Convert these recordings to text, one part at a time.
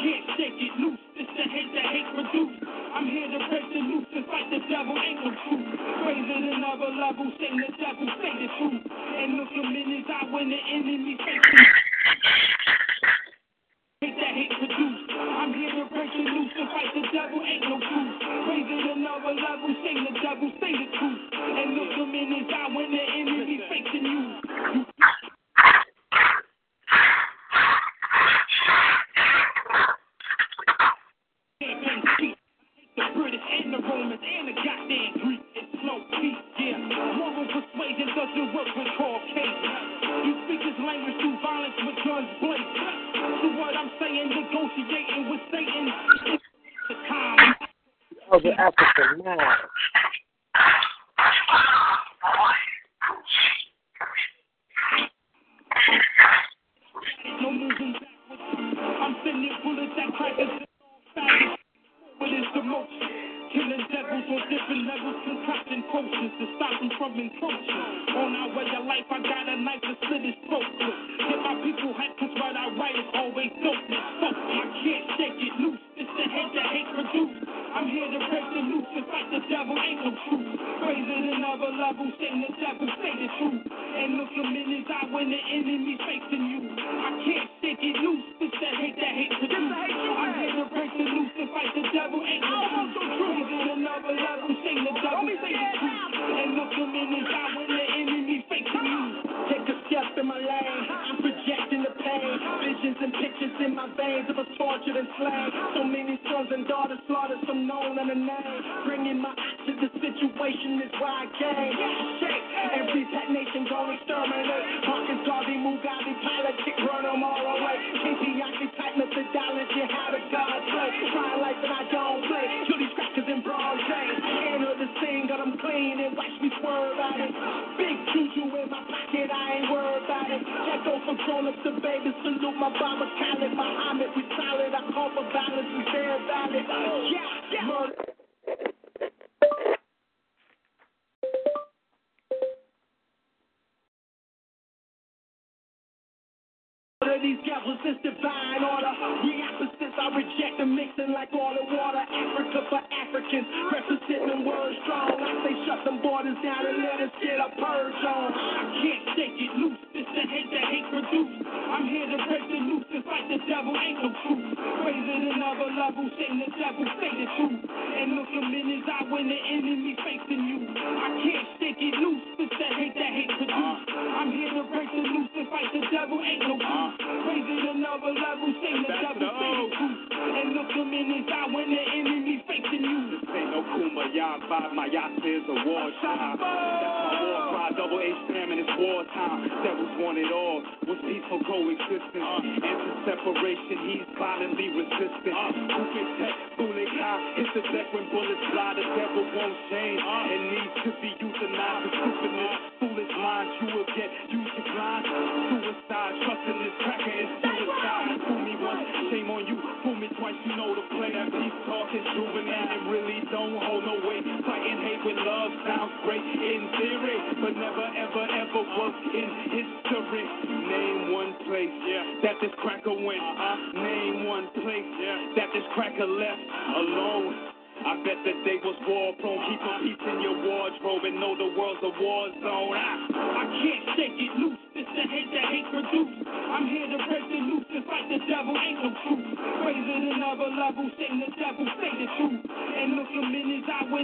Can't shake it loose, it's the hate produced. I'm here to break the loose and fight the devil, ain't no truth. Raise it another level, say the devil, say the truth. And look him in his eye when the enemy faces me. Hate that hate produced. I'm here to break the loose and fight the devil, ain't no truth. Raise it another level, say the devil, say the truth. And look him in his eye when the enemy faces you. Sing the devil, say the truth, and look him in his eye when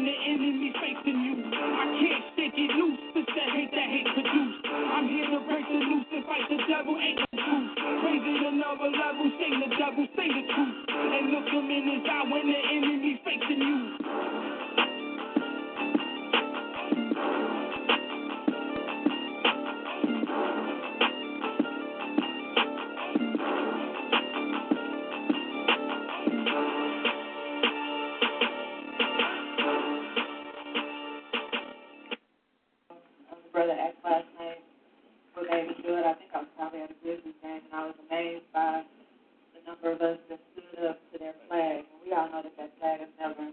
the enemy facing you. brother asked last night what made me do it. I think I was probably at a Grizzlies game, and I was amazed by the number of us that stood up to their flag. And we all know that that flag has never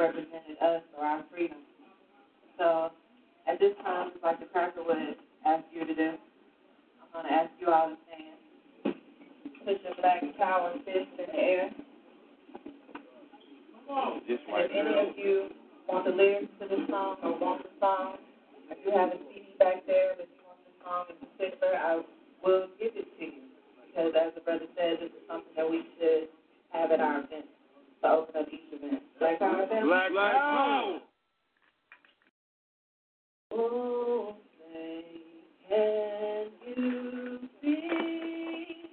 represented us or our freedom. So at this time, it's like the cracker would ask you to do. I'm going to ask you all the same. Put your black power fist in the air. If any of you want the lyrics to the song or want the song, if you have a CD back there that you want the song in particular, I will give it to you. Because as the brother said, this is something that we should have at our event to open up each event. Black Power Family? Black Power! Oh, say, can you be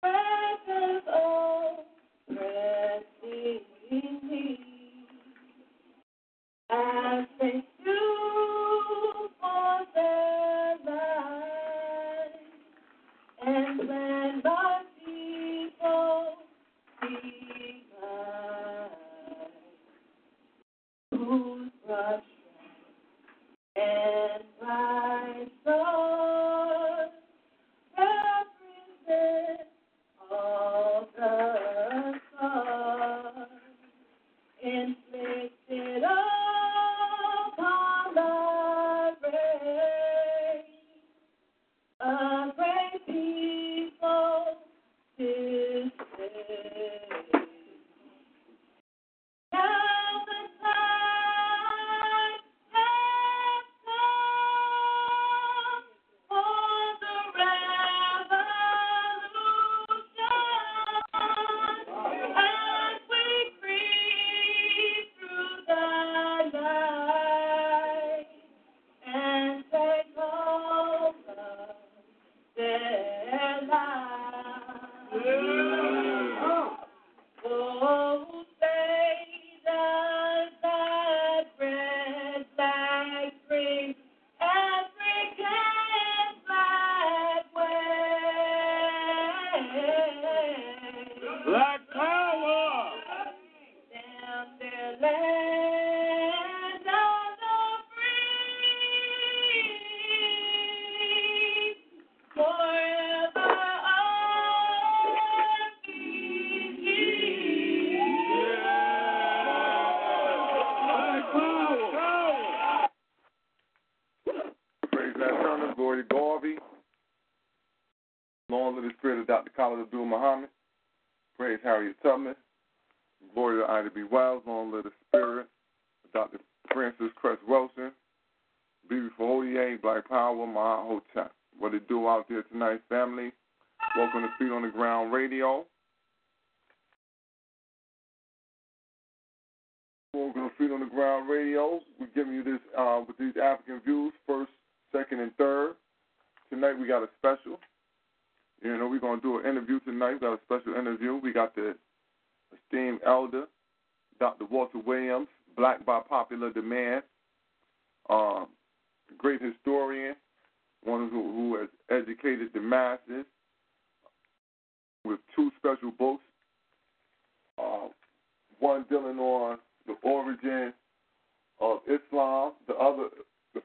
precious, oh, precious me? I thank you for the light, and when my people decline, whose rush and my soul represent all the stars inflicted on. A great people to say. Now the time has come for the revolution, and we free through thy light and take over. Yeah. Oh, say does that red flag bring African flag wave? Black power! Down their land of the free. Forever our peace. Yeah. Praise that sermon. Glory to Garvey. Long live the spirit of Dr. Khalid Abdul Muhammad. Praise Harriet Tubman. Glory to Ida B. Wells. Long live the spirit of Dr. Francis Cress Wilson. Beautiful Holy Black Power, Ma'ahotep. What it do out there tonight, family? Welcome to Feet on the Ground Radio. Welcome to Feet on the Ground Radio. We're giving you this with these African views, first, second, and third. Tonight we got a special. You know, we're going to do an interview tonight. We got a special interview. We got the esteemed elder, Dr. Walter Williams, Black by Popular Demand, great historian. One who has educated the masses with two special books, one dealing on the origin of Islam, the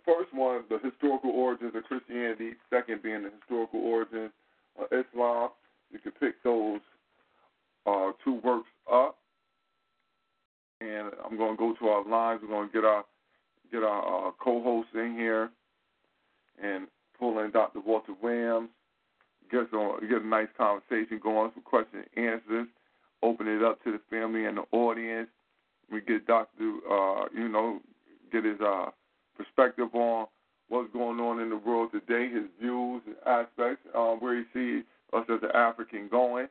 first one, the historical origins of Christianity, second being the historical origins of Islam. You can pick those two works up, and I'm going to go to our lines. We're going to get our co-hosts in here and pull in Dr. Walter Williams, get a nice conversation going, some questions and answers, open it up to the family and the audience. We get his perspective on what's going on in the world today, his views and aspects, where he sees us as an African going,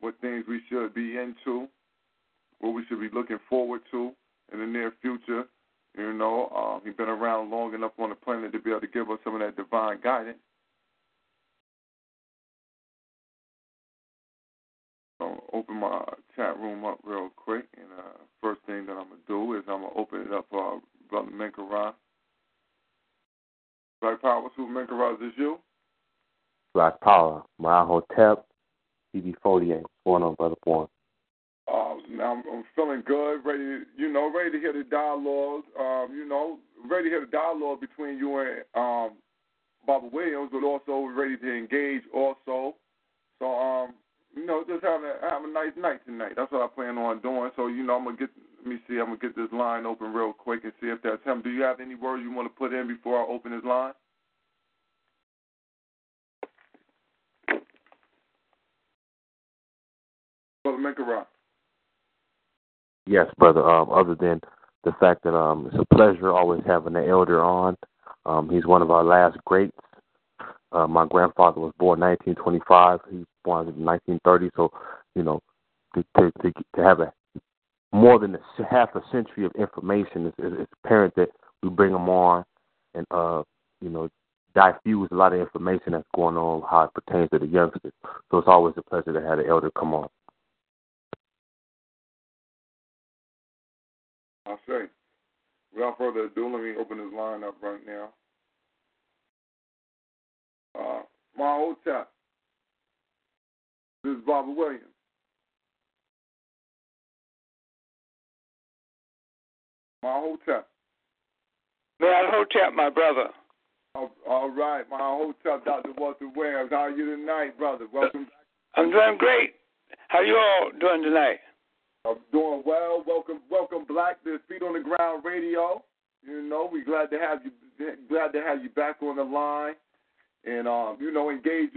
what things we should be into, what we should be looking forward to in the near future. You know, he's been around long enough on the planet to be able to give us some of that divine guidance. So open my chat room up real quick, and first thing that I'm going to do is I'm going to open it up for Brother Menkarai. Black Power, Super Menkarai, is this you? Black Power, Ma'ahotep, CB48, going on, Brother Born. I'm feeling good, ready to hear the dialogue, ready to hear the dialogue between you and Barbara Williams, but also ready to engage also. So, just have a nice night tonight. That's what I plan on doing. So, I'm going to get this line open real quick and see if that's him. Do you have any words you want to put in before I open this line? Brother Menkarat. Yes, brother. Other than the fact that it's a pleasure always having the elder on. He's one of our last greats. My grandfather was born in 1925. He was born in 1930. So, to have more than half a century of information, it's apparent that we bring him on and, diffuse a lot of information that's going on, how it pertains to the youngsters. So it's always a pleasure to have the elder come on. I say, without further ado, let me open this line up right now. My old chap, this is Barbara Williams. My old chap. My old chap, my brother. All right, my old chap, Dr. Walter Williams. How are you tonight, brother? Welcome back. I'm doing great. How you all doing tonight? I'm doing well. Welcome, Black, to Feet on the Ground Radio. We're glad to have you back on the line, and engage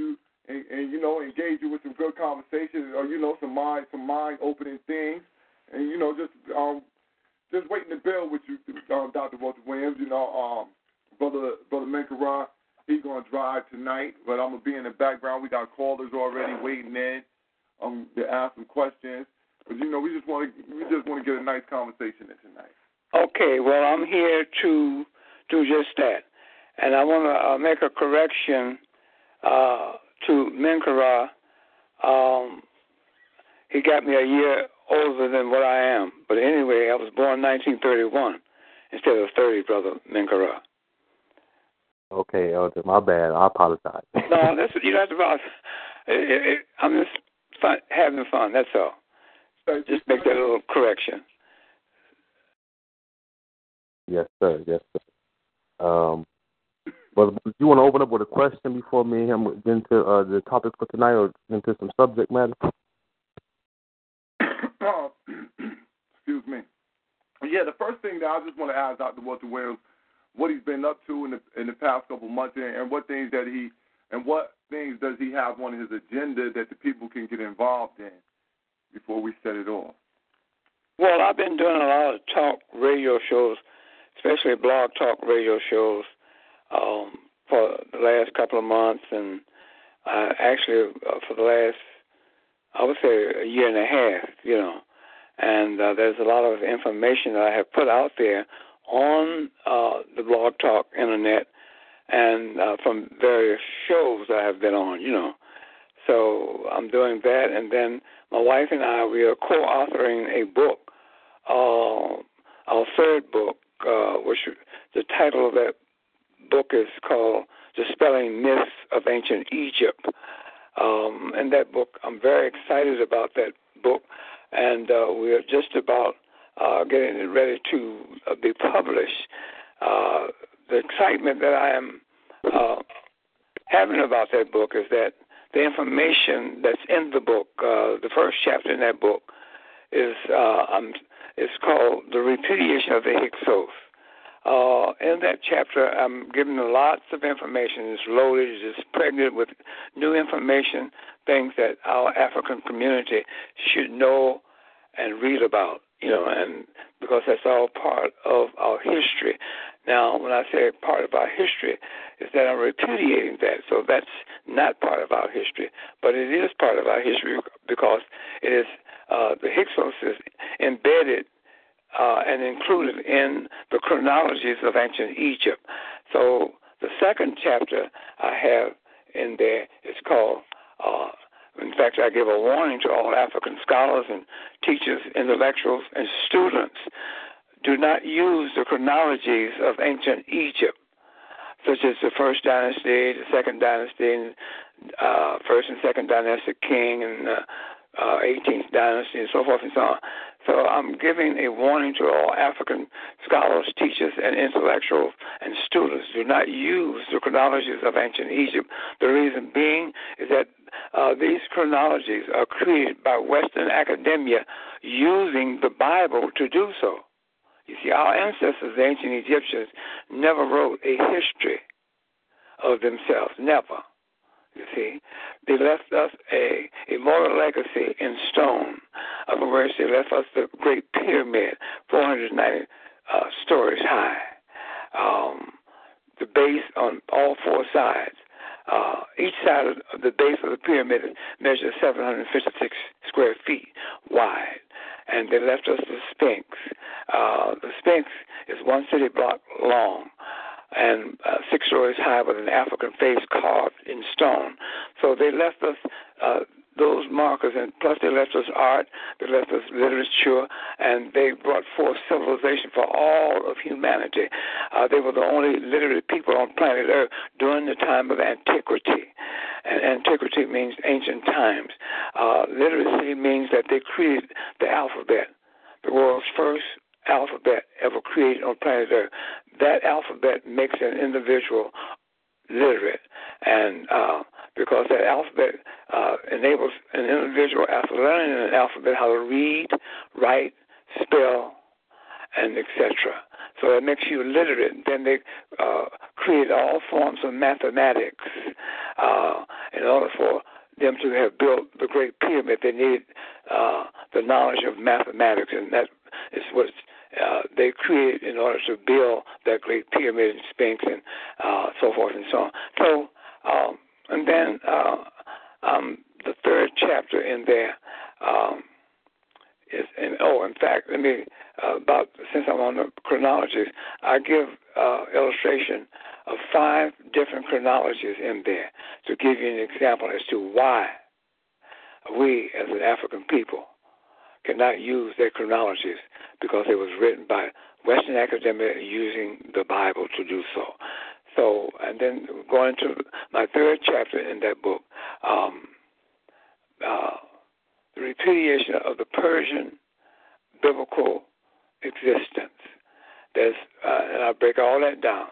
you with some good conversations, or some mind opening things, and just waiting to build with you, Dr. Walter Williams. Brother Menkarat, he's gonna drive tonight, but I'm gonna be in the background. We got callers already waiting in, to ask some questions. But, we just want to get a nice conversation in tonight. Okay, well, I'm here to do just that. And I want to make a correction to Menkarat. He got me a year older than what I am. But anyway, I was born in 1931 instead of 30, Brother Menkarat. Okay, Elder, my bad. I apologize. No, you don't have to apologize. I'm just having fun, that's all. Just make that little correction. Yes, sir. Well, do you want to open up with a question before me and him get into the topic for tonight or into some subject matter? Excuse me. Yeah, the first thing that I just want to ask Dr. Walter Williams, what he's been up to in the past couple months, and what things does he have on his agenda that the people can get involved in before we set it off? Well, I've been doing a lot of talk radio shows, especially blog talk radio shows, for the last couple of months, and for the last, I would say, a year and a half, and there's a lot of information that I have put out there on the blog talk internet and from various shows I have been on, So I'm doing that, and then my wife and I, we are co-authoring a book, our third book, which the title of that book is called Dispelling Myths of Ancient Egypt. And that book, I'm very excited about that book, and we are just about getting it ready to be published. The excitement that I am having about that book is that the information that's in the book, the first chapter in that book, is called The Repudiation of the Hyksos. In that chapter, I'm giving lots of information. It's loaded, it's pregnant with new information, things that our African community should know and read about, and because that's all part of our history. Now, when I say part of our history, is that I'm repudiating that. So that's not part of our history, but it is part of our history because it is the Hyksos is embedded and included in the chronologies of ancient Egypt. So the second chapter I have in there is called, in fact, I give a warning to all African scholars and teachers, intellectuals, and students. Do not use the chronologies of ancient Egypt, such as the First Dynasty, the Second Dynasty, First and Second Dynastic King, and 18th dynasty, and so forth and so on. So I'm giving a warning to all African scholars, teachers, and intellectuals and students. Do not use the chronologies of ancient Egypt. The reason being is that these chronologies are created by Western academia using the Bible to do so. You see, our ancestors, the ancient Egyptians, never wrote a history of themselves, never. You see, they left us a immortal legacy in stone. In other words, they left us the Great Pyramid, 490 stories high, the base on all four sides. Each side of the base of the pyramid measures 756 square feet wide, and they left us the Sphinx. The Sphinx is one city block long and 6 stories high with an African face carved in stone. So they left us those markers, and plus they left us art, they left us literature, and they brought forth civilization for all of humanity. They were the only literate people on planet Earth during the time of antiquity. And antiquity means ancient times. Literacy means that they created the alphabet, the world's first alphabet ever created on planet Earth. That alphabet makes an individual literate, and because that alphabet enables an individual, after learning an alphabet, how to read, write, spell, and etc. So that makes you literate. Then they create all forms of mathematics in order for them to have built the Great Pyramid. They needed the knowledge of mathematics, and that is what they created in order to build that Great Pyramid and Sphinx and so forth and so on. So, and then the third chapter in there is, in fact, let me, since I'm on the chronologies, I give illustration of 5 different chronologies in there to give you an example as to why we as an African people cannot use their chronologies, because it was written by Western academia using the Bible to do so. So, and then going to my third chapter in that book, the repudiation of the Persian biblical existence. And I break all that down,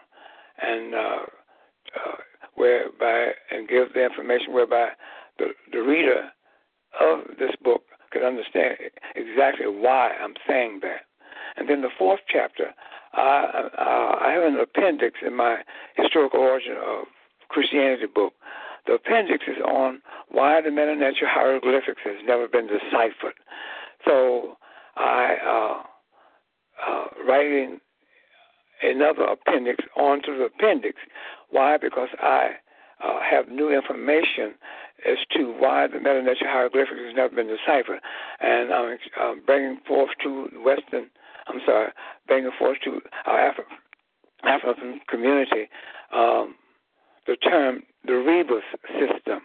and whereby, and give the information whereby the reader of this book could understand exactly why I'm saying that. And then the fourth chapter, I have an appendix in my Historical Origin of Christianity book. The appendix is on why the metanature hieroglyphics has never been deciphered. So I writing another appendix onto the appendix. Why? Because I have new information as to why the metanature hieroglyphics has never been deciphered, and I'm bringing forth to our African community the term the Rebus system.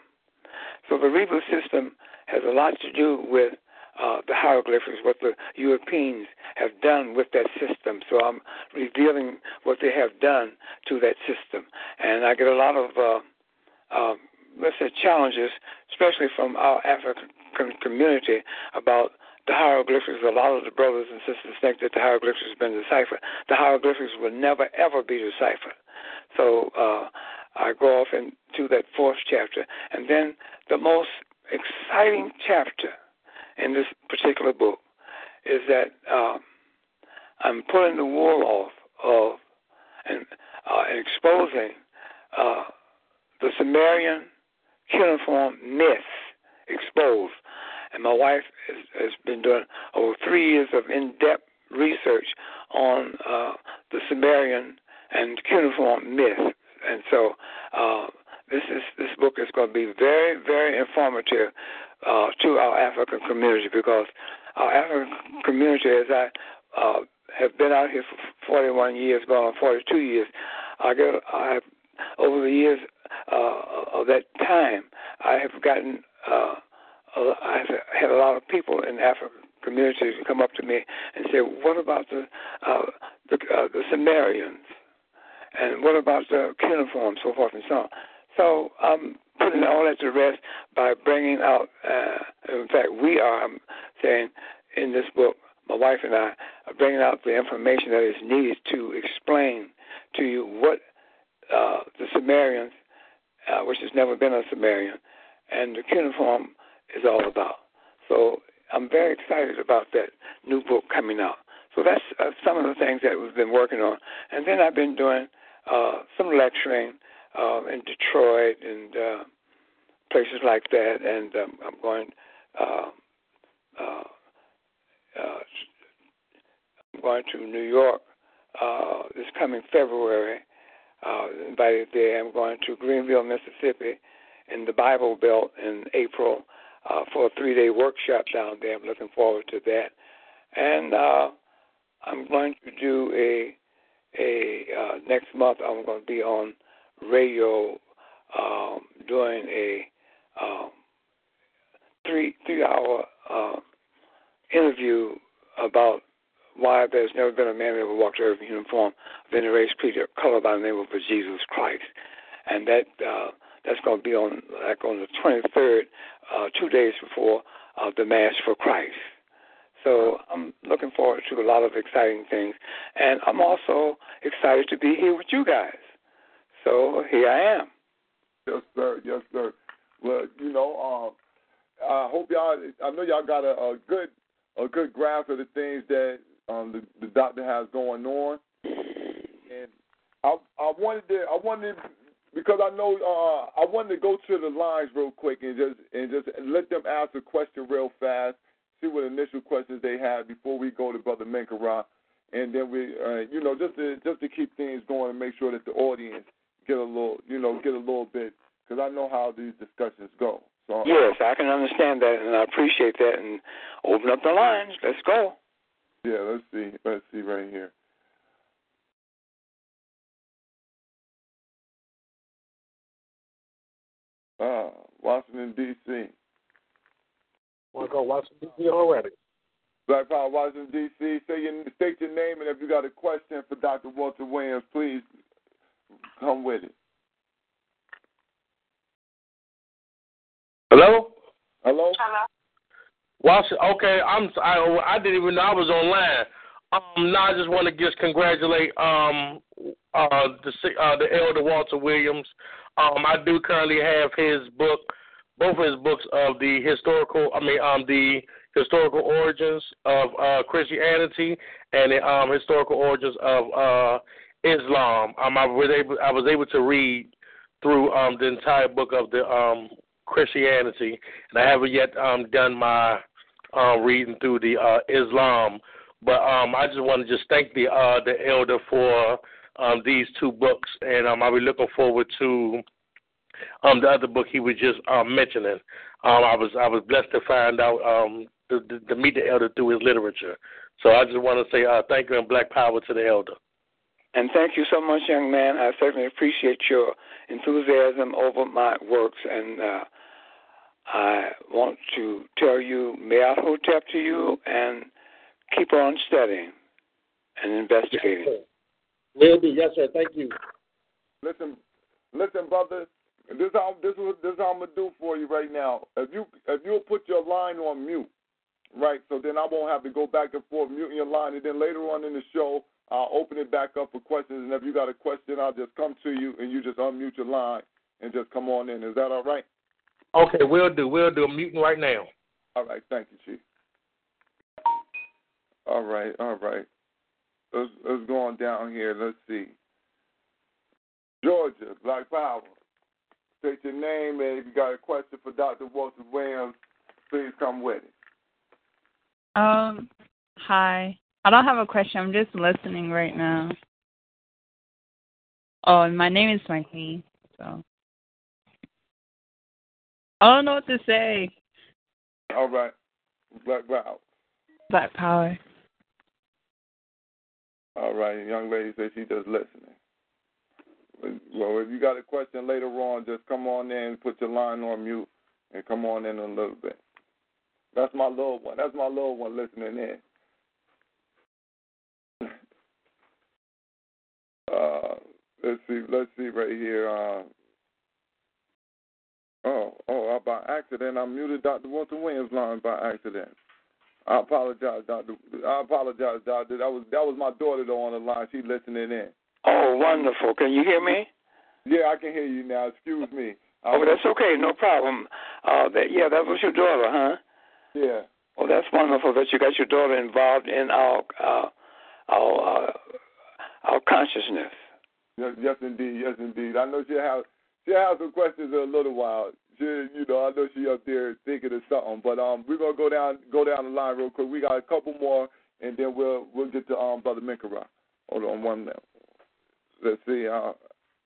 So the Rebus system has a lot to do with the hieroglyphics, what the Europeans have done with that system. So I'm revealing what they have done to that system, and I get a lot of let's say challenges, especially from our African community, about the hieroglyphics. A lot of the brothers and sisters think that the hieroglyphics has been deciphered. The hieroglyphics will never, ever be deciphered. So I go off into that fourth chapter. And then the most exciting chapter in this particular book is that I'm pulling the wool off of and exposing the Sumerian cuneiform myths exposed. And my wife has been doing over 3 years of in-depth research on the Sumerian and cuneiform myths. And so this book is going to be very, very informative to our African community, because our African community, as I have been out here for 41 years, going on 42 years, I have, over the years of that time, I have gotten... I've had a lot of people in the African community come up to me and say, what about the Sumerians? And what about the cuneiform, so forth and so on? So I'm putting all that to rest by bringing out in fact, we are saying in this book, my wife and I are bringing out the information that is needed to explain to you what the Sumerians, which has never been a Sumerian, and the cuneiform is all about. So I'm very excited about that new book coming out. So that's some of the things that we've been working on. And then I've been doing some lecturing in Detroit and places like that, and I'm going to New York this coming February, invited there. I'm going to Greenville, Mississippi, in the Bible Belt in April for a 3-day workshop down there. I'm looking forward to that. And I'm going to do a next month I'm going to be on radio doing a 3-hour interview about why there's never been a man that ever walked the earth in uniform of any race, creed, or color by the name of Jesus Christ. And that's going to be on the 23rd, 2 days before the Mass for Christ. So I'm looking forward to a lot of exciting things. And I'm also excited to be here with you guys. So here I am. Yes, sir. Yes, sir. Well, you know, I hope y'all, I know y'all got a good grasp of the things that the doctor has going on. And I wanted to, because I know I wanted to go to the lines real quick and just let them ask a question real fast, see what initial questions they have before we go to Brother Menkera, and then we, you know, just to keep things going and make sure that the audience get a little bit, because I know how these discussions go. So yes, I can understand that, and I appreciate that. And open up the lines. Let's go. Yeah, let's see right here. Washington D.C. Want to go Washington D.C. already? Black Power, Washington D.C. State your name, and if you got a question for Dr. Walter Williams, please come with it. Hello? Hello? Hello? Washington. Okay, I didn't even know I was online. Now I just want to just congratulate the elder Walter Williams. I do currently have his book, both of his books of the Historical Origins of Christianity and the Historical Origins of Islam. I was able to read through the entire book of the Christianity, and I haven't yet done my reading through the Islam. But I just want to thank the elder for these two books, and I'll be looking forward to the other book he was just mentioning. I was blessed to find out to meet the elder through his literature. So I just want to say thank you and Black Power to the elder. And thank you so much, young man. I certainly appreciate your enthusiasm over my works, and I want to tell you, may I hold up to you and keep on studying and investigating. Yes, sir. Will do. Yes, sir. Thank you. Listen, brother. This is how I'm gonna do for you right now. If you'll put your line on mute, right? So then I won't have to go back and forth muting your line, and then later on in the show I'll open it back up for questions. And if you got a question, I'll just come to you, and you just unmute your line and just come on in. Is that all right? Okay, will do. Will do. I'm muting right now. All right. Thank you, Chief. All right. Let's go on down here. Let's see. Georgia, Black Power. State your name, and if you got a question for Dr. Walter Williams, please come with it. Hi. I don't have a question. I'm just listening right now. Oh, and my name is Mikey, so I don't know what to say. All right. Black Power. Black Power. All right, the young lady says she's just listening. Well, if you got a question later on, just come on in, put your line on mute, and come on in a little bit. That's my little one. That's my little one listening in. Let's see right here. Oh, by accident. I muted Dr. Walter Williams' line by accident. I apologize, Doctor. I apologize, Doctor. That was my daughter though on the line. She's listening in. Oh, wonderful! Can you hear me? Yeah, I can hear you now. Excuse me. Oh, that's okay. No problem. That was your daughter, huh? Yeah. Oh, that's wonderful that you got your daughter involved in our consciousness. Yes, indeed. I know she'll have some questions in a little while. I know she up there thinking of something. But we're gonna go down the line real quick. We got a couple more, and then we'll get to Brother Minkara. Hold on one minute. Let's see.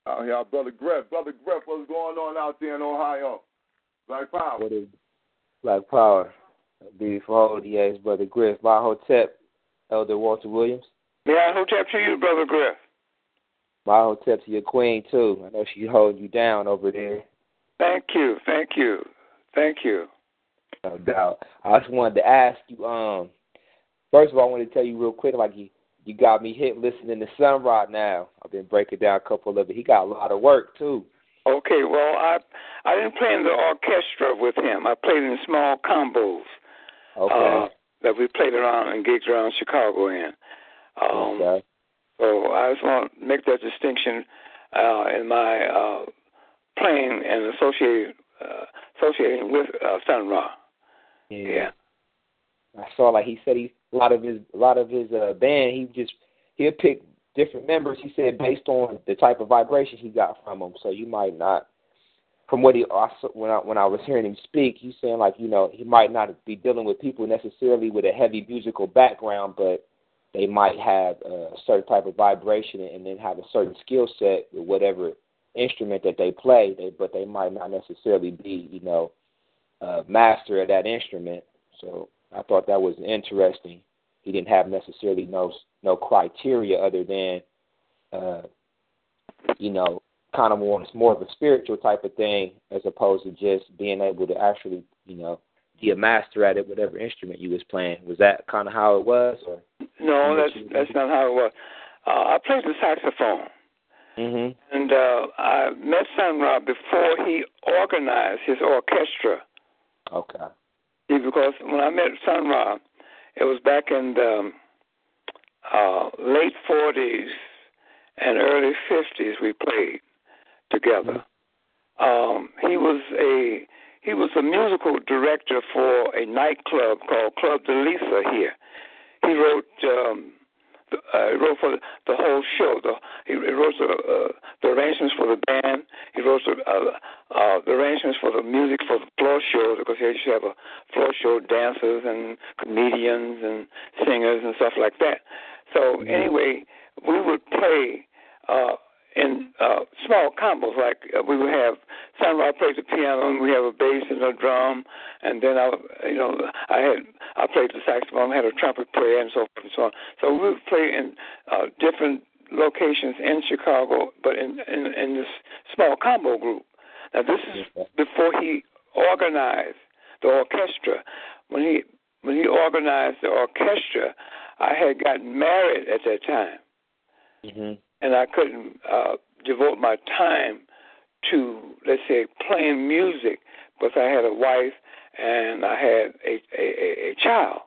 Out here, Brother Greff, what's going on out there in Ohio? Black Power. What is Black Power? Before ODS, Brother Griff. By Hotep, Elder Walter Williams. Yeah, Hotep to you, Brother Griff. By Hotep to your queen, too. I know she's holding you down over there. Thank you. No doubt. I just wanted to ask you, first of all, I want to tell you real quick, like you got me hit listening to Sun Ra now. I've been breaking down a couple of it. He got a lot of work, too. Okay, well, I didn't play in the orchestra with him. I played in small combos. Okay. That we played around and gigs around Chicago in. Okay. So I just want to make that distinction in my playing and associating with Sun Ra. Yeah. I saw like he said a lot of his band he'll pick different members. He said based on the type of vibration he got from them. So you might not. From what he also, when I was hearing him speak, he's saying like he might not be dealing with people necessarily with a heavy musical background, but they might have a certain type of vibration and then have a certain skill set with whatever instrument that they play. But they might not necessarily be a master of that instrument. So I thought that was interesting. He didn't have necessarily no criteria other than kind of more of a spiritual type of thing as opposed to just being able to actually, be a master at it, whatever instrument you was playing. Was that kind of how it was? Or no, that's not how it was. I played the saxophone. Mm-hmm. And I met Sun Ra before he organized his orchestra. Okay. See, because when I met Sun Ra, it was back in the late 40s and early 50s we played together. He was a musical director for a nightclub called Club de Lisa here. He wrote wrote for the whole show. He wrote the arrangements for the band. He wrote the arrangements for the music for the floor shows, because he used to have a floor show, dancers and comedians and singers and stuff like that. So anyway, we would play in small combos, like we would have Sun Ra play the piano, and we have a bass and a drum, and then I played the saxophone, had a trumpet player, and so forth and so on. So we would play in different locations in Chicago, but in this small combo group. Now this is before he organized the orchestra. When he organized the orchestra, I had gotten married at that time. Mm-hmm. And I couldn't devote my time to, let's say, playing music, because I had a wife and I had a child.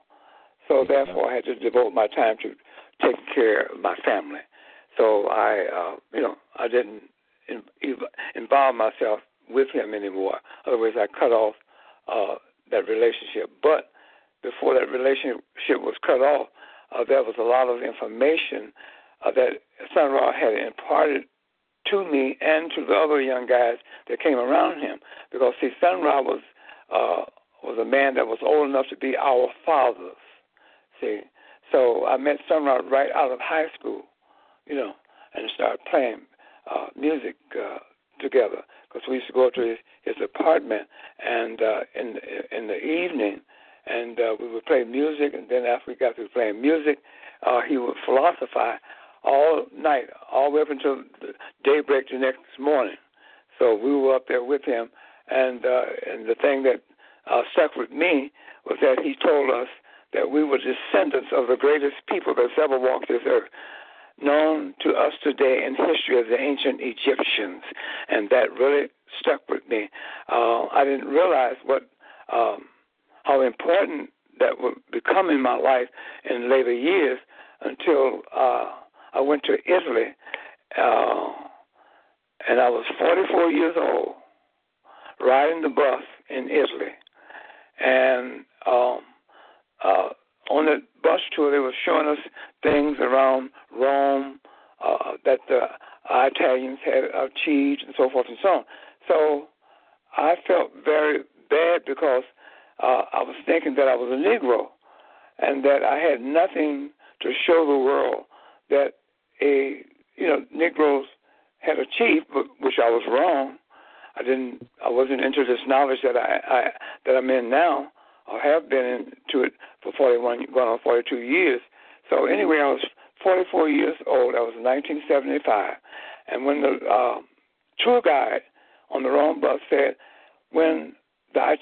So therefore, I had to devote my time to taking care of my family. So I didn't involve myself with him anymore. Otherwise, I cut off that relationship. But before that relationship was cut off, there was a lot of information that Sun Ra had imparted to me and to the other young guys that came around him. Because, see, Sun Ra was a man that was old enough to be our fathers, see. So I met Sun Ra right out of high school, and started playing music together. Because we used to go to his apartment and in the evening, and we would play music. And then after we got through playing music, he would philosophize all night, all the way up until daybreak the next morning. So we were up there with him, and the thing that stuck with me was that he told us that we were descendants of the greatest people that's ever walked this earth. known to us today in history of the ancient Egyptians, and that really stuck with me. I didn't realize how important that would become in my life in later years until I went to Italy, and I was 44 years old, riding the bus in Italy, and on the bus tour, they were showing us things around Rome that the Italians had achieved and so forth and so on. So I felt very bad because I was thinking that I was a Negro and that I had nothing to show the world that Negroes had achieved, but which I was wrong. I wasn't into this knowledge that I'm in now. I have been into it for 42 years. So anyway, I was 44 years old. That was 1975. And when the tour guide on the Rome bus said, when the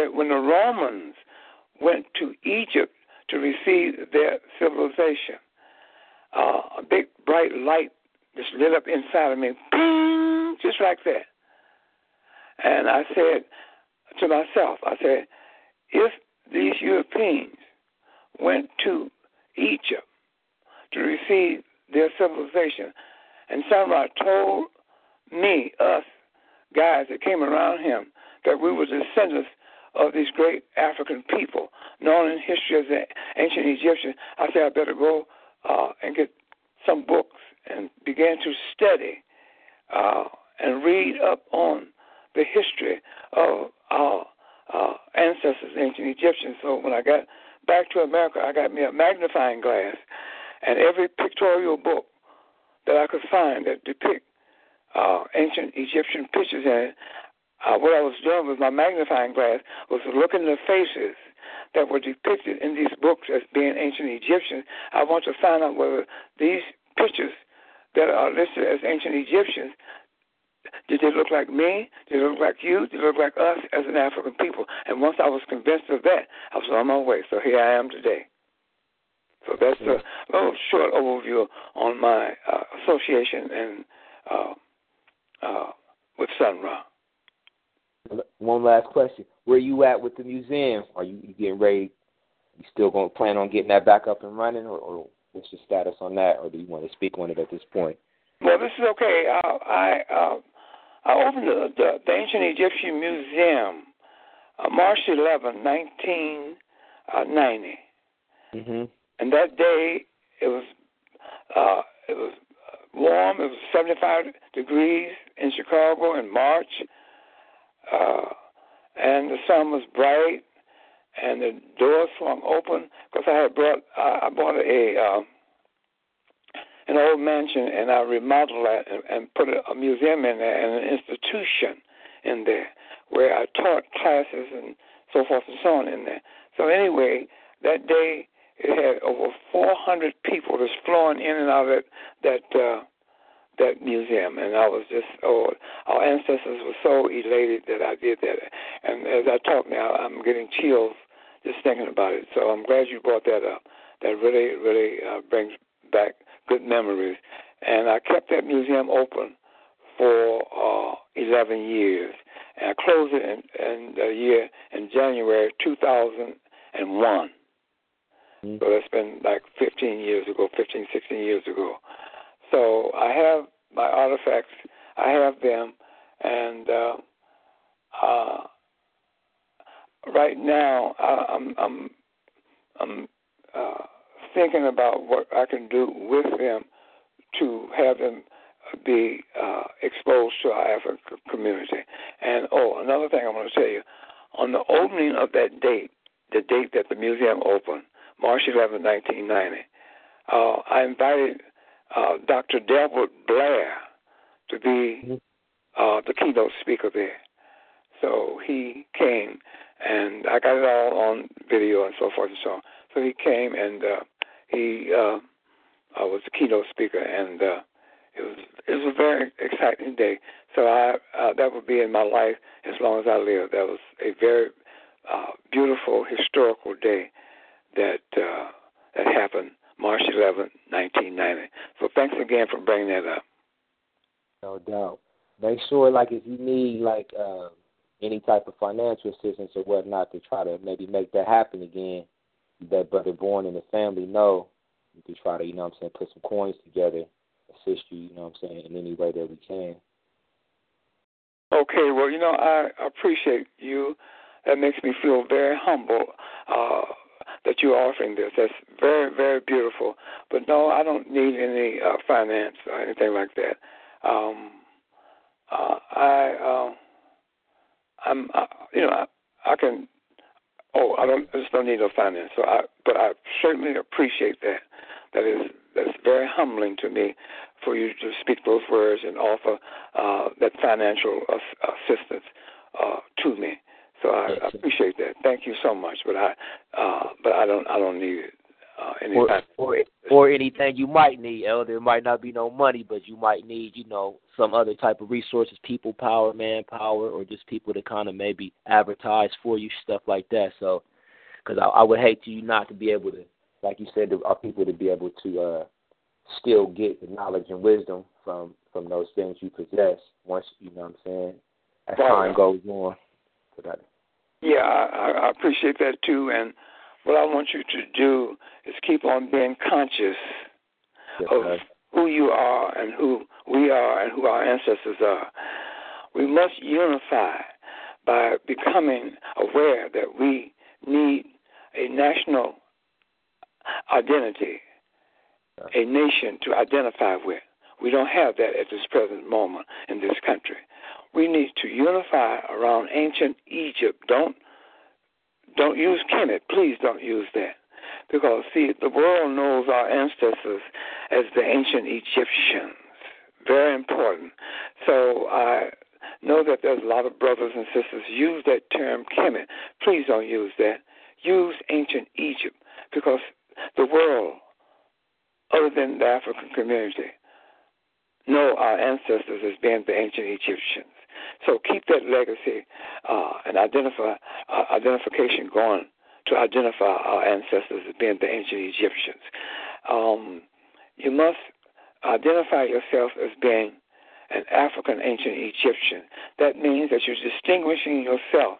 Romans went to Egypt to receive their civilization, a big bright light just lit up inside of me, boom, just like that. And I said to myself, if these Europeans went to Egypt to receive their civilization, and Sun Ra told me, us guys that came around him, that we were descendants of these great African people known in history as the ancient Egyptians, I said I better go and get some books and began to study and read up on the history of our ancestors, ancient Egyptians. So when I got back to America, I got me a magnifying glass and every pictorial book that I could find that depict ancient Egyptian pictures in it. What I was doing with my magnifying glass was looking at the faces that were depicted in these books as being ancient Egyptians. I want to find out whether these pictures that are listed as ancient Egyptians, did they look like me? Did they look like you? Did they look like us as an African people? And once I was convinced of that, I was on my way. So here I am today. So that's a little short overview on my association and with Sun Ra. One last question. Where you at with the museum? Are you getting ready? You still going to plan on getting that back up and running, or what's your status on that, or do you want to speak on it at this point? Well, this is okay. I opened the Ancient Egyptian Museum March 11, 1990. Mm-hmm. And that day, it was warm. It was 75 degrees in Chicago in March. And the sun was bright, and the door swung open because I bought an old mansion, and I remodeled it and put a museum in there and an institution in there where I taught classes and so forth and so on in there. So anyway, that day it had over 400 people just flowing in and out of that museum, and I was our ancestors were so elated that I did that. And as I talk now, I'm getting chills just thinking about it. So I'm glad you brought that up. That really, really brings back good memories. And I kept that museum open for 11 years, and I closed it in January 2001. Mm-hmm. So that's been like 16 years ago. So I have my artifacts, I have them, and right now I'm thinking about what I can do with them to have them be exposed to our African community. And another thing I want to tell you, on the opening of that date, the date that the museum opened, March 11, 1990, I invited Dr. Delbert Blair to be the keynote speaker there. So he came, and I got it all on video and so forth and so on. So he came, and he was the keynote speaker, and it was a very exciting day. So that would be in my life as long as I live. That was a very beautiful historical day that happened March 11, 1990. So thanks again for bringing that up. No doubt. Make sure, like, if you need, like, any type of financial assistance or whatnot to try to maybe make that happen again, that Brother Bourne and the family know to try to, you know what I'm saying, put some coins together, assist you, you know what I'm saying, in any way that we can. Okay, well, you know, I appreciate you. That makes me feel very humble that you're offering this. That's very, very beautiful. But no, I don't need any finance or anything like that. I just don't need no finance. But I certainly appreciate that. That's very humbling to me for you to speak those words and offer that financial assistance to me. So I appreciate that. Thank you so much. But I don't need it. Or anything you might need, Elder. It might not be no money, but you might need, you know, some other type of resources, people power, manpower, or just people to kind of maybe advertise for you, stuff like that. So, because I would hate to you not to be able to, like you said, our people to be able to still get the knowledge and wisdom from those things you possess once, you know what I'm saying, as time goes on. Yeah, I appreciate that too, and what I want you to do is keep on being conscious of who you are and who we are and who our ancestors are. We must unify by becoming aware that we need a national identity, a nation to identify with. We don't have that at this present moment in this country. We need to unify around ancient Egypt. Don't use Kemet. Please don't use that. Because, see, the world knows our ancestors as the ancient Egyptians. Very important. So I know that there's a lot of brothers and sisters use that term Kemet. Please don't use that. Use ancient Egypt. Because the world, other than the African community, know our ancestors as being the ancient Egyptians. So keep that legacy and identification going to identify our ancestors as being the ancient Egyptians. You must identify yourself as being an African ancient Egyptian. That means that you're distinguishing yourself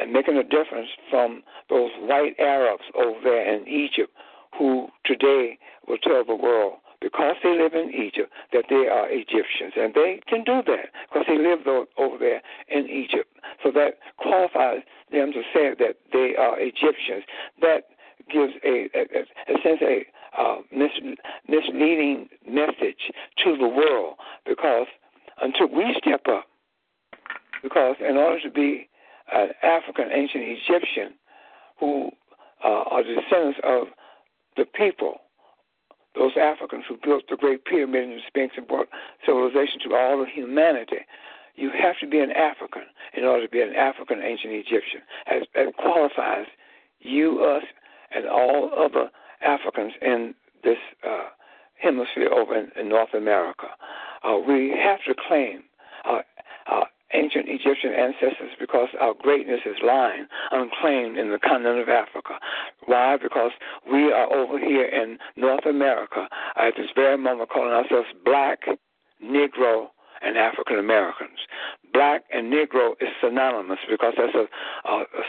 and making a difference from those white Arabs over there in Egypt who today will tell the world, because they live in Egypt, that they are Egyptians. And they can do that because they live over there in Egypt. So that qualifies them to say that they are Egyptians. That gives a misleading message to the world, because until we step up, because in order to be an African ancient Egyptian who are descendants of the people, those Africans who built the Great Pyramid and the Sphinx and brought civilization to all of humanity, you have to be an African in order to be an African ancient Egyptian. That qualifies you, us, and all other Africans in this hemisphere over in North America. We have to claim our ancient Egyptian ancestors, because our greatness is lying unclaimed in the continent of Africa. Why? Because we are over here in North America at this very moment calling ourselves Black, Negro, and African Americans. Black and Negro is synonymous because that's a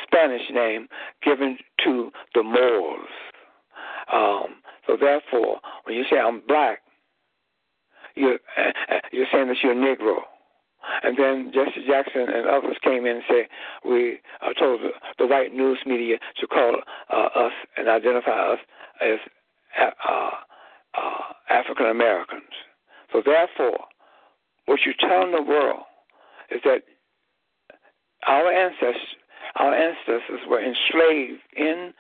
Spanish name given to the Moors. So therefore, when you say I'm Black, you're saying that you're Negro. And then Jesse Jackson and others came in and said, we told the white news media to call us and identify us as African Americans. So therefore, what you're telling the world is that our ancestors were enslaved in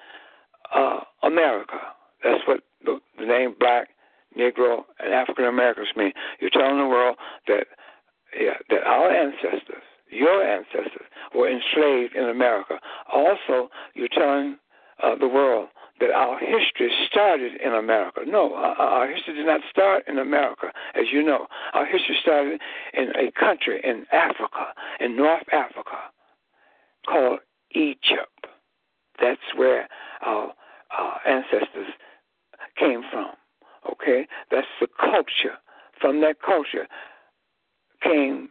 America. That's what the name Black, Negro, and African Americans mean. You're telling the world that our ancestors, your ancestors, were enslaved in America. Also, you're telling the world that our history started in America. No, our history did not start in America, as you know. Our history started in a country in Africa, in North Africa, called Egypt. That's where our ancestors came from, okay? That's the culture. From that culture came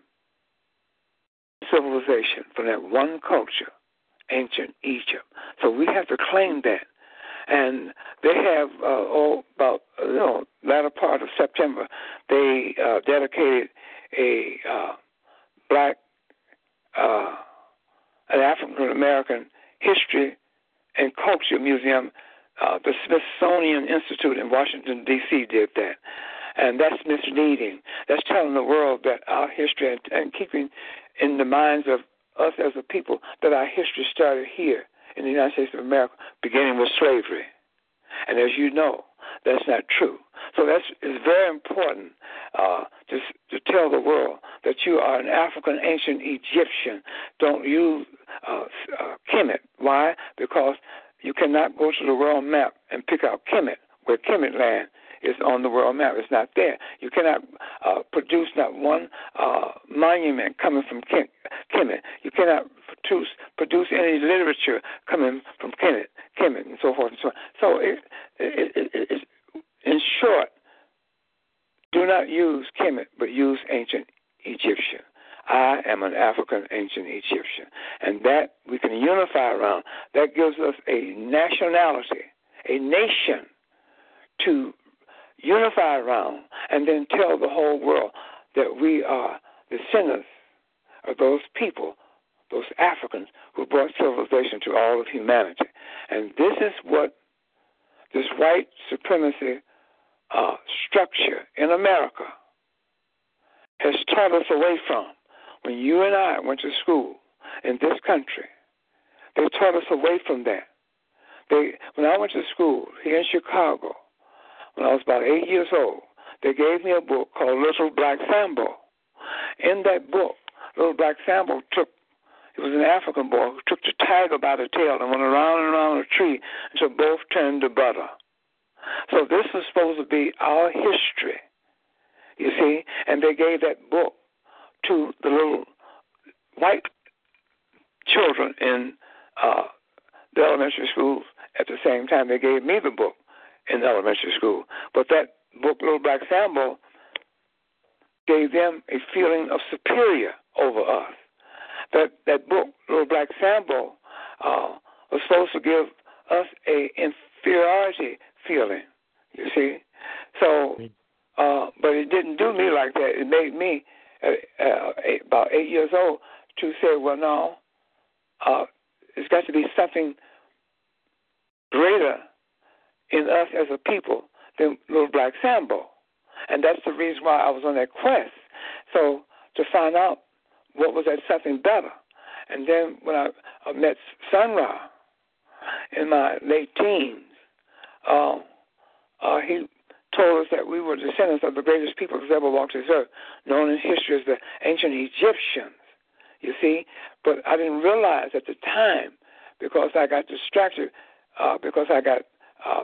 civilization, from that one culture, ancient Egypt. So we have to claim that. And they have, latter part of September, they dedicated a black, an African-American history and culture museum. The Smithsonian Institute in Washington, D.C. did that. And that's misleading. That's telling the world that our history, and keeping in the minds of us as a people, that our history started here in the United States of America, beginning with slavery. And as you know, that's not true. So it's very important to tell the world that you are an African ancient Egyptian. Don't use Kemet. Why? Because you cannot go to the world map and pick out Kemet, where Kemet land is on the world map. It's not there. You cannot produce not one monument coming from Kemet. You cannot produce any literature coming from Kemet, and so forth and so on. So in short, do not use Kemet, but use ancient Egyptian. I am an African ancient Egyptian, and that we can unify around. That gives us a nationality, a nation to unify around, and then tell the whole world that we are descendants of those people, those Africans who brought civilization to all of humanity. And this is what this white supremacy structure in America has taught us away from. When you and I went to school in this country, they taught us away from that. When I went to school here in Chicago, when I was about 8 years old, they gave me a book called Little Black Sambo. In that book, Little Black Sambo it was an African boy who took the tiger by the tail and went around and around a tree until both turned to butter. So this was supposed to be our history, you see, and they gave that book to the little white children in the elementary schools. At the same time, they gave me the book in elementary school. But that book, Little Black Sambo, gave them a feeling of superior over us. That book, Little Black Sambo, was supposed to give us a inferiority feeling, you see. So, but it didn't do me like that. It made me, about 8 years old, to say, well, no, it's got to be something greater in us as a people than Little Black Sambo. And that's the reason why I was on that quest, so to find out what was that something better. And then when I met Sun Ra in my late teens, he told us that we were descendants of the greatest people who's ever walked this earth, known in history as the ancient Egyptians, you see. But I didn't realize at the time, because I got distracted, because I got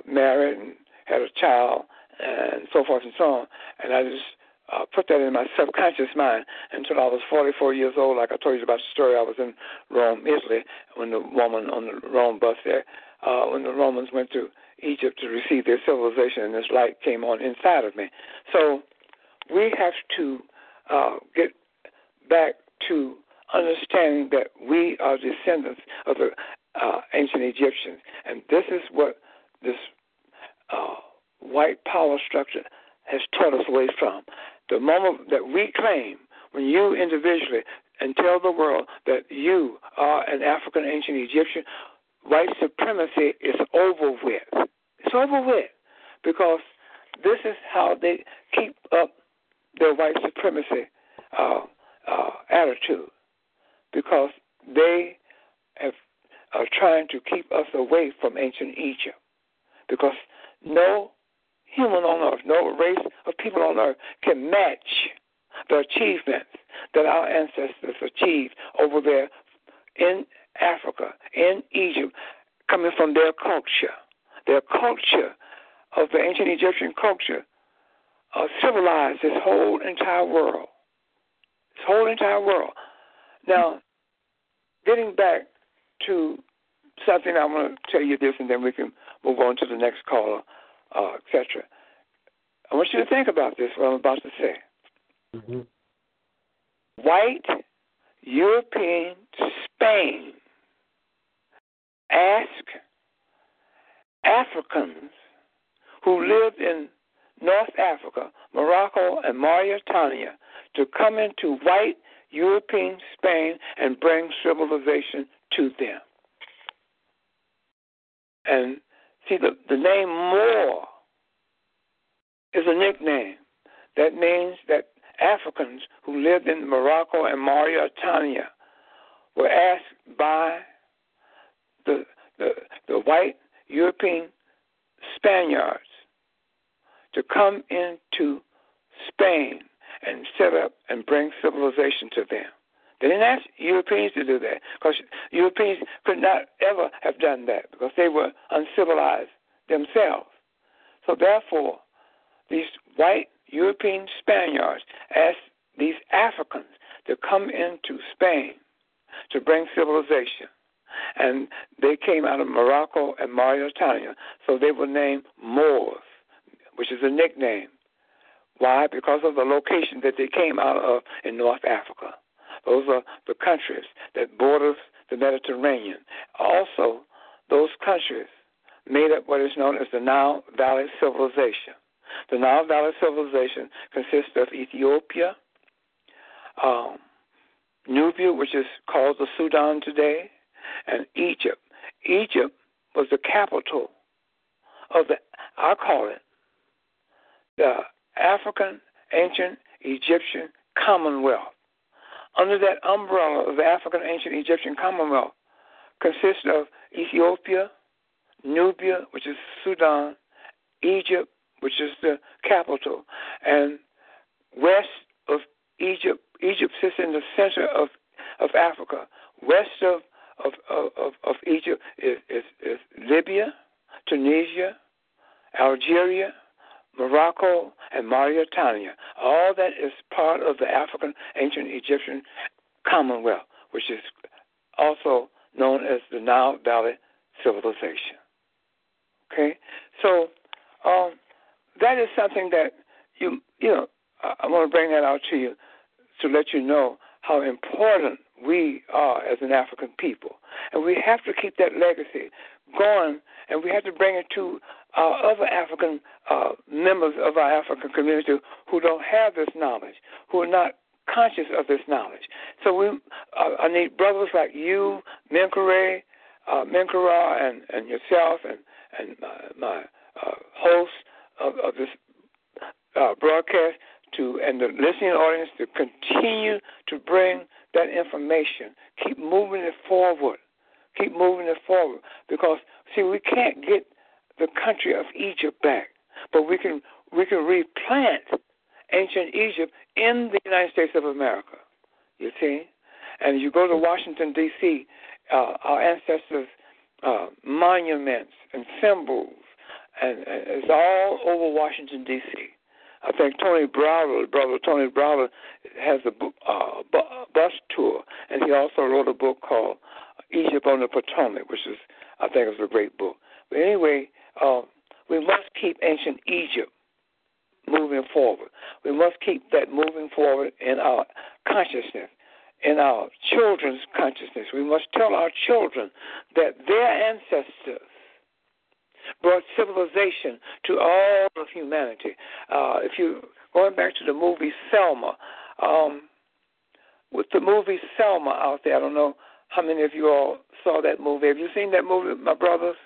married and had a child and so forth and so on, and I just put that in my subconscious mind until I was 44 years old. Like I told you about the story, I was in Rome, Italy, when the woman on the Rome bus there, when the Romans went to Egypt to receive their civilization, and this light came on inside of me. So we have to get back to understanding that we are descendants of the ancient Egyptians, and this is what this white power structure has taught us away from. The moment that we claim, when you individually and tell the world that you are an African ancient Egyptian, white supremacy is over with. It's over with, because this is how they keep up their white supremacy attitude, because they are trying to keep us away from ancient Egypt, because no human on earth, no race of people on earth can match the achievements that our ancestors achieved over there in Africa, in Egypt, coming from their culture. Their culture of the ancient Egyptian culture civilized this whole entire world. This whole entire world. Now, getting back to something, I want to tell you this, and then we can move on to the next caller. etc. I want you to think about this, what I'm about to say. Mm-hmm. White European Spain asked Africans who lived in North Africa, Morocco, and Mauritania to come into white European Spain and bring civilization to them. And see, the name Moor is a nickname. That means that Africans who lived in Morocco and Mauritania were asked by the white European Spaniards to come into Spain and set up and bring civilization to them. They didn't ask Europeans to do that, because Europeans could not ever have done that, because they were uncivilized themselves. So therefore, these white European Spaniards asked these Africans to come into Spain to bring civilization. And they came out of Morocco and Mauritania, so they were named Moors, which is a nickname. Why? Because of the location that they came out of in North Africa. Those are the countries that borders the Mediterranean. Also, those countries made up what is known as the Nile Valley Civilization. The Nile Valley Civilization consists of Ethiopia, Nubia, which is called the Sudan today, and Egypt. Egypt was the capital of the, I call it, the African Ancient Egyptian Commonwealth. Under that umbrella of the African Ancient Egyptian Commonwealth consists of Ethiopia, Nubia, which is Sudan, Egypt, which is the capital, and west of Egypt. Egypt sits in the center of Africa. West of Egypt is Libya, Tunisia, Algeria, Morocco, and Mauritania. All that is part of the African Ancient Egyptian Commonwealth, which is also known as the Nile Valley Civilization. Okay? So that is something that, you know, I want to bring that out to you to let you know how important we are as an African people. And we have to keep that legacy going, and we have to bring it to our other African members of our African community who don't have this knowledge, who are not conscious of this knowledge. So we, I need brothers like you, Menkera, and yourself, and my host of this broadcast, and the listening audience to continue to bring that information. Keep moving it forward. Keep moving it forward. Because, see, we can't get the country of Egypt back, but we can replant ancient Egypt in the United States of America, you see? And you go to Washington, D.C., our ancestors' monuments and symbols, and it's all over Washington, D.C. I think Tony Browder, brother Tony Browder, has a book, bus tour, and he also wrote a book called Egypt on the Potomac, which is, I think, it was a great book. But anyway, we must keep ancient Egypt moving forward. We must keep that moving forward in our consciousness, in our children's consciousness. We must tell our children that their ancestors brought civilization to all of humanity. If you going back to the movie Selma, with the movie Selma out there, I don't know how many of you all saw that movie. Have you seen that movie, my brothers?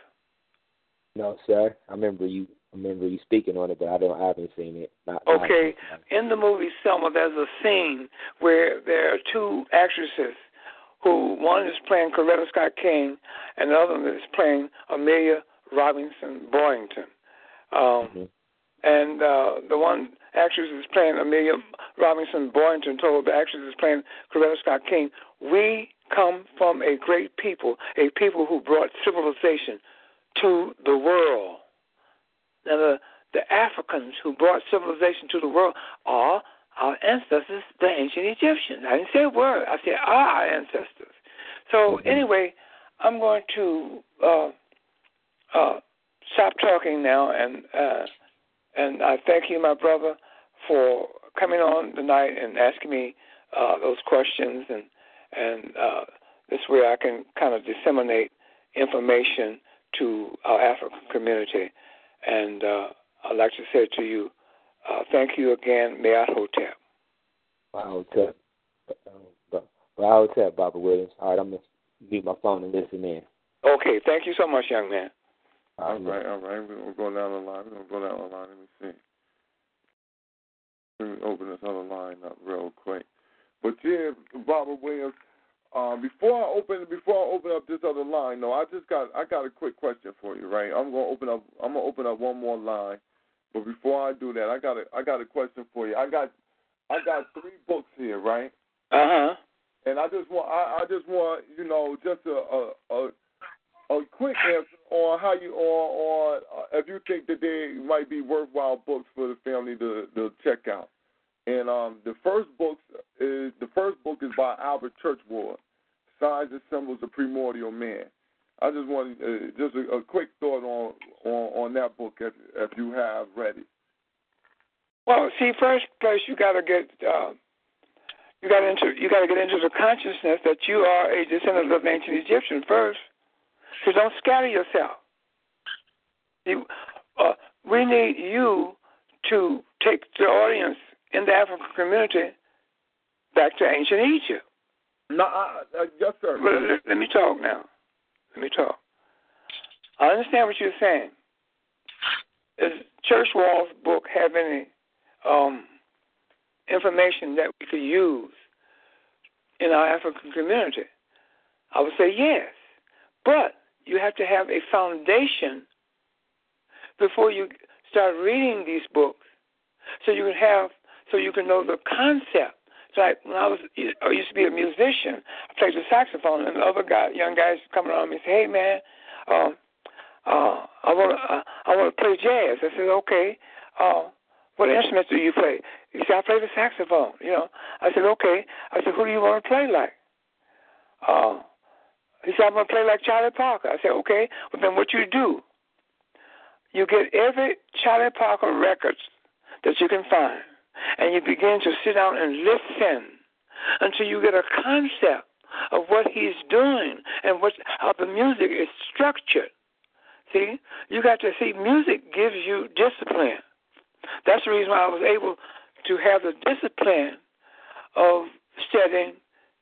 No, sir. I remember you speaking on it, but I haven't seen it. Okay. In the movie Selma, there's a scene where there are two actresses who, one is playing Coretta Scott King, and the other is playing Amelia Robinson Boyington. And the one actress is playing Amelia Robinson Boyington told the actress is playing Coretta Scott King, we come from a great people, a people who brought civilization to the world. Now, the Africans who brought civilization to the world are our ancestors, the ancient Egyptians. I didn't say a word. I said our ancestors. So anyway, I'm going to... stop talking now, and I thank you, my brother, for coming on tonight and asking me those questions, and this way I can kind of disseminate information to our African community. And I'd like to say to you, thank you again, Me'at-Hotep. Me'at-Hotep. Me'at-Hotep, Baba Williams. All right, I'm going to mute my phone and listen in. Okay, thank you so much, young man. All right. We're going to go down the line. Let me see. Let me open this other line up real quick. But yeah, Barbara Williams, before I open up this other line, though, I got a quick question for you, right? I'm gonna open up one more line, but before I do that, I got a question for you. I got three books here, right? Uh huh. And I just want you know, just a quick answer on how you or if you think that they might be worthwhile books for the family to check out. And the first book is by Albert Churchward, Signs and Symbols of Primordial Man. I just want just a quick thought on that book if you have read it. Well, see, first place you got to get into the consciousness that you are a descendant of ancient Egyptian first. So don't scatter yourself. We need you to take the audience in the African community back to ancient Egypt. No, yes, sir. Let me talk now. I understand what you're saying. Does Churchward's book have any information that we could use in our African community? I would say yes, but you have to have a foundation before you start reading these books, so you can know the concept. It's like when I used to be a musician. I played the saxophone, and the other young guys coming around me say, "Hey man, I want to play jazz." I said, "Okay, what instruments do you play?" He said, "I play the saxophone." You know, I said, "Okay." I said, "Who do you want to play like?" He said, "I'm going to play like Charlie Parker." I said, "Okay, well, then what you do, you get every Charlie Parker records that you can find, and you begin to sit down and listen until you get a concept of what he's doing and how the music is structured." See? You got to see music gives you discipline. That's the reason why I was able to have the discipline of studying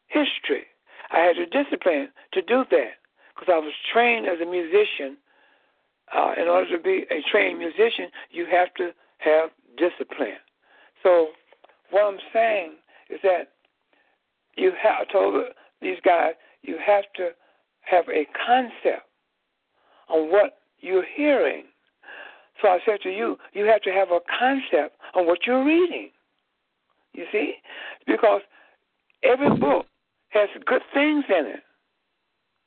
history. I had the discipline to do that because I was trained as a musician. In order to be a trained musician, you have to have discipline. So what I'm saying is that I told these guys, you have to have a concept on what you're hearing. So I said to you, you have to have a concept on what you're reading. You see? Because every book has good things in it.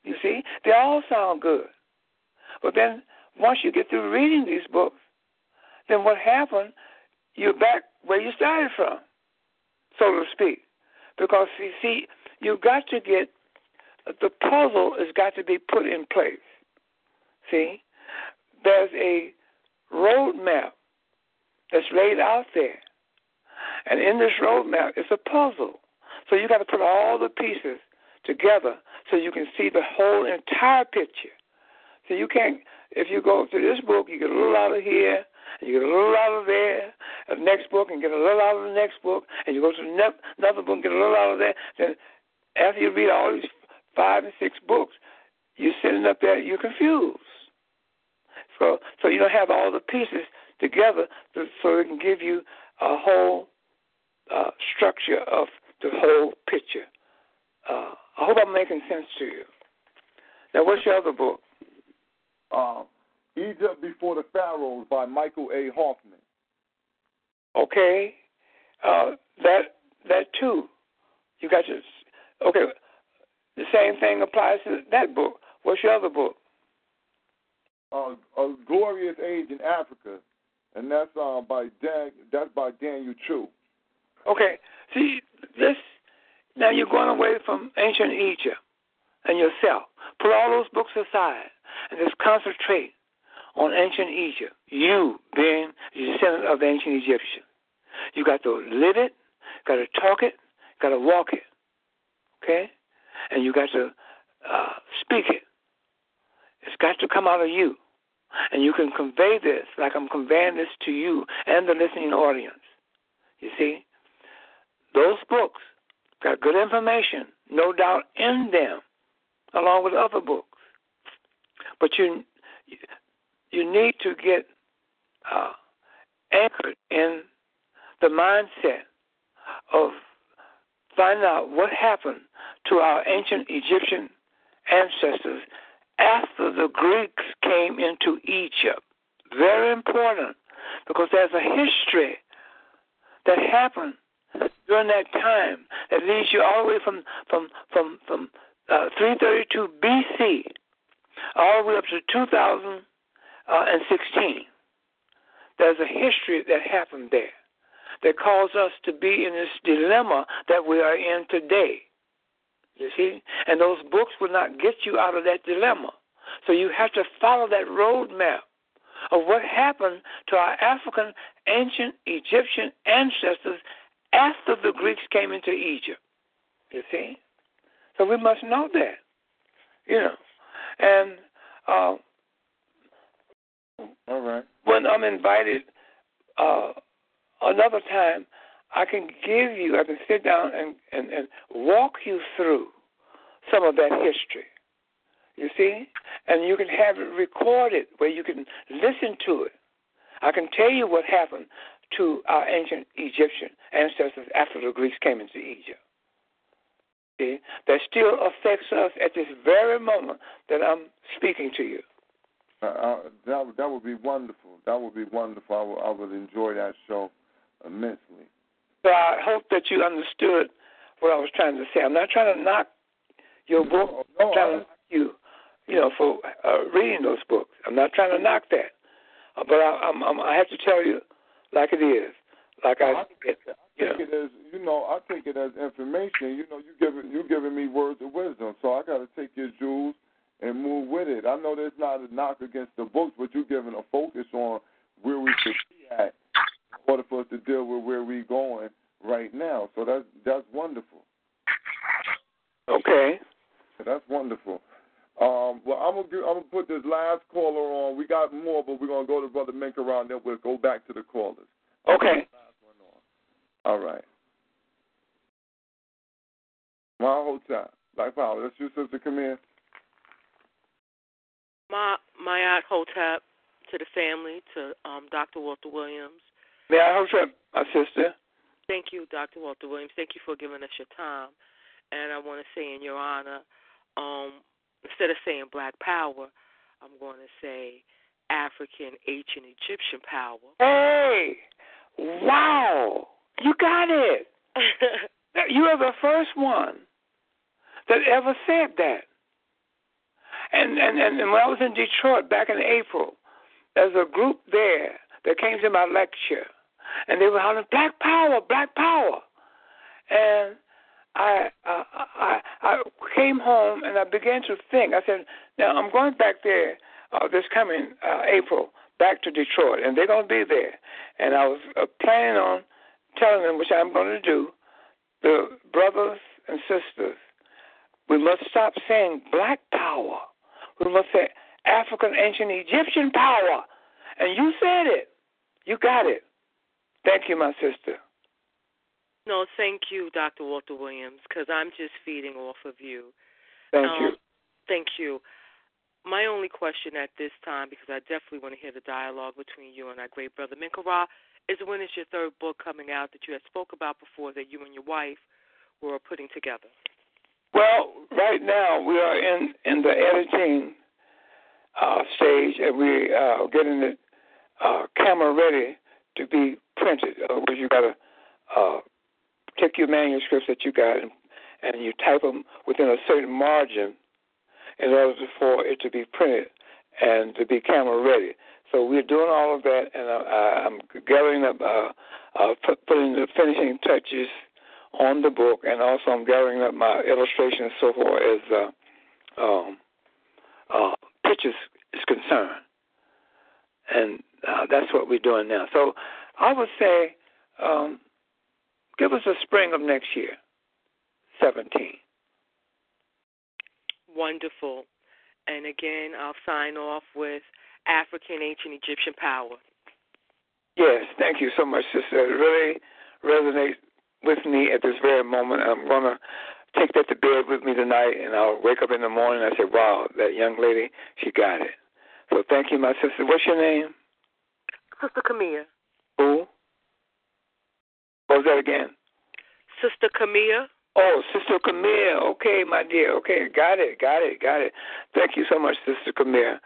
You see? They all sound good. But then once you get through reading these books, then what happened, you're back where you started from, so to speak. Because, you see, you've got to get, the puzzle has got to be put in place. See? There's a roadmap that's laid out there. And in this roadmap, it's a puzzle. So you got to put all the pieces together so you can see the whole entire picture. So you can't, if you go to this book, you get a little out of here, and you get a little out of there, the next book, and get a little out of the next book, and you go to another book and get a little out of there. Then after you read all these 5 and 6 books, you're sitting up there, you're confused. So you don't have all the pieces together so it can give you a whole structure of the whole picture. I hope I'm making sense to you. Now, what's your other book? Egypt Before the Pharaohs by Michael A. Hoffman. Okay. That too. You got your... Okay. The same thing applies to that book. What's your other book? A Glorious Age in Africa. And that's by Daniel Chu. Okay. See, this... Now you're going away from ancient Egypt and yourself. Put all those books aside and just concentrate on ancient Egypt, you being the descendant of the ancient Egyptian. You got to live it, got to talk it, got to walk it, okay? And you got to speak it. It's got to come out of you. And you can convey this like I'm conveying this to you and the listening audience. You see? Those books got good information, no doubt, in them, along with other books. But you need to get anchored in the mindset of finding out what happened to our ancient Egyptian ancestors after the Greeks came into Egypt. Very important, because there's a history that happened during that time that leads you all the way from 332 B.C. all the way up to 2016. There's a history that happened there that caused us to be in this dilemma that we are in today. You see? And those books will not get you out of that dilemma. So you have to follow that roadmap of what happened to our African ancient Egyptian ancestors after the Greeks came into Egypt. You see? So we must know that. You know. And all right. When I'm invited another time, I can sit down and walk you through some of that history, you see? And you can have it recorded where you can listen to it. I can tell you what happened to our ancient Egyptian ancestors after the Greeks came into Egypt. See? That still affects us at this very moment that I'm speaking to you. That would be wonderful. That would be wonderful. I would enjoy that show immensely. So I hope that you understood what I was trying to say. I'm not trying to knock your book. I'm trying to knock you, for reading those books. I'm not trying to knock that. But I have to tell you like it is. Like I said, I take it as information. You're giving me words of wisdom. So I got to take your jewels and move with it. I know there's not a knock against the books, but you're giving a focus on where we should be at in order for us to deal with where we're going right now. So that's wonderful. Okay. So that's wonderful. Well, I'm gonna put this last caller on. We got more, but we're gonna go to Brother Menker and then we'll go back to the callers. Okay. All right. My hotel, Black Power. That's your sister. Come in. My aunt Hotep, to the family, to Dr. Walter Williams. May I Hotep, my sister? Thank you, Dr. Walter Williams. Thank you for giving us your time. And I want to say in your honor, instead of saying Black Power, I'm going to say African Ancient Egyptian Power. Hey! Wow! You got it! You are the first one that ever said that. And when I was in Detroit back in April, there's a group there that came to my lecture, and they were hollering, Black Power, Black Power. And I came home, and I began to think. I said, now I'm going back there this coming April back to Detroit, and they're going to be there. And I was planning on telling them, which I'm going to do, the brothers and sisters, we must stop saying Black Power. We must say African Ancient Egyptian Power. And you said it. You got it. Thank you, my sister. No, thank you, Dr. Walter Williams, because I'm just feeding off of you. Thank you. Thank you. My only question at this time, because I definitely want to hear the dialogue between you and our great brother Menker Ra, is when is your third book coming out that you had spoke about before that you and your wife were putting together? Well, right now we are in the editing stage, and we are getting the camera ready to be printed. Otherwise, you got to take your manuscripts that you got and you type them within a certain margin in order for it to be printed and to be camera ready. So we're doing all of that, and I'm gathering up, putting the finishing touches on the book, and also I'm gathering up my illustrations so far as pictures is concerned. And that's what we're doing now. So I would say give us a spring of next year, 17. Wonderful. And again, I'll sign off with African Ancient Egyptian Power. Yes, thank you so much, sister. It really resonates with me at this very moment. I'm going to take that to bed with me tonight, and I'll wake up in the morning and I say, wow, that young lady, she got it. So thank you, my sister. What's your name? Sister Camille. Who? What was that again? Sister Camille. Oh, Sister Camille. Okay, my dear. Okay, got it. Thank you so much, Sister Camille.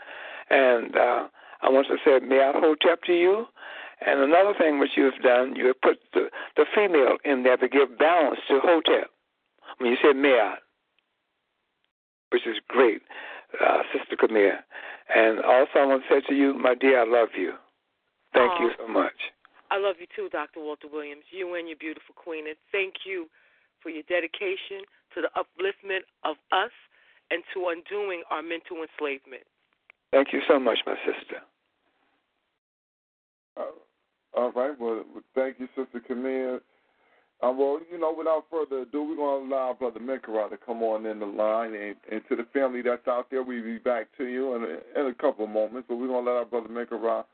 And I want to say, may I hold up to you? And another thing which you've done, you have put the female in there to give balance to Hotep. When you say Me'at, which is great, Sister Camille. And also I want to say to you, my dear, I love you. Thank you so much. I love you too, Dr. Walter Williams, you and your beautiful queen. And thank you for your dedication to the upliftment of us and to undoing our mental enslavement. Thank you so much, my sister. All right. Well, thank you, Sister Camille. Well, you know, without further ado, we're going to allow Brother Menkarat to come on in the line. And to the family that's out there, we'll be back to you in a couple of moments. But we're going to let our Brother Menkarat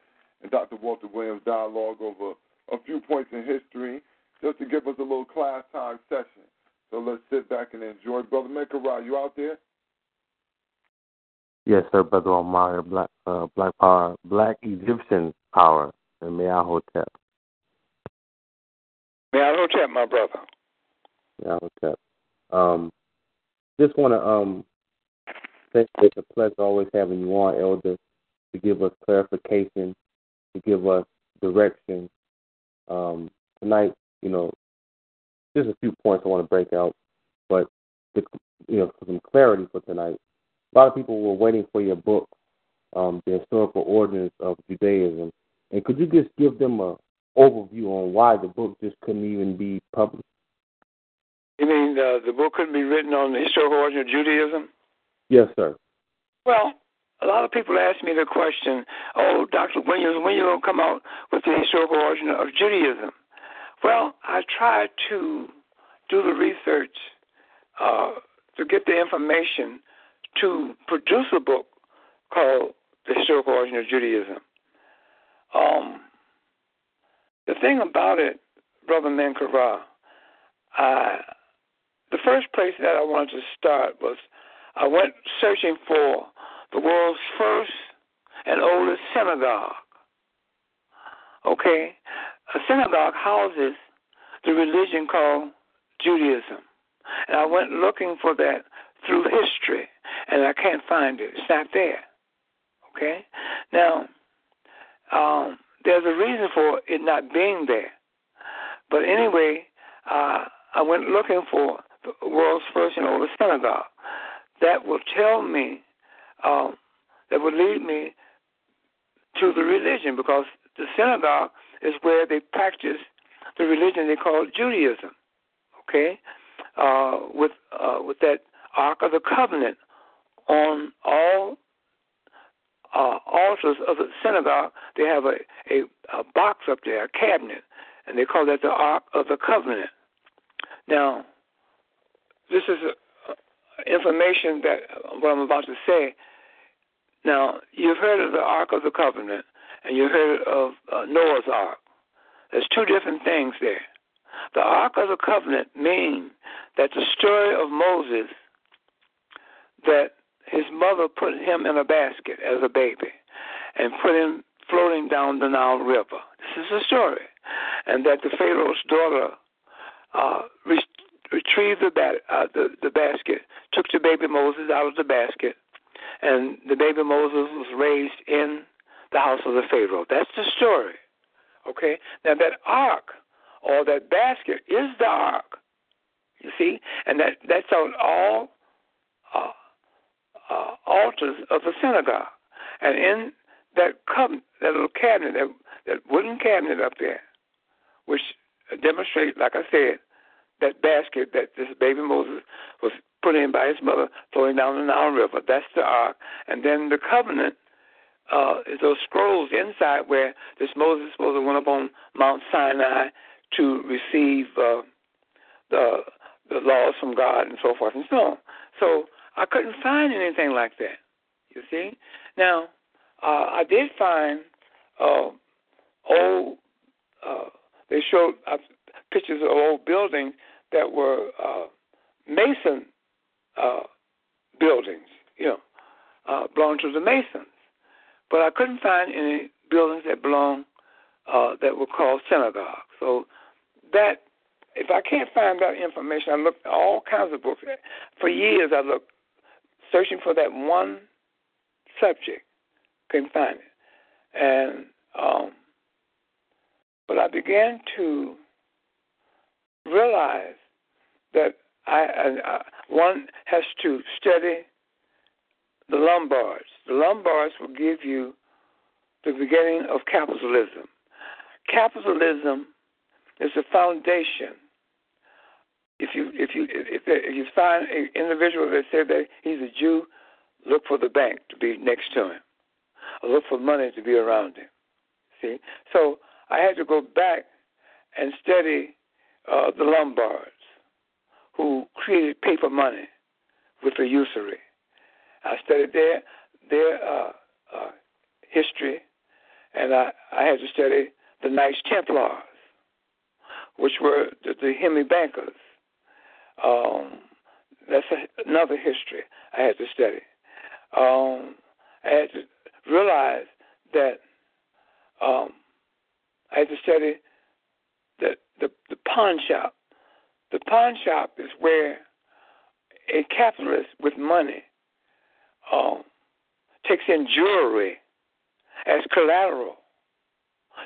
and Dr. Walter Williams dialogue over a few points in history just to give us a little class time session. So let's sit back and enjoy. Brother Menkarat, you out there? Yes, sir, Brother Omar, Black Power, Black Egyptian Power, and Meahotep. Meahotep, my brother. Meahotep. Just want to say it's a pleasure always having you on, Elder, to give us clarification, to give us direction. Tonight, you know, there's a few points I want to break out, but, you know, for some clarity for tonight. A lot of people were waiting for your book, The Historical Origin of Judaism. And could you just give them an overview on why the book just couldn't even be published? You mean the book couldn't be written on the historical origin of Judaism? Yes, sir. Well, a lot of people ask me the question, oh, Dr. Williams, when are you going to come out with the historical origin of Judaism? Well, I tried to do the research to get the information to produce a book called The Historical Origin of Judaism. The thing about it, Brother Menkarat, the first place that I wanted to start was I went searching for the world's first and oldest synagogue. Okay? A synagogue houses the religion called Judaism. And I went looking for that through history, and I can't find it. It's not there. Okay? Now, there's a reason for it not being there. But anyway, I went looking for the world's first and oldest synagogue. That will tell me, that will lead me to the religion, because the synagogue is where they practice the religion they call Judaism. Okay? With that Ark of the Covenant on all altars of the synagogue. They have a box up there, a cabinet, and they call that the Ark of the Covenant. Now, this is information that what I'm about to say. Now, you've heard of the Ark of the Covenant, and you've heard of Noah's Ark. There's two different things there. The Ark of the Covenant means that the story of Moses, that his mother put him in a basket as a baby and put him floating down the Nile River. This is the story. And that the Pharaoh's daughter retrieved the basket, took the baby Moses out of the basket, and the baby Moses was raised in the house of the Pharaoh. That's the story. Okay? Now, that ark, or that basket, is the ark. You see? And that's on all altars of the synagogue, and in that little cabinet, that wooden cabinet up there, which demonstrates, like I said, that basket that this baby Moses was put in by his mother, flowing down the Nile River. That's the ark, and then the covenant those scrolls inside where this Moses supposed to went up on Mount Sinai to receive the laws from God and so forth and so on. So I couldn't find anything like that, you see. Now, I did find they showed pictures of old buildings that were Mason buildings, you know, belonged to the Masons. But I couldn't find any buildings that that were called synagogues. So that, if I can't find that information, I looked at all kinds of books. For years I looked, searching for that one subject, couldn't find it. And but I began to realize that I one has to study the Lombards. The Lombards will give you the beginning of capitalism. Capitalism is the foundation. If you find an individual that says that he's a Jew, look for the bank to be next to him, or look for money to be around him. See, so I had to go back and study the Lombards, who created paper money with the usury. I studied their history, and I had to study the Knights Templars, which were the Hemi bankers. That's another history I had to study. I had to realize that I had to study the pawn shop. The pawn shop is where a capitalist with money takes in jewelry as collateral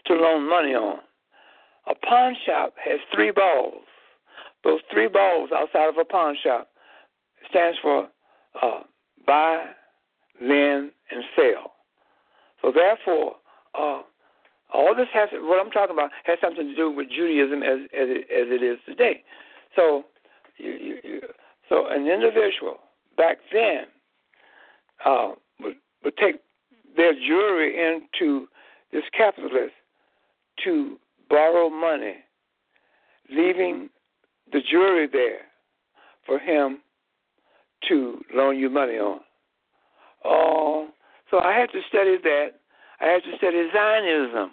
to loan money on. A pawn shop has three balls. Those three balls outside of a pawn shop stands for buy, lend, and sell. So therefore, all this has, what I'm talking about, has something to do with Judaism as it is today. So, so an individual back then would take their jewelry into this capitalist to borrow money, leaving the jewelry there for him to loan you money on. So I had to study that. I had to study Zionism.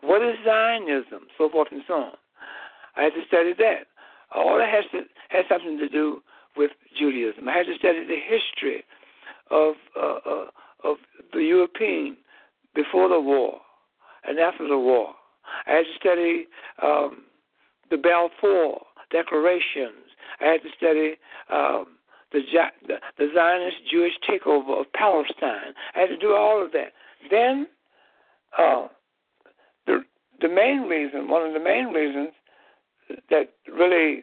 What is Zionism? So forth and so on. I had to study that. All that has something to do with Judaism. I had to study the history of the European before the war and after the war. I had to study the Balfour Declarations. I had to study the Zionist Jewish takeover of Palestine. I had to do all of that. Then the main reason, one of the main reasons that really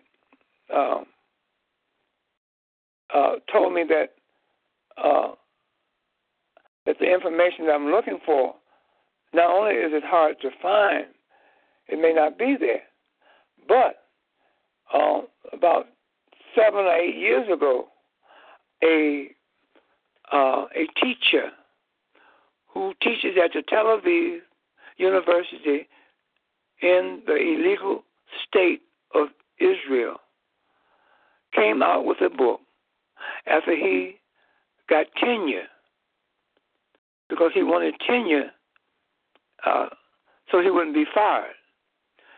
told me that that the information that I'm looking for, not only is it hard to find, it may not be there, but about 7 or 8 years ago, a teacher who teaches at the Tel Aviv University in the illegal state of Israel came out with a book after he got tenure, because he wanted tenure so he wouldn't be fired.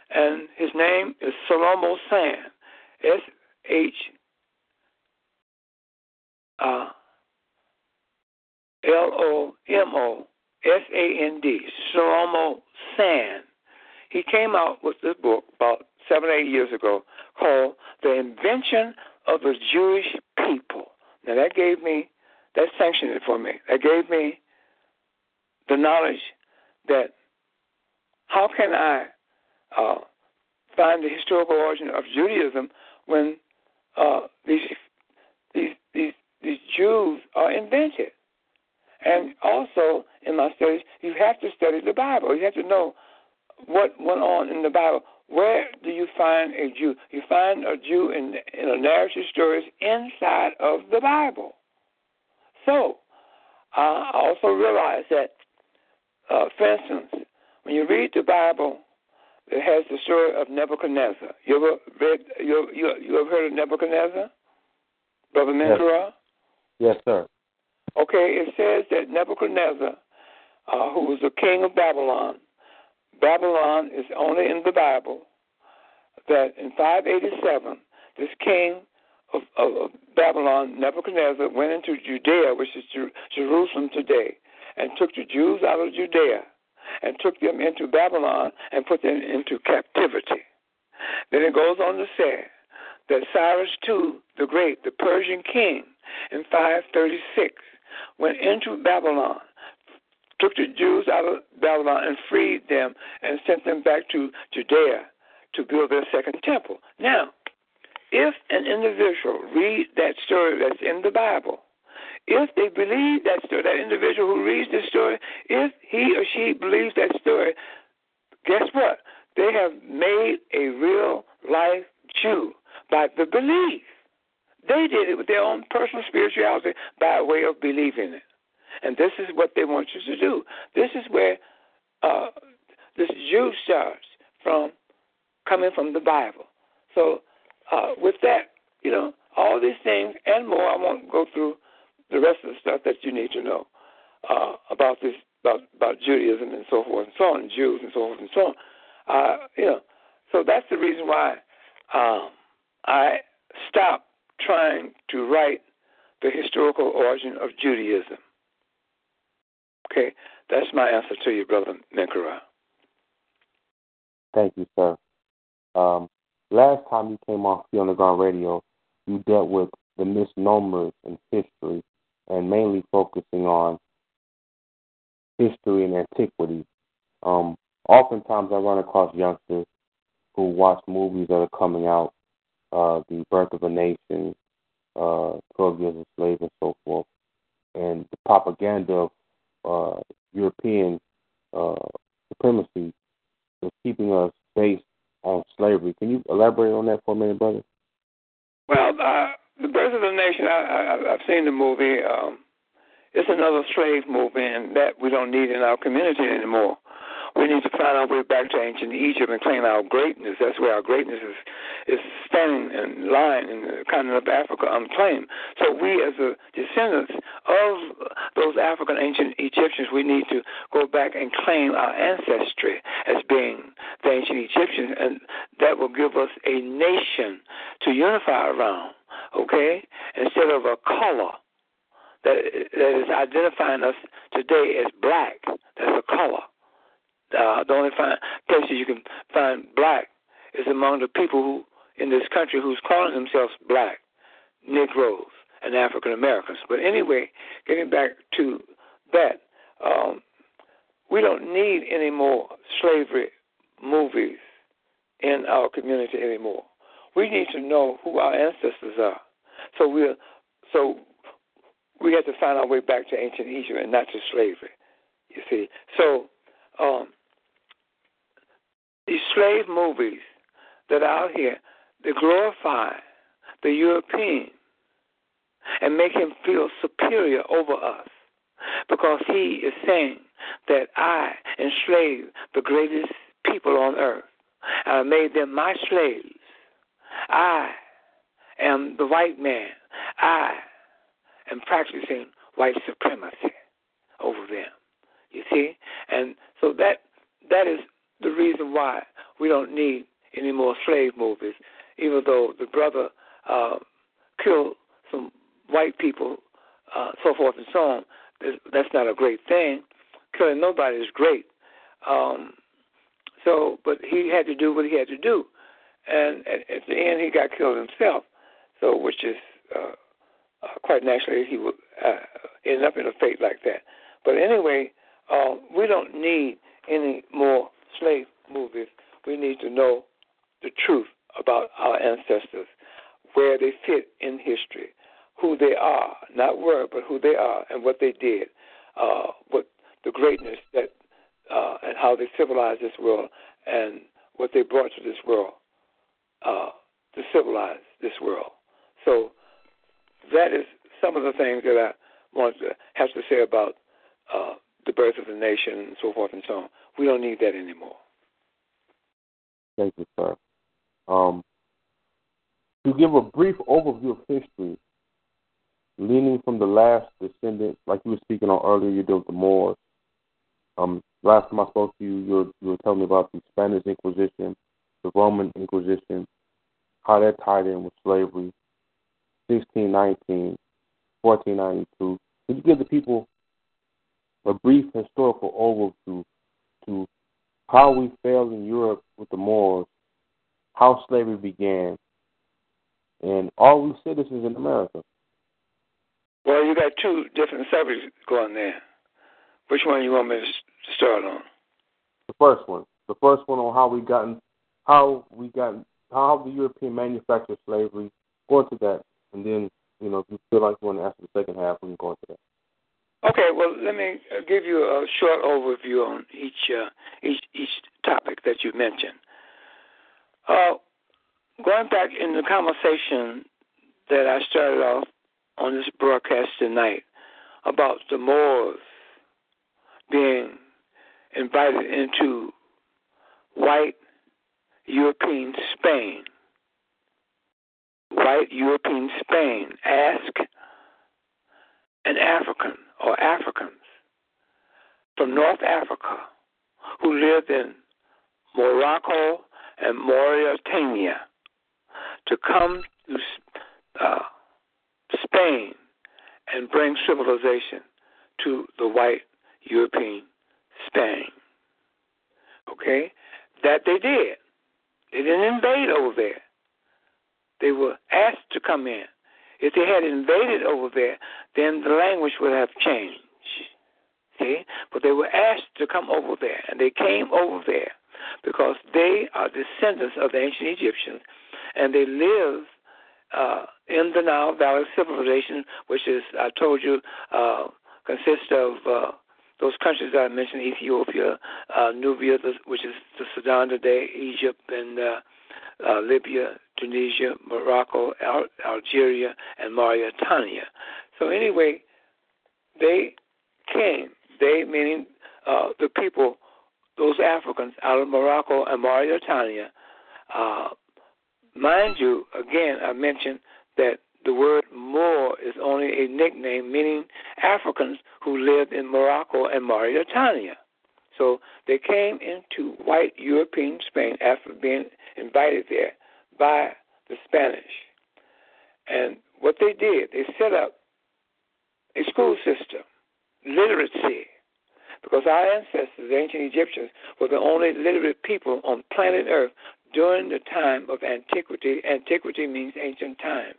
And his name is Shlomo Sand, Shlomo Sand, Shlomo Sand. He came out with this book about 7 or 8 years ago called The Invention of the Jewish People. Now that sanctioned it for me. That gave me the knowledge that how can I find the historical origin of Judaism when these Jews are invented. And also, in my studies, you have to study the Bible. You have to know what went on in the Bible. Where do you find a Jew? You find a Jew in a narrative stories inside of the Bible. So I also realize that, for instance, when you read the Bible, it has the story of Nebuchadnezzar. You have heard of Nebuchadnezzar, Brother Mentor? Yes, sir. Okay, it says that Nebuchadnezzar, who was the king of Babylon, Babylon is only in the Bible, that in 587, this king of Babylon, Nebuchadnezzar, went into Judea, which is Jerusalem today, and took the Jews out of Judea and took them into Babylon and put them into captivity. Then it goes on to say that Cyrus II the Great, the Persian king, in 536, went into Babylon, took the Jews out of Babylon and freed them and sent them back to Judea to build their second temple. Now, if an individual reads that story that's in the Bible, if they believe that story, that individual who reads the story, if he or she believes that story, guess what? They have made a real-life Jew by the belief. They did it with their own personal spirituality by way of believing it. And this is what they want you to do. This is where this Jew starts from, coming from the Bible. So with that, you know, all these things and more, I won't go through the rest of the stuff that you need to know about Judaism and so forth and so on, Jews and so forth and so on. You know, so that's the reason why I stopped trying to write the historical origin of Judaism. Okay, that's my answer to you, Brother Minkara. Thank you, sir. Last time you came on the Underground Radio, you dealt with the misnomers in history and mainly focusing on history and antiquity. Oftentimes I run across youngsters who watch movies that are coming out, The Birth of a Nation, 12 Years a Slave, and so forth, and the propaganda of European supremacy was keeping us based on slavery. Can you elaborate on that for a minute, brother? Well, The Birth of a Nation, I've seen the movie. It's another slave movement that we don't need in our community anymore. We need to find our way back to ancient Egypt and claim our greatness. That's where our greatness is standing in line in the continent of Africa unclaimed. So we as the descendants of those African ancient Egyptians, we need to go back and claim our ancestry as being the ancient Egyptians, and that will give us a nation to unify around, okay, instead of a color that is identifying us today as black. That's a color. The only places you can find black is among the people who in this country who's calling themselves black, Negroes, and African Americans. But anyway, getting back to that, we don't need any more slavery movies in our community anymore. We need to know who our ancestors are. So we have to find our way back to ancient Egypt and not to slavery, you see. So these slave movies that are out here, they glorify the European and make him feel superior over us because he is saying that I enslaved the greatest people on earth. I made them my slaves. I am the white man. I am practicing white supremacy over them, you see? And so that is the reason why we don't need any more slave movies, even though the brother killed some white people, so forth and so on. That's not a great thing. Killing nobody is great. But he had to do what he had to do. And at the end, he got killed himself, so which is quite naturally he would end up in a fate like that. But anyway, we don't need any more slave movies. We need to know the truth about our ancestors, where they fit in history, who they are, not where, but who they are and what they did, what the greatness that and how they civilized this world and what they brought to this world. To civilize this world. So that is some of the things that I has to say about the birth of the nation and so forth and so on. We don't need that anymore. Thank you, sir. To give a brief overview of history, leaning from the last descendant, like you were speaking on earlier, you dealt with the Moors. Last time I spoke to you, you were telling me about the Spanish Inquisition, the Roman Inquisition, how that tied in with slavery, 1619, 1492. Could you give the people a brief historical overview to how we failed in Europe with the Moors, how slavery began, and are we citizens in America? Well, you got two different subjects going there. Which one you want me to start on? The first one on how the European manufactured slavery. Go into that, and then, you know, if you feel like you want to answer the second half, we can go into that. Okay. Well, let me give you a short overview on each topic that you mentioned. Going back in the conversation that I started off on this broadcast tonight about the Moors being invited into white European Spain. White European Spain, Asked an African or Africans from North Africa who lived in Morocco and Mauritania to come to Spain and bring civilization to the white European Spain. Okay? That they did. They didn't invade over there. They were asked to come in. If they had invaded over there, then the language would have changed. See? But they were asked to come over there, and they came over there because they are descendants of the ancient Egyptians, and they live in the Nile Valley Civilization, which is, I told you, consists of those countries that I mentioned, Ethiopia, Nubia, which is the Sudan today, Egypt, and Libya, Tunisia, Morocco, Algeria, and Mauritania. So anyway, they came. They, meaning the people, those Africans out of Morocco and Mauritania. Mind you, again, I mentioned that the word Moor is only a nickname, meaning Africans who lived in Morocco and Mauritania. So they came into white European Spain after being invited there by the Spanish. And what they did, they set up a school system, literacy, because our ancestors, the ancient Egyptians, were the only literate people on planet Earth during the time of antiquity. Antiquity means ancient times.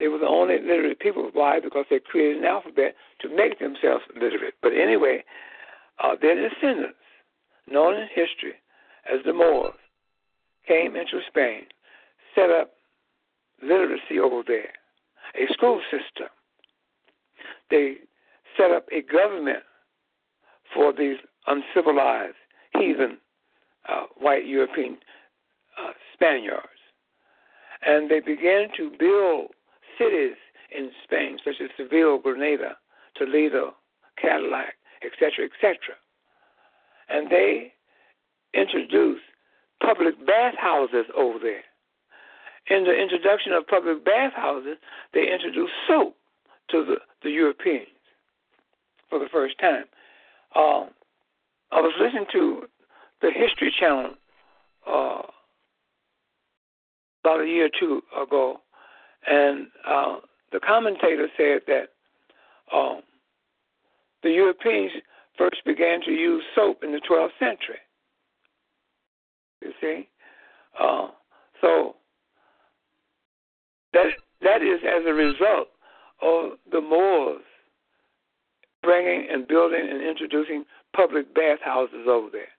They were the only literate people. Why? Because they created an alphabet to make themselves literate. But anyway, their descendants, known in history as the Moors, came into Spain, set up literacy over there, a school system. They set up a government for these uncivilized, heathen, white European Spaniards. And they began to build cities in Spain, such as Seville, Granada, Toledo, Cadillac, etc., etc. And they introduced public bathhouses over there. In the introduction of public bathhouses, they introduced soap to the Europeans for the first time. I was listening to the History Channel about a year or two ago, and the commentator said that the Europeans first began to use soap in the 12th century. You see? So that is as a result of the Moors bringing and building and introducing public bathhouses over there.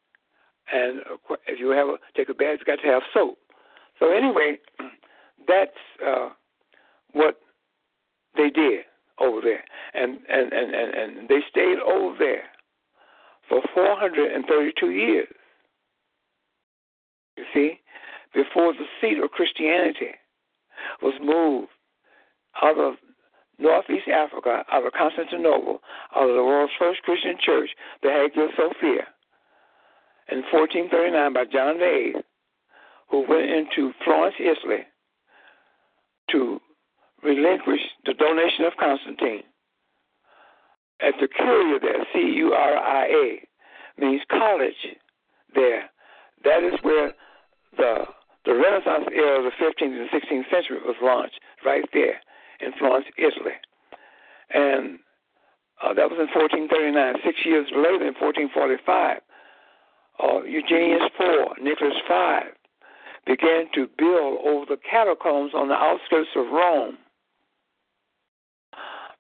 And if you take a bath, you've got to have soap. So anyway, that's what they did over there. And they stayed over there for 432 years, you see, before the seat of Christianity was moved out of northeast Africa, out of Constantinople, out of the world's first Christian church, the Hagia Sophia, in 1439 by John VIII, who went into Florence, Italy, to relinquish the donation of Constantine. At the Curia there, C-U-R-I-A, means college there. That is where the Renaissance era of the 15th and 16th century was launched, right there in Florence, Italy. And that was in 1439. 6 years later, in 1445, Eugenius IV, Nicholas V, began to build over the catacombs on the outskirts of Rome.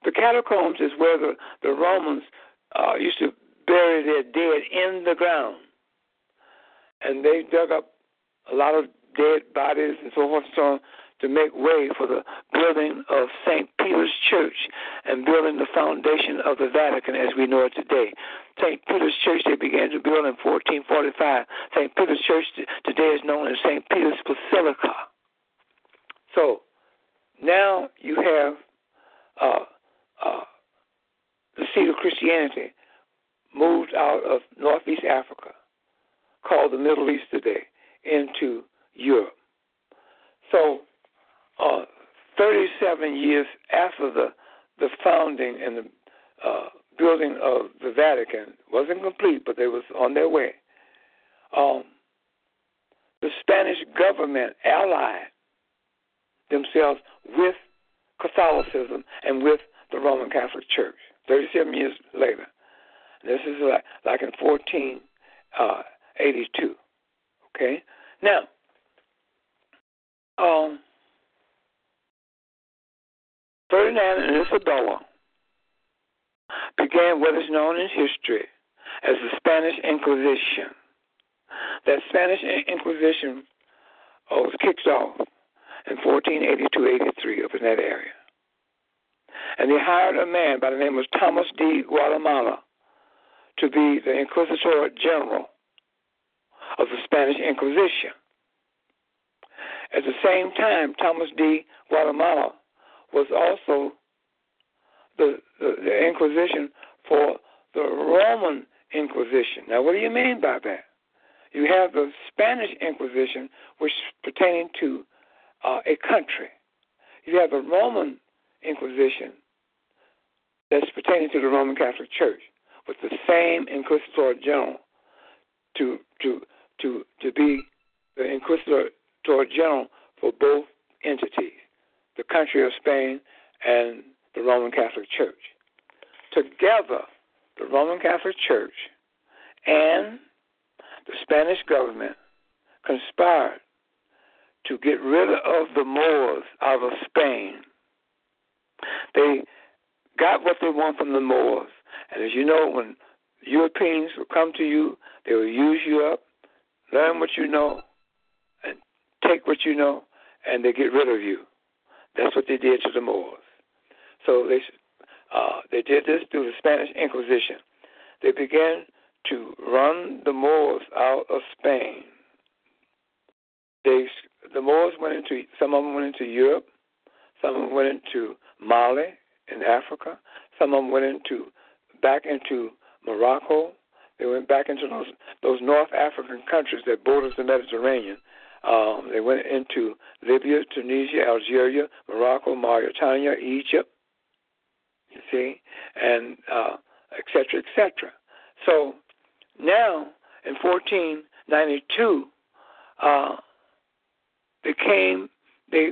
The catacombs is where the Romans used to bury their dead in the ground. And they dug up a lot of dead bodies and so forth and so on to make way for the building of St. Peter's Church and building the foundation of the Vatican as we know it today. St. Peter's Church they began to build in 1445. St. Peter's Church today is known as St. Peter's Basilica. So now you have the seat of Christianity moved out of northeast Africa, called the Middle East today, into Europe. So 37 years after the founding and the building of the Vatican wasn't complete, but they was on their way. The Spanish government allied themselves with Catholicism and with the Roman Catholic Church 37 years later. This is like in 1482. Okay? Now, Ferdinand and Isabella began what is known in history as the Spanish Inquisition. That Spanish Inquisition was kicked off in 1482-83 up in that area. And they hired a man by the name of Thomas de Guatemala to be the Inquisitor General of the Spanish Inquisition. At the same time, Thomas de Guatemala was also the Inquisition for the Roman Inquisition. Now, what do you mean by that? You have the Spanish Inquisition, which is pertaining to a country. You have the Roman Inquisition that's pertaining to the Roman Catholic Church, with the same Inquisitor General to be the Inquisitor General for both entities, the country of Spain and the Roman Catholic Church. Together, the Roman Catholic Church and the Spanish government conspired to get rid of the Moors out of Spain. They got what they want from the Moors. And as you know, when Europeans will come to you, they will use you up, learn what you know, and take what you know, and they get rid of you. That's what they did to the Moors. So they did this through the Spanish Inquisition. They began to run the Moors out of Spain. The Moors went into, some of them went into Europe, some of them went into Mali in Africa, some of them went into back into Morocco. They went back into those North African countries that borders the Mediterranean. They went into Libya, Tunisia, Algeria, Morocco, Mauritania, Egypt, you see, and et cetera, et cetera. So now in 1492,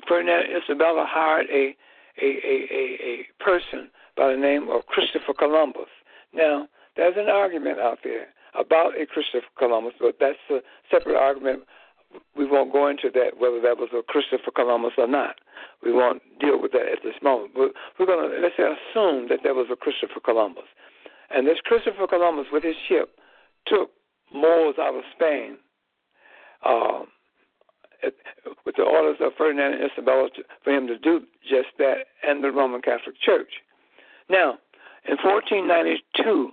Ferdinand and Isabella hired a person by the name of Christopher Columbus. Now, there's an argument out there about a Christopher Columbus, but that's a separate argument. We won't go into that, whether that was a Christopher Columbus or not. We won't deal with that at this moment. But we're going to, let's say, assume that there was a Christopher Columbus. And this Christopher Columbus, with his ship, took Moors out of Spain with the orders of Ferdinand and Isabella for him to do just that, and the Roman Catholic Church. Now, in 1492,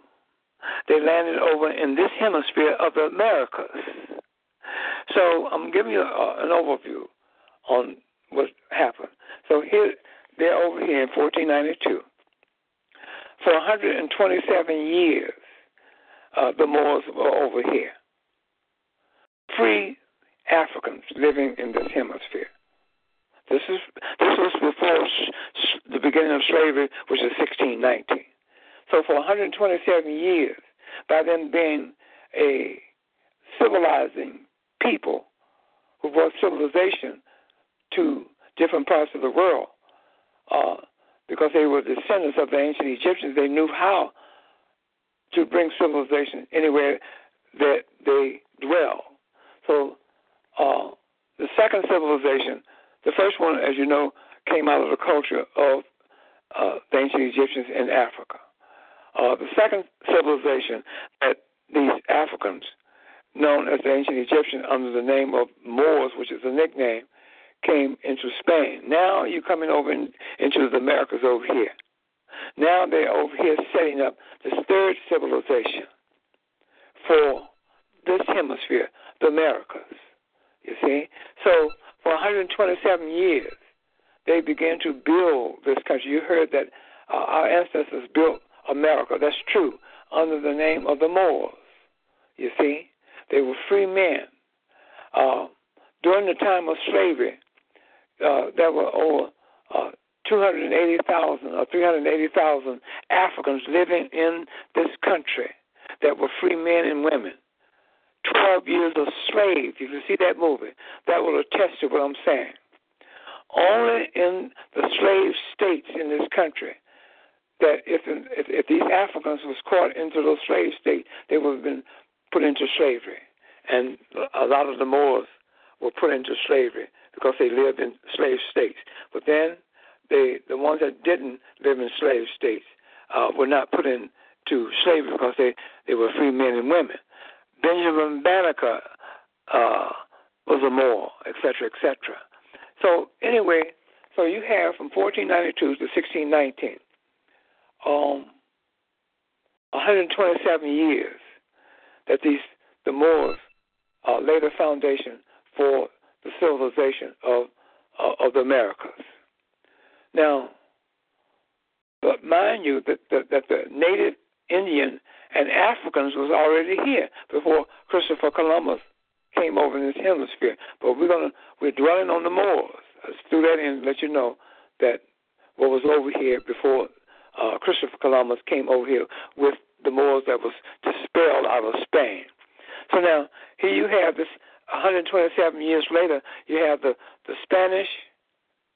they landed over in this hemisphere of the Americas. So I'm giving you an overview on what happened. So here, They're over here in 1492. For 127 years, the Moors were over here. Free Africans living in this hemisphere. This was before the beginning of slavery, which is 1619. So for 127 years, by them being a civilizing people who brought civilization to different parts of the world, because they were descendants of the ancient Egyptians, they knew how to bring civilization anywhere that they dwell. So the second civilization, the first one, as you know, came out of the culture of the ancient Egyptians in Africa. The second civilization that these Africans, known as the ancient Egyptians under the name of Moors, which is a nickname, came into Spain. Now you're coming over into the Americas over here. Now they're over here setting up this third civilization for this hemisphere, the Americas, you see. So for 127 years, they began to build this country. You heard that our ancestors built America. That's true, under the name of the Moors, you see. They were free men. During the time of slavery, there were over 280,000 or 380,000 Africans living in this country that were free men and women. 12 years of slaves. You can see that movie. That will attest to what I'm saying. Only in the slave states in this country that if these Africans was caught into those slave states, they would have been put into slavery. And a lot of the Moors were put into slavery because they lived in slave states. But then the ones that didn't live in slave states were not put into slavery because they were free men and women. Benjamin Banneker was a Moor, et cetera, et cetera. So anyway, so you have from 1492 to 1619, 127 years that the Moors laid a foundation for the civilization of the Americas. Now, but mind you that the native Indian and Africans was already here before Christopher Columbus came over in this hemisphere. But we're dwelling on the Moors. I'll throw that in and let you know that what was over here before Christopher Columbus came over here with the Moors that was dispelled out of Spain. So now here you have this 127 years later, you have the Spanish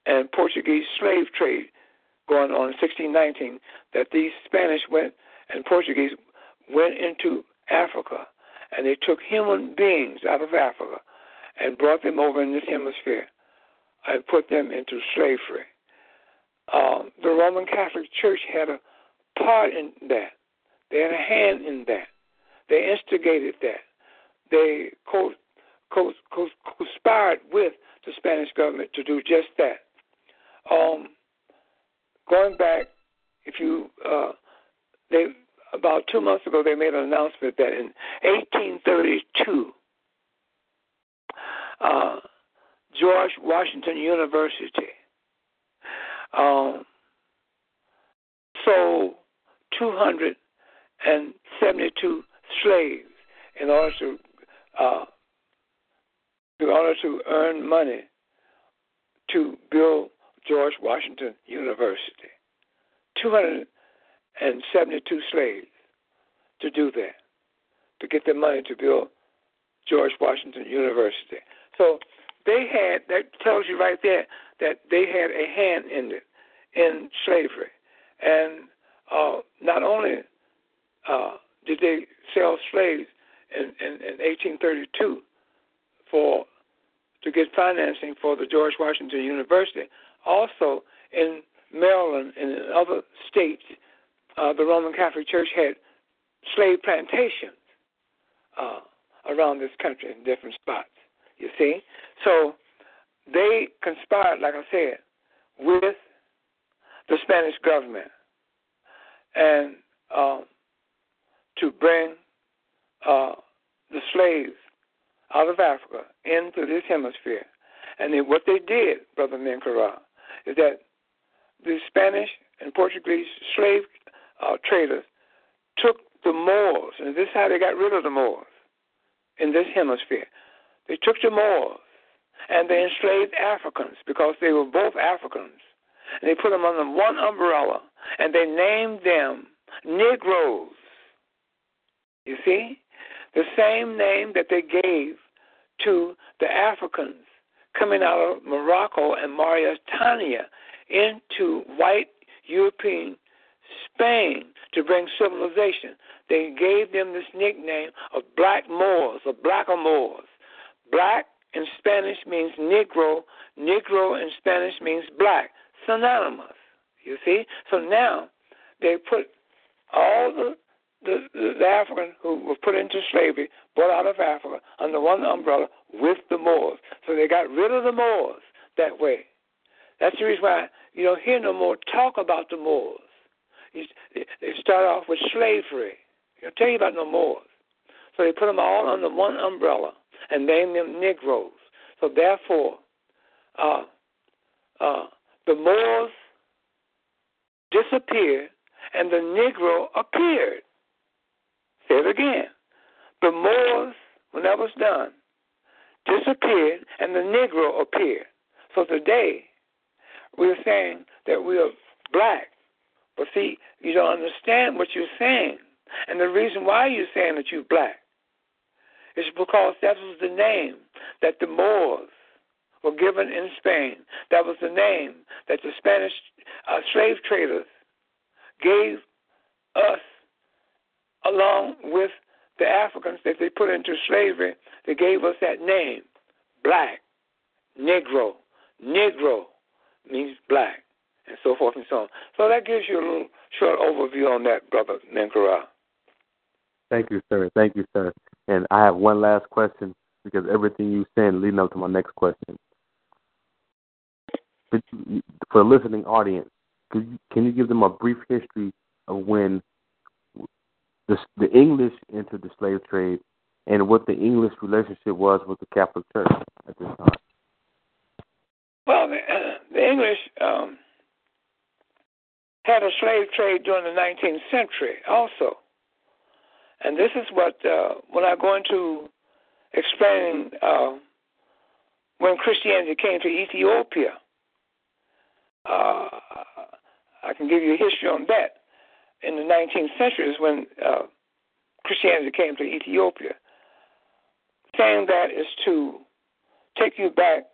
and Portuguese slave trade going on in 1619, that these Spanish and Portuguese went into Africa, and they took human beings out of Africa and brought them over in this hemisphere and put them into slavery. The Roman Catholic Church had a part in that. They had a hand in that. They instigated that. They conspired with the Spanish government to do just that. Going back, about 2 months ago, they made an announcement that in 1832, George Washington University sold 272 slaves in order to earn money to build George Washington University. 272 slaves to do that, to get the money to build George Washington University. So that tells you right there that they had a hand in it, in slavery. And not only did they sell slaves in 1832 to get financing for the George Washington University, also in Maryland and in other states, the Roman Catholic Church had slave plantations around this country in different spots, you see. So they conspired, like I said, with the Spanish government and to bring the slaves out of Africa into this hemisphere. And then what they did, Brother Menkaura, is that the Spanish and Portuguese slave traders took the Moors, and this is how they got rid of the Moors in this hemisphere. They took the Moors, and they enslaved Africans because they were both Africans. And they put them under one umbrella, and they named them Negroes. You see? The same name that they gave to the Africans coming out of Morocco and Mauritania into white European Spain to bring civilization. They gave them this nickname of Black Moors or Blacker Moors. Black in Spanish means Negro. Negro in Spanish means black. Synonymous, you see? So now they put all the Africans who were put into slavery, brought out of Africa, under one umbrella with the Moors. So they got rid of the Moors that way. That's the reason why you don't hear no more talk about the Moors. They start off with slavery. They don't tell you about no Moors. So they put them all under one umbrella and named them Negroes. So therefore, the Moors disappeared and the Negro appeared. Say it again. The Moors, when that was done, disappeared and the Negro appeared. So today, we're saying that we are black. But see, you don't understand what you're saying. And the reason why you're saying that you're black is because that was the name that the Moors were given in Spain. That was the name that the Spanish slave traders gave us along with the Africans that they put into slavery. They gave us that name, black, Negro. Negro means black, and so forth and so on. So that gives you a little short overview on that, Brother Nankara. Thank you, sir. Thank you, sir. And I have one last question because everything you said leading up to my next question. For a listening audience, can you give them a brief history of when the English entered the slave trade and what the English relationship was with the Catholic Church at this time? Well, the English had a slave trade during the 19th century also. And this is what, when I go into explaining when Christianity came to Ethiopia, I can give you a history on that. In the 19th century is when Christianity came to Ethiopia. Saying that is to take you back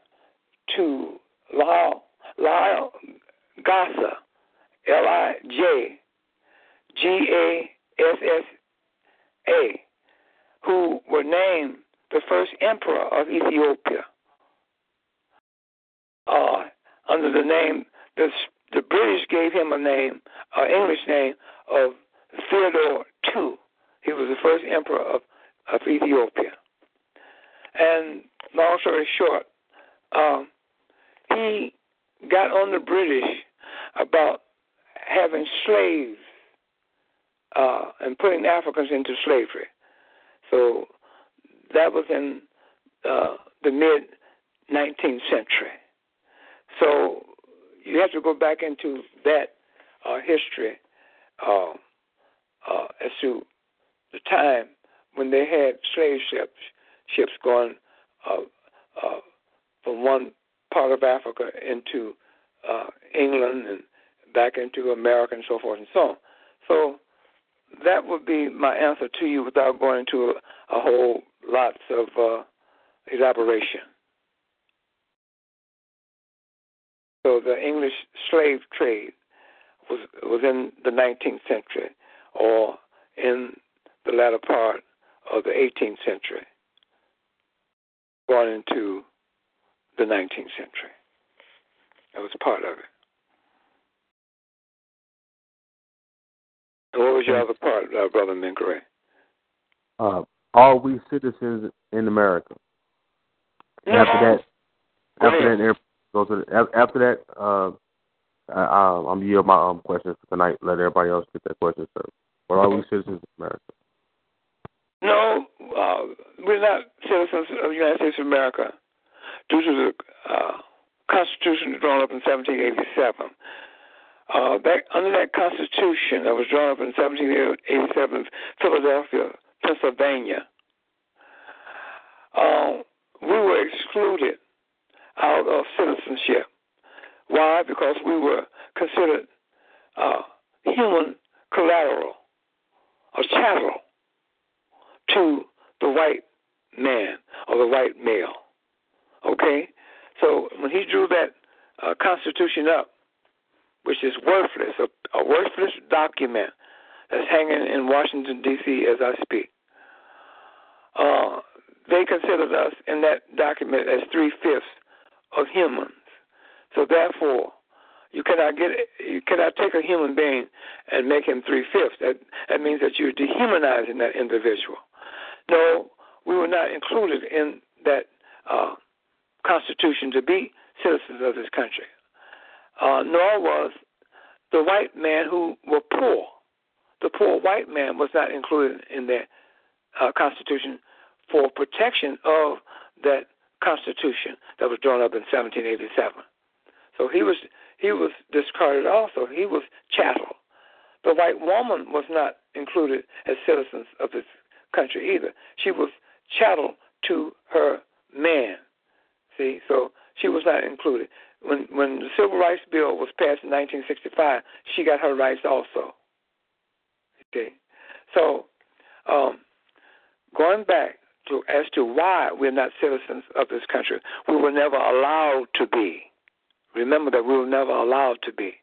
to Lij Kassa, L-I-J-G-A-S-S-A, who were named the first emperor of Ethiopia under the name, the British gave him a name, an English name, of Theodore II. He was the first emperor of Ethiopia. And long story short, he got on the British about having slaves and putting Africans into slavery. So that was in the mid-19th century. So you have to go back into that history as to the time when they had slave ships going from one part of Africa into England and back into America and so forth and so on. So that would be my answer to you without going into a whole lots of elaboration. So the English slave trade was in the 19th century or in the latter part of the 18th century, going into the 19th century. That was part of it. And what was your other part, Brother Minkeray? Are we citizens in America? Yeah. I'm yield my questions for tonight. Let everybody else get their questions served. But are we citizens of America? No, we're not citizens of the United States of America due to the Constitution drawn up in 1787. Under that constitution that was drawn up in 1787, Philadelphia, Pennsylvania, we were excluded out of citizenship. Why? Because we were considered human collateral or chattel to the white man or the white male. Okay? So when he drew that constitution up, which is worthless, a worthless document that's hanging in Washington, D.C. as I speak, they considered us in that document as 3/5 of humans. So therefore, you cannot take a human being and make him 3/5. That means that you're dehumanizing that individual. No, we were not included in that constitution to be citizens of this country. Nor was the white man who were poor. The poor white man was not included in that constitution for protection of that constitution that was drawn up in 1787. So he was discarded also. He was chattel. The white woman was not included as citizens of this country either. She was chattel to her man. See, so she was not included. When the Civil Rights Bill was passed in 1965, she got her rights also. Okay, so going back to as to why we're not citizens of this country, we were never allowed to be. Remember that we were never allowed to be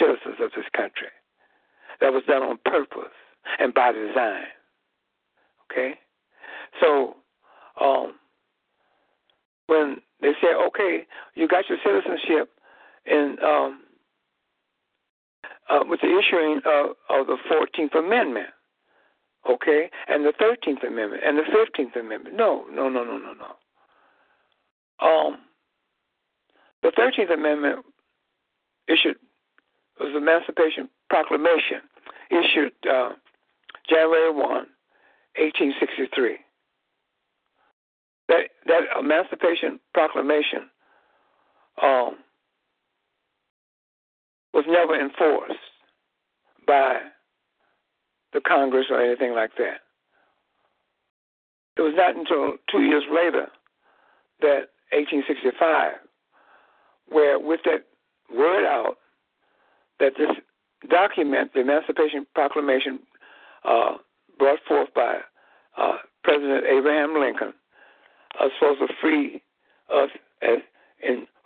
citizens of this country. That was done on purpose and by design. Okay, so when they said, okay, you got your citizenship in, with the issuing of the 14th Amendment, okay, and the 13th Amendment, and the 15th Amendment. No. The 13th Amendment was the Emancipation Proclamation, issued January 1, 1863. That Emancipation Proclamation was never enforced by the Congress or anything like that. It was not until 2 years later, that 1865, where with that word out that this document, the Emancipation Proclamation brought forth by President Abraham Lincoln, are supposed to free us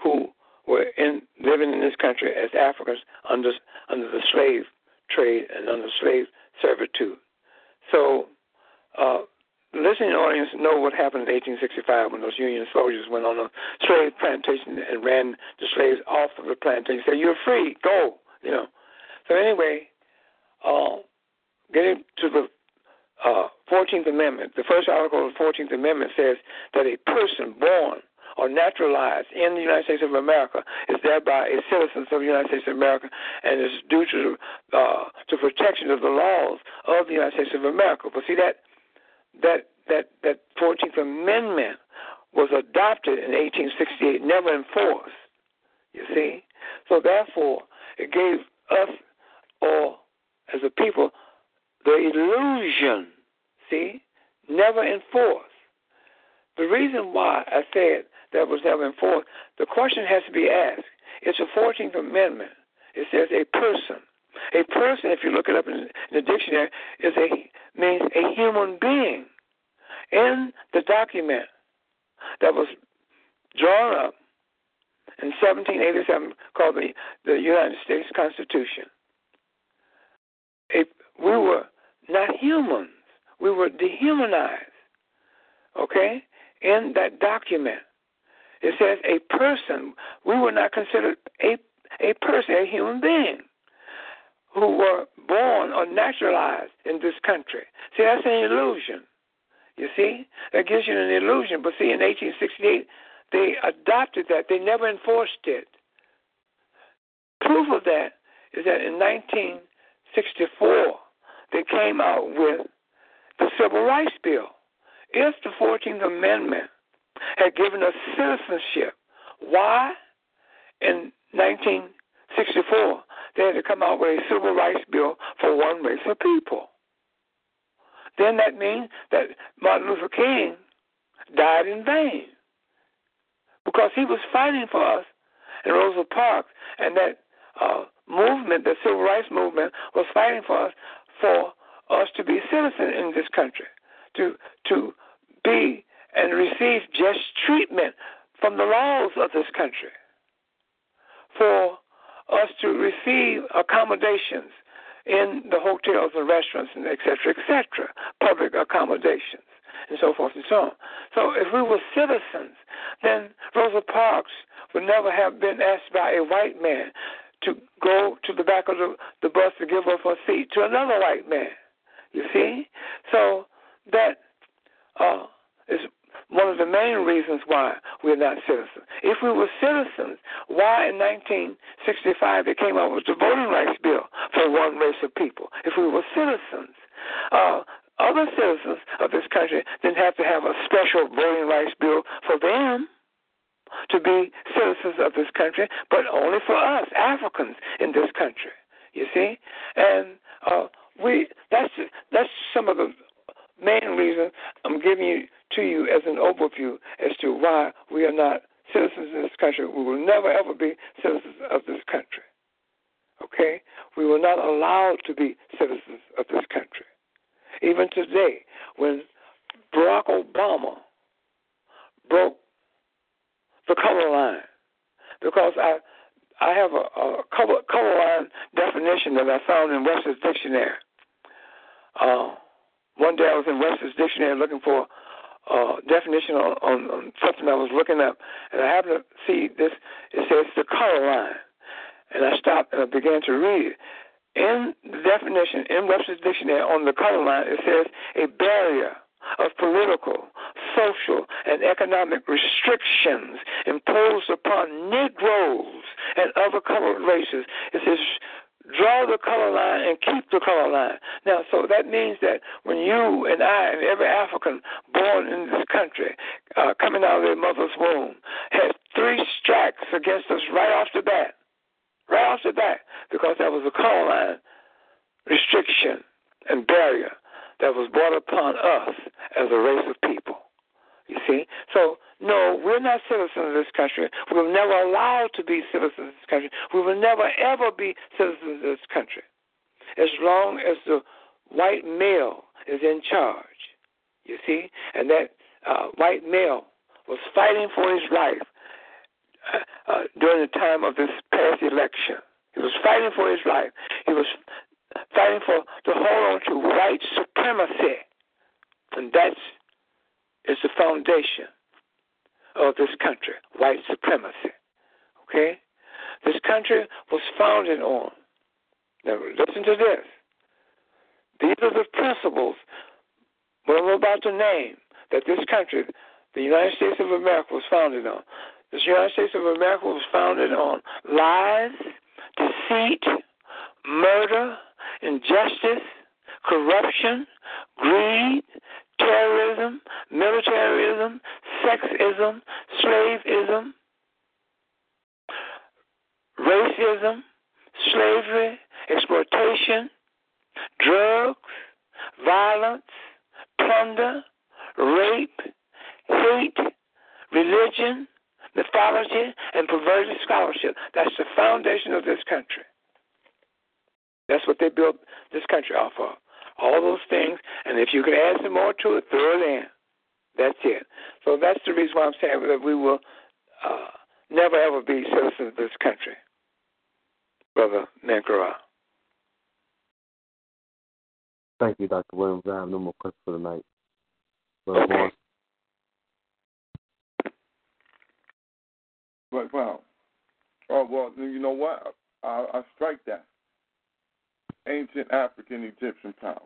who were living in this country as Africans under the slave trade and under slave servitude. So the listening audience know what happened in 1865 when those Union soldiers went on a slave plantation and ran the slaves off of the plantation. They said, "You're free, go," you know. So anyway, getting to the 14th Amendment, the first article of the 14th Amendment says that a person born or naturalized in the United States of America is thereby a citizen of the United States of America and is due to protection of the laws of the United States of America. But see, that 14th Amendment was adopted in 1868, never enforced, you see. So therefore, it gave us, or as a people, the illusion, see, never enforced. The reason why I said that was never enforced, the question has to be asked. It's the 14th Amendment. It says a person. A person, if you look it up in the dictionary, means a human being. In the document that was drawn up in 1787 called the United States Constitution, we were not humans. We were dehumanized, okay, in that document. It says a person. We were not considered a person, a human being, who were born or naturalized in this country. See, that's an illusion, you see. That gives you an illusion. But see, in 1868, they adopted that. They never enforced it. Proof of that is that in 1964, they came out with the Civil Rights Bill. If the 14th Amendment had given us citizenship, why in 1964 They had to come out with a civil rights bill for one race of people. Then that means that Martin Luther King died in vain because he was fighting for us in Rosa Parks, and that movement, the civil rights movement, was fighting for us to be citizens in this country, to be and receive just treatment from the laws of this country, for us to receive accommodations in the hotels and restaurants and et cetera, public accommodations and so forth and so on. So if we were citizens, then Rosa Parks would never have been asked by a white man to go to the back of the bus to give up her seat to another white man, you see? So that is one of the main reasons why we're not citizens. If we were citizens, why in 1965 they came out with the voting rights bill for one race of people? If we were citizens, other citizens of this country didn't have to have a special voting rights bill for them to be citizens of this country, but only for us, Africans in this country, you see? And that's some of the main reason I'm giving you to you as an overview as to why we are not citizens in this country. We will never, ever be citizens of this country, okay? We were not allowed to be citizens of this country. Even today, when Barack Obama broke the color line, because I have a color line definition that I found in Webster's Dictionary. One day I was in Webster's Dictionary looking for a definition on something I was looking up, and I happened to see this. It says the color line, and I stopped and I began to read it. In the definition in Webster's Dictionary on the color line, it says a barrier of political, social, and economic restrictions imposed upon Negroes and other colored races. It says, draw the color line and keep the color line. Now, so that means that when you and I and every African born in this country, coming out of their mother's womb, has three strikes against us right off the bat, because that was a color line restriction and barrier that was brought upon us as a race of people, you see? So, no, we're not citizens of this country. We were never allowed to be citizens of this country. We will never, ever be citizens of this country as long as the white male is in charge, you see? And that white male was fighting for his life during the time of this past election. He was fighting for his life. He was fighting for to hold on to white supremacy. And that is the foundation of this country, white supremacy. Okay? This country was founded on, now listen to this, these are the principles, what I'm about to name, that this country, the United States of America, was founded on. This United States of America was founded on lies, deceit, murder, injustice, corruption, greed, terrorism, militarism, sexism, slaveism, racism, slavery, exploitation, drugs, violence, plunder, rape, hate, religion, mythology, and perverted scholarship. That's the foundation of this country. That's what they built this country off of, all those things. And if you could add some more to it, throw it in. That's it. So that's the reason why I'm saying that we will never, ever be citizens of this country, Brother Mankara. Thank you, Dr. Williams. I have no more questions for tonight. Brother okay. Morris. But, wow. Oh, well, you know what? I strike that. Ancient African Egyptian power.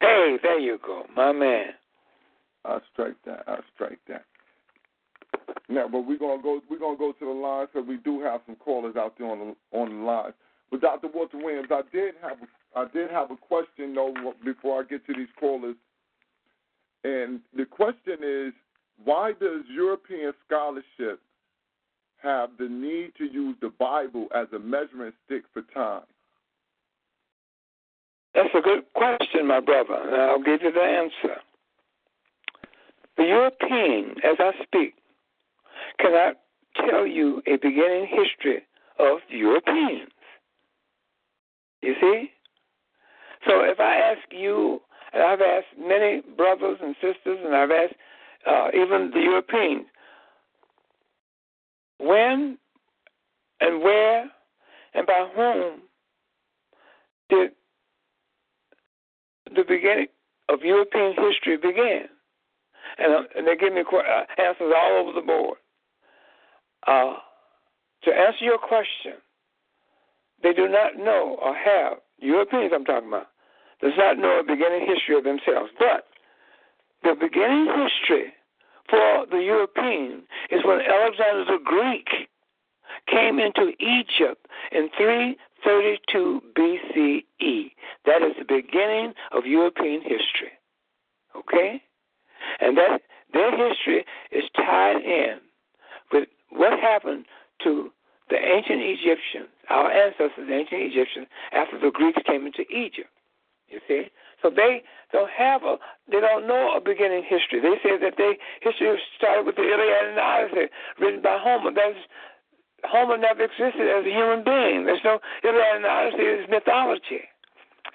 Hey, there you go, my man. I strike that. Now, but we're gonna go to the line because we do have some callers out there on the line. But Dr. Walter Williams, I did have a question though before I get to these callers, and the question is, why does European scholarship have the need to use the Bible as a measuring stick for time? That's a good question, my brother, and I'll give you the answer. The European, as I speak, cannot tell you a beginning history of Europeans. You see? So if I ask you, and I've asked many brothers and sisters, and I've asked even the Europeans, when and where and by whom did the beginning of European history begin? And they give me answers all over the board. To answer your question, they do not know or have, Europeans I'm talking about, does not know a beginning history of themselves. But the beginning history for the European is when Alexander the Greek came into Egypt in 332 BCE. That is the beginning of European history. Okay? And that their history is tied in with what happened to the ancient Egyptians, our ancestors, ancient Egyptians, after the Greeks came into Egypt. You see? So they don't have they don't know a beginning history. They say that their history started with the Iliad and the Odyssey, written by Homer. Homer never existed as a human being. There's no Iliad and the Odyssey is mythology.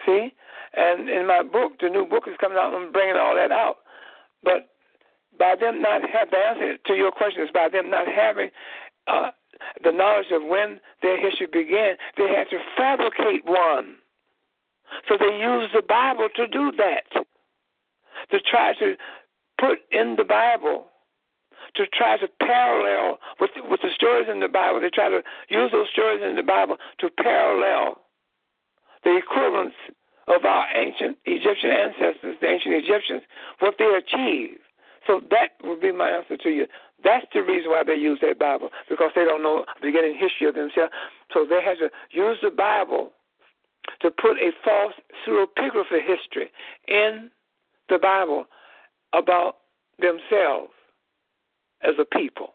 See? And in my book, the new book is coming out, and I'm bringing all that out. But by them not having, the answer to your question is by them not having the knowledge of when their history began, they had to fabricate one. So they used the Bible to do that, to try to put in the Bible, to try to parallel with the stories in the Bible. They try to use those stories in the Bible to parallel the equivalence of our ancient Egyptian ancestors, the ancient Egyptians, what they achieved. So that would be my answer to you. That's the reason why they use that Bible, because they don't know the beginning history of themselves. So they had to use the Bible to put a false pseudepigraphy history in the Bible about themselves as a people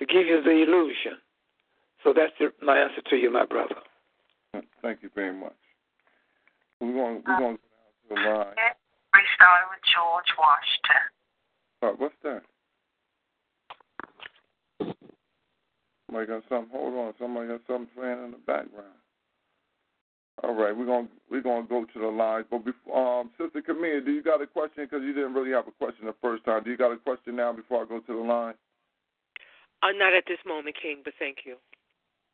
to give you the illusion. So that's my answer to you, my brother. Thank you very much. We're going to go down to the line. We started with George Washington. All right, what's that? Somebody got something. Hold on. Somebody got something playing in the background. All right, we're gonna go to the line. But before, Sister Camille, do you got a question? Because you didn't really have a question the first time. Do you got a question now before I go to the line? Not at this moment, King. But thank you.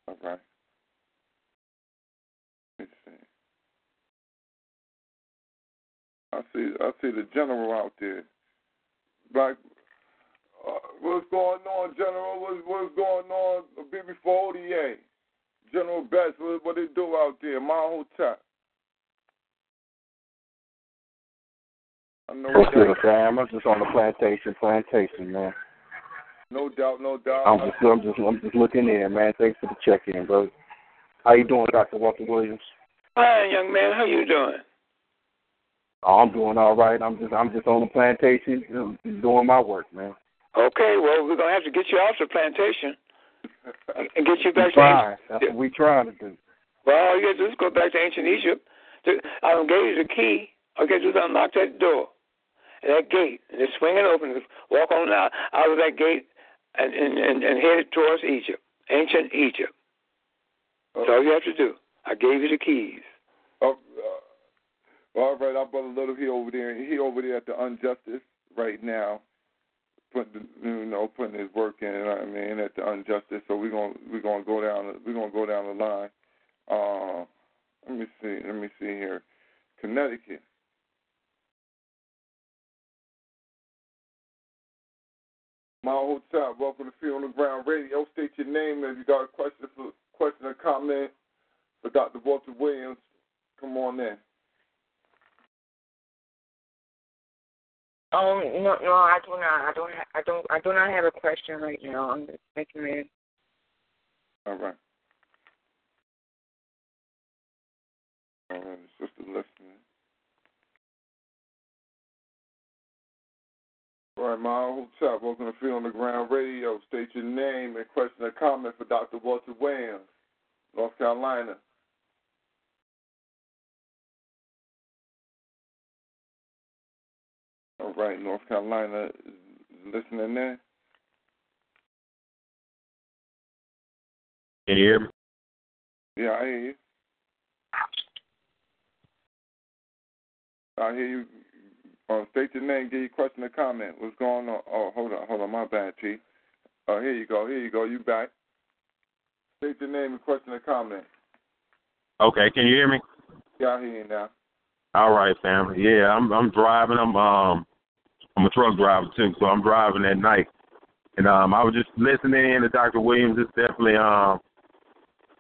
All right. Let's see. I see the general out there. Black, what's going on, General? What's going on, BB 48? General Best, what they do out there? My whole time. I know. What's good, fam? I'm just on the plantation, man. No doubt. I'm just looking in, man. Thanks for the check-in, bro. How you doing, Dr. Walter Williams? Hi, young man. How you doing? Oh, I'm doing all right. I'm just on the plantation doing my work, man. Okay, well, we're gonna have to get you off the plantation and get you back to Egypt. That's what we trying to do. Well, all you gotta do is go back to ancient Egypt. I gave you the key. All you gotta do is unlock that door and that gate, and just swing it open. Just walk on out of that gate and head towards Egypt, ancient Egypt. That's all you have to do. I gave you the keys. All right, our brother Little, he over there at the Unjustice right now, putting his work in. I mean, at the Unjustice. So we're gonna go down the line. Let me see here, Connecticut. My old child, welcome to Feet on the Ground Radio. State your name if you got a question or comment for Dr. Walter Williams. Come on in. No, I do not. I do not have a question right now. I'm just making it. All right. Sister listening. All right, my old chap, welcome to Feet on the Ground Radio. State your name and question or comment for Dr. Walter Williams, North Carolina. All right, North Carolina is listening in. Can you hear me? Yeah, I hear you. I hear you. State your name, give your question or comment. What's going on? Oh, hold on, my bad, T. Here you go, you back. State your name and question or comment. Okay, can you hear me? Yeah, I hear you now. All right, family. Yeah, I'm driving. I'm a truck driver too, so I'm driving at night. And I was just listening to Dr. Williams. It's definitely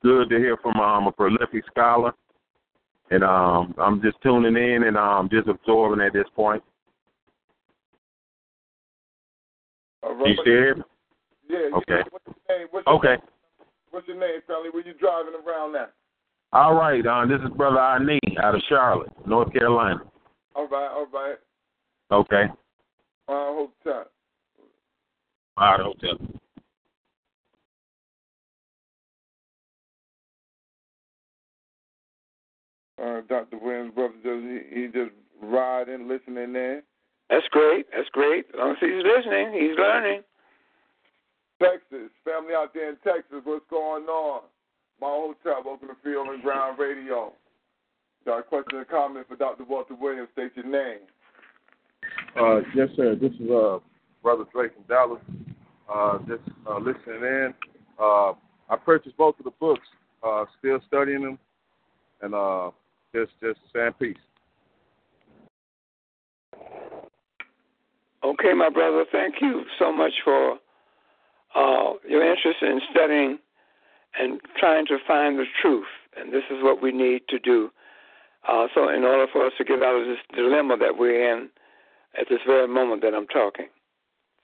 good to hear from a prolific scholar. And I'm just tuning in and just absorbing at this point. You still here? Yeah. Okay. You know, what's your name, family? Where you driving around now? All right. This is Brother Ani out of Charlotte, North Carolina. All right. Okay. Hotel. All right, hotel. Dr. Williams' brother, he just riding, listening there. That's great. As long as he's listening, he's learning. Texas, family out there in Texas, what's going on? My old child, welcome to Field and Ground Radio. Got a question and comment for Dr. Walter Williams. State your name. Yes, sir. This is Brother Drake from Dallas. Just listening in. I purchased both of the books. Still studying them. And Just saying peace. Okay, my brother, thank you so much for your interest in studying and trying to find the truth. And this is what we need to do. So in order for us to get out of this dilemma that we're in at this very moment that I'm talking.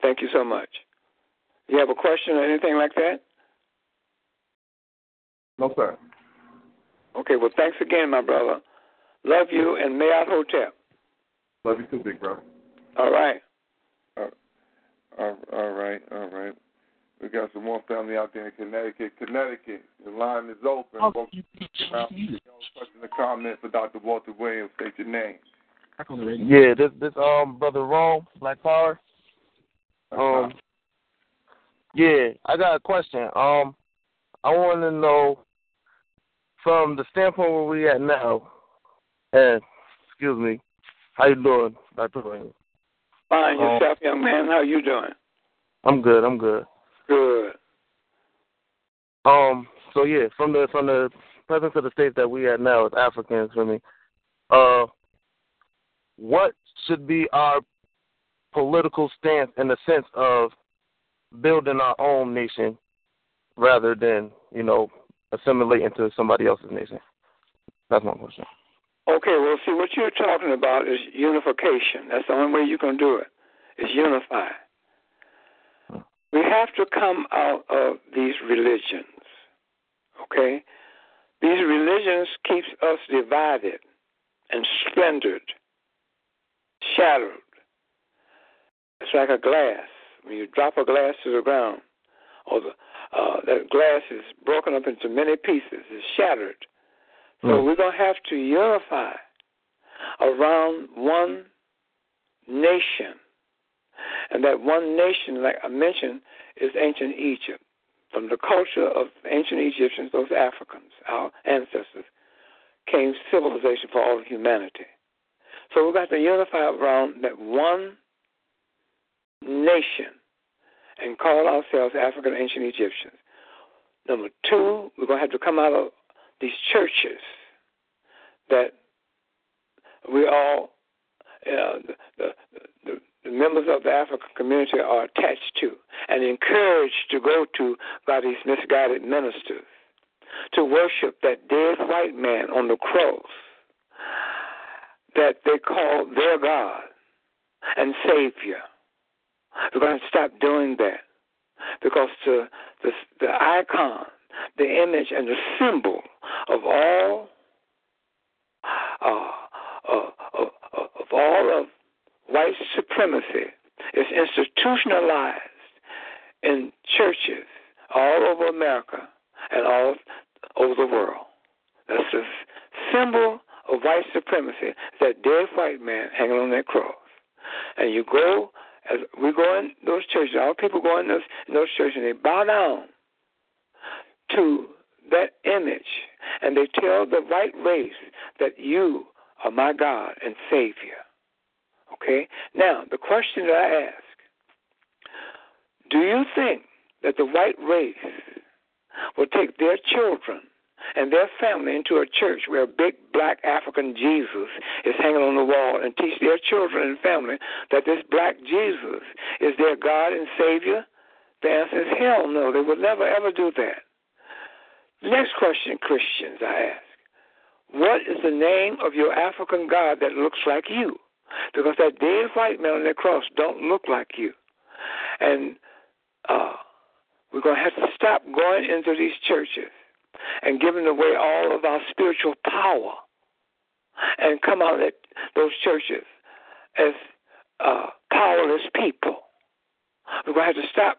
Thank you so much. You have a question or anything like that? No, sir. Okay, well, thanks again, my brother. Love you, and Mayat Hotep. Love you too, big brother. All right. All right. We got some more family out there in Connecticut. Connecticut, the line is open. Oh, question or comment for Dr. Walter Williams. State your name. Yeah, this Brother Rome, Black Power. Yeah, I got a question. I want to know, from the standpoint where we at now, and excuse me, how you doing, Dr. Williams? Fine, yourself, young man. How you doing? I'm good. Good. So yeah, from the presence of the state that we at now as Africans, for me, what should be our political stance in the sense of building our own nation rather than assimilate into somebody else's nation? That's my question. Okay, well, see, what you're talking about is unification. That's the only way you can do it, is unify. We have to come out of these religions, okay? These religions keeps us divided and splintered, shattered. It's like a glass. When you drop a glass to the ground, or that glass is broken up into many pieces. It's shattered. So we're going to have to unify around one nation. And that one nation, like I mentioned, is ancient Egypt. From the culture of ancient Egyptians, those Africans, our ancestors, came civilization for all of humanity. So we've got to unify around that one nation and call ourselves African Ancient Egyptians. Number two, we're going to have to come out of these churches that we all, the members of the African community are attached to and encouraged to go to by these misguided ministers to worship that dead white man on the cross that they call their God and Savior. We're going to stop doing that because the icon, the image, and the symbol of all of white supremacy It's institutionalized in churches all over America and all over the world. That's the symbol of white supremacy, that dead white man hanging on that cross. And you go, as we go in those churches, all people go in those churches, and they bow down to that image, and they tell the white race that you are my God and Savior. Okay? Now, the question that I ask, do you think that the white race will take their children and their family into a church where a big black African Jesus is hanging on the wall and teach their children and family that this black Jesus is their God and Savior? The answer is hell no. They would never, ever do that. Next question, Christians, I ask. What is the name of your African God that looks like you? Because that dead white man on that cross don't look like you. And we're going to have to stop going into these churches and giving away all of our spiritual power and come out at those churches as powerless people. We're going to have to stop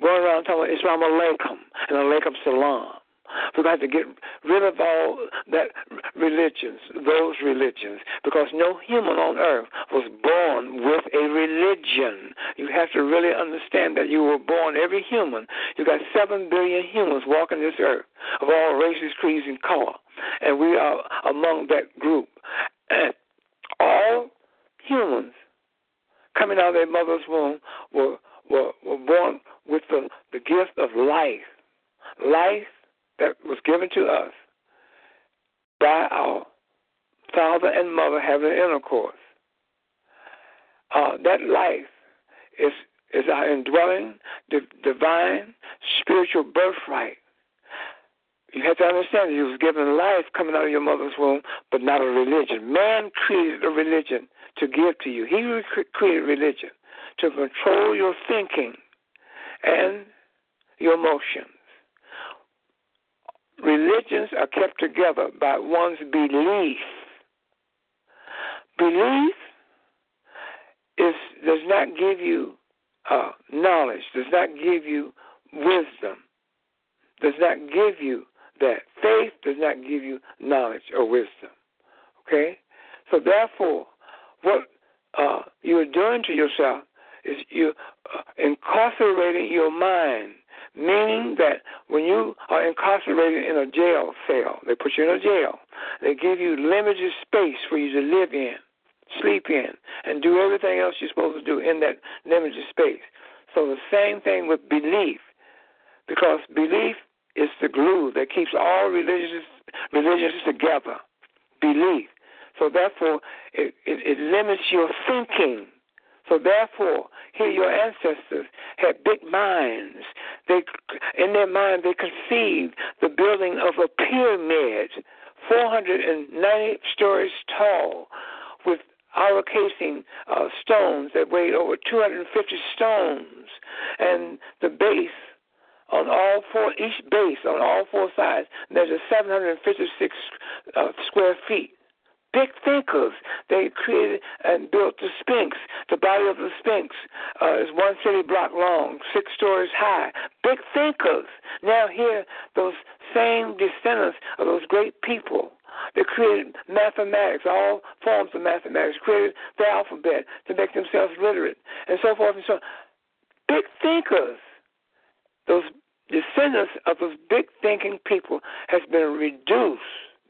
going around talking about Islam alaikum and alaikum salam. We're going to have to get rid of all that religions, those religions, because no human on earth was born with a religion. You have to really understand that you were born, every human. You got 7 billion humans walking this earth of all races, creeds, and color, and we are among that group. And all humans coming out of their mother's womb were born with the gift of life. Life that was given to us by our father and mother having intercourse. That life is our indwelling, divine, spiritual birthright. You have to understand that you was given life coming out of your mother's womb, but not a religion. Man created a religion to give to you. He created religion to control your thinking and your emotions. Religions are kept together by one's belief. Belief does not give you knowledge, does not give you wisdom, does not give you that. Faith does not give you knowledge or wisdom. Okay? So therefore, what you are doing to yourself is you're incarcerating your mind, meaning that when you are incarcerated in a jail cell, they put you in a jail, they give you limited space for you to live in, sleep in, and do everything else you're supposed to do in that limited space. So the same thing with belief, because belief is the glue that keeps all religions together, belief. So therefore, it limits your thinking. So therefore, here your ancestors had big minds. In their mind, they conceived the building of a pyramid, 490 stories tall, with allocating stones that weighed over 250 stones, and the base each base on all four sides measured 756 square feet. Big thinkers. They created and built the Sphinx. The body of the Sphinx is one city block long, 6 stories high. Big thinkers. Now here, those same descendants of those great people, they created mathematics, all forms of mathematics, created the alphabet to make themselves literate, and so forth and so on. Big thinkers. Those descendants of those big thinking people has been reduced.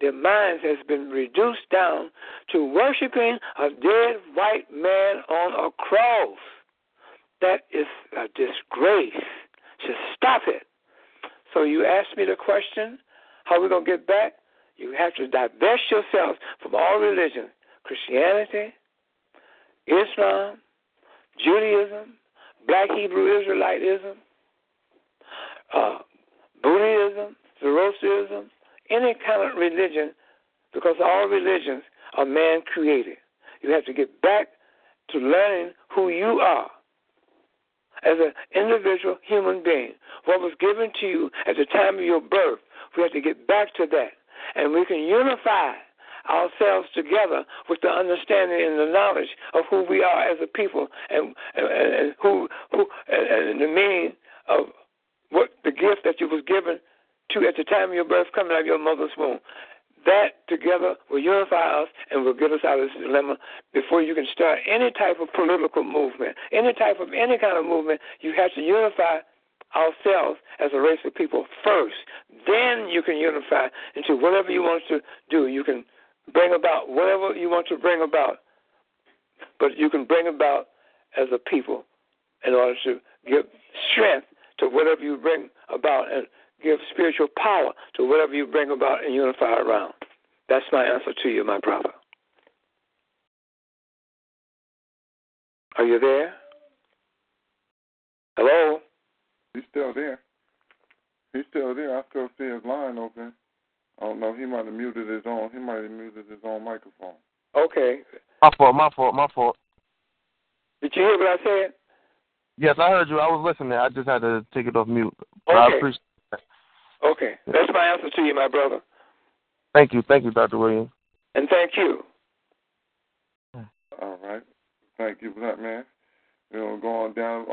Their minds has been reduced down to worshiping a dead white man on a cross. That is a disgrace. Just stop it. So you asked me the question, how are we going to get back? You have to divest yourselves from all religions, Christianity, Islam, Judaism, Black Hebrew Israelitism, Buddhism, Zoroastrianism, any kind of religion, because all religions are man-created. You have to get back to learning who you are as an individual human being. What was given to you at the time of your birth, we have to get back to that. And we can unify ourselves together with the understanding and the knowledge of who we are as a people and who and the meaning of what the gift that you was given to at the time of your birth coming out of your mother's womb. That together will unify us and will get us out of this dilemma. Before you can start any type of political movement, any type of any kind of movement, you have to unify ourselves as a race of people first. Then you can unify into whatever you want to do. You can bring about whatever you want to bring about, but you can bring about as a people in order to give strength to whatever you bring about and give spiritual power to whatever you bring about and unify around. That's my answer to you, my brother. Are you there? Hello? He's still there. He's still there. I still see his line open. I don't know. He might have muted his own. He might have muted his own microphone. Okay. My fault. Did you hear what I said? Yes, I heard you. I was listening. I just had to take it off mute. Okay. I appreciate that. Okay. That's my answer to you, my brother. Thank you. Thank you, Dr. Williams. And thank you. All right. Thank you, Black Man. We're going down.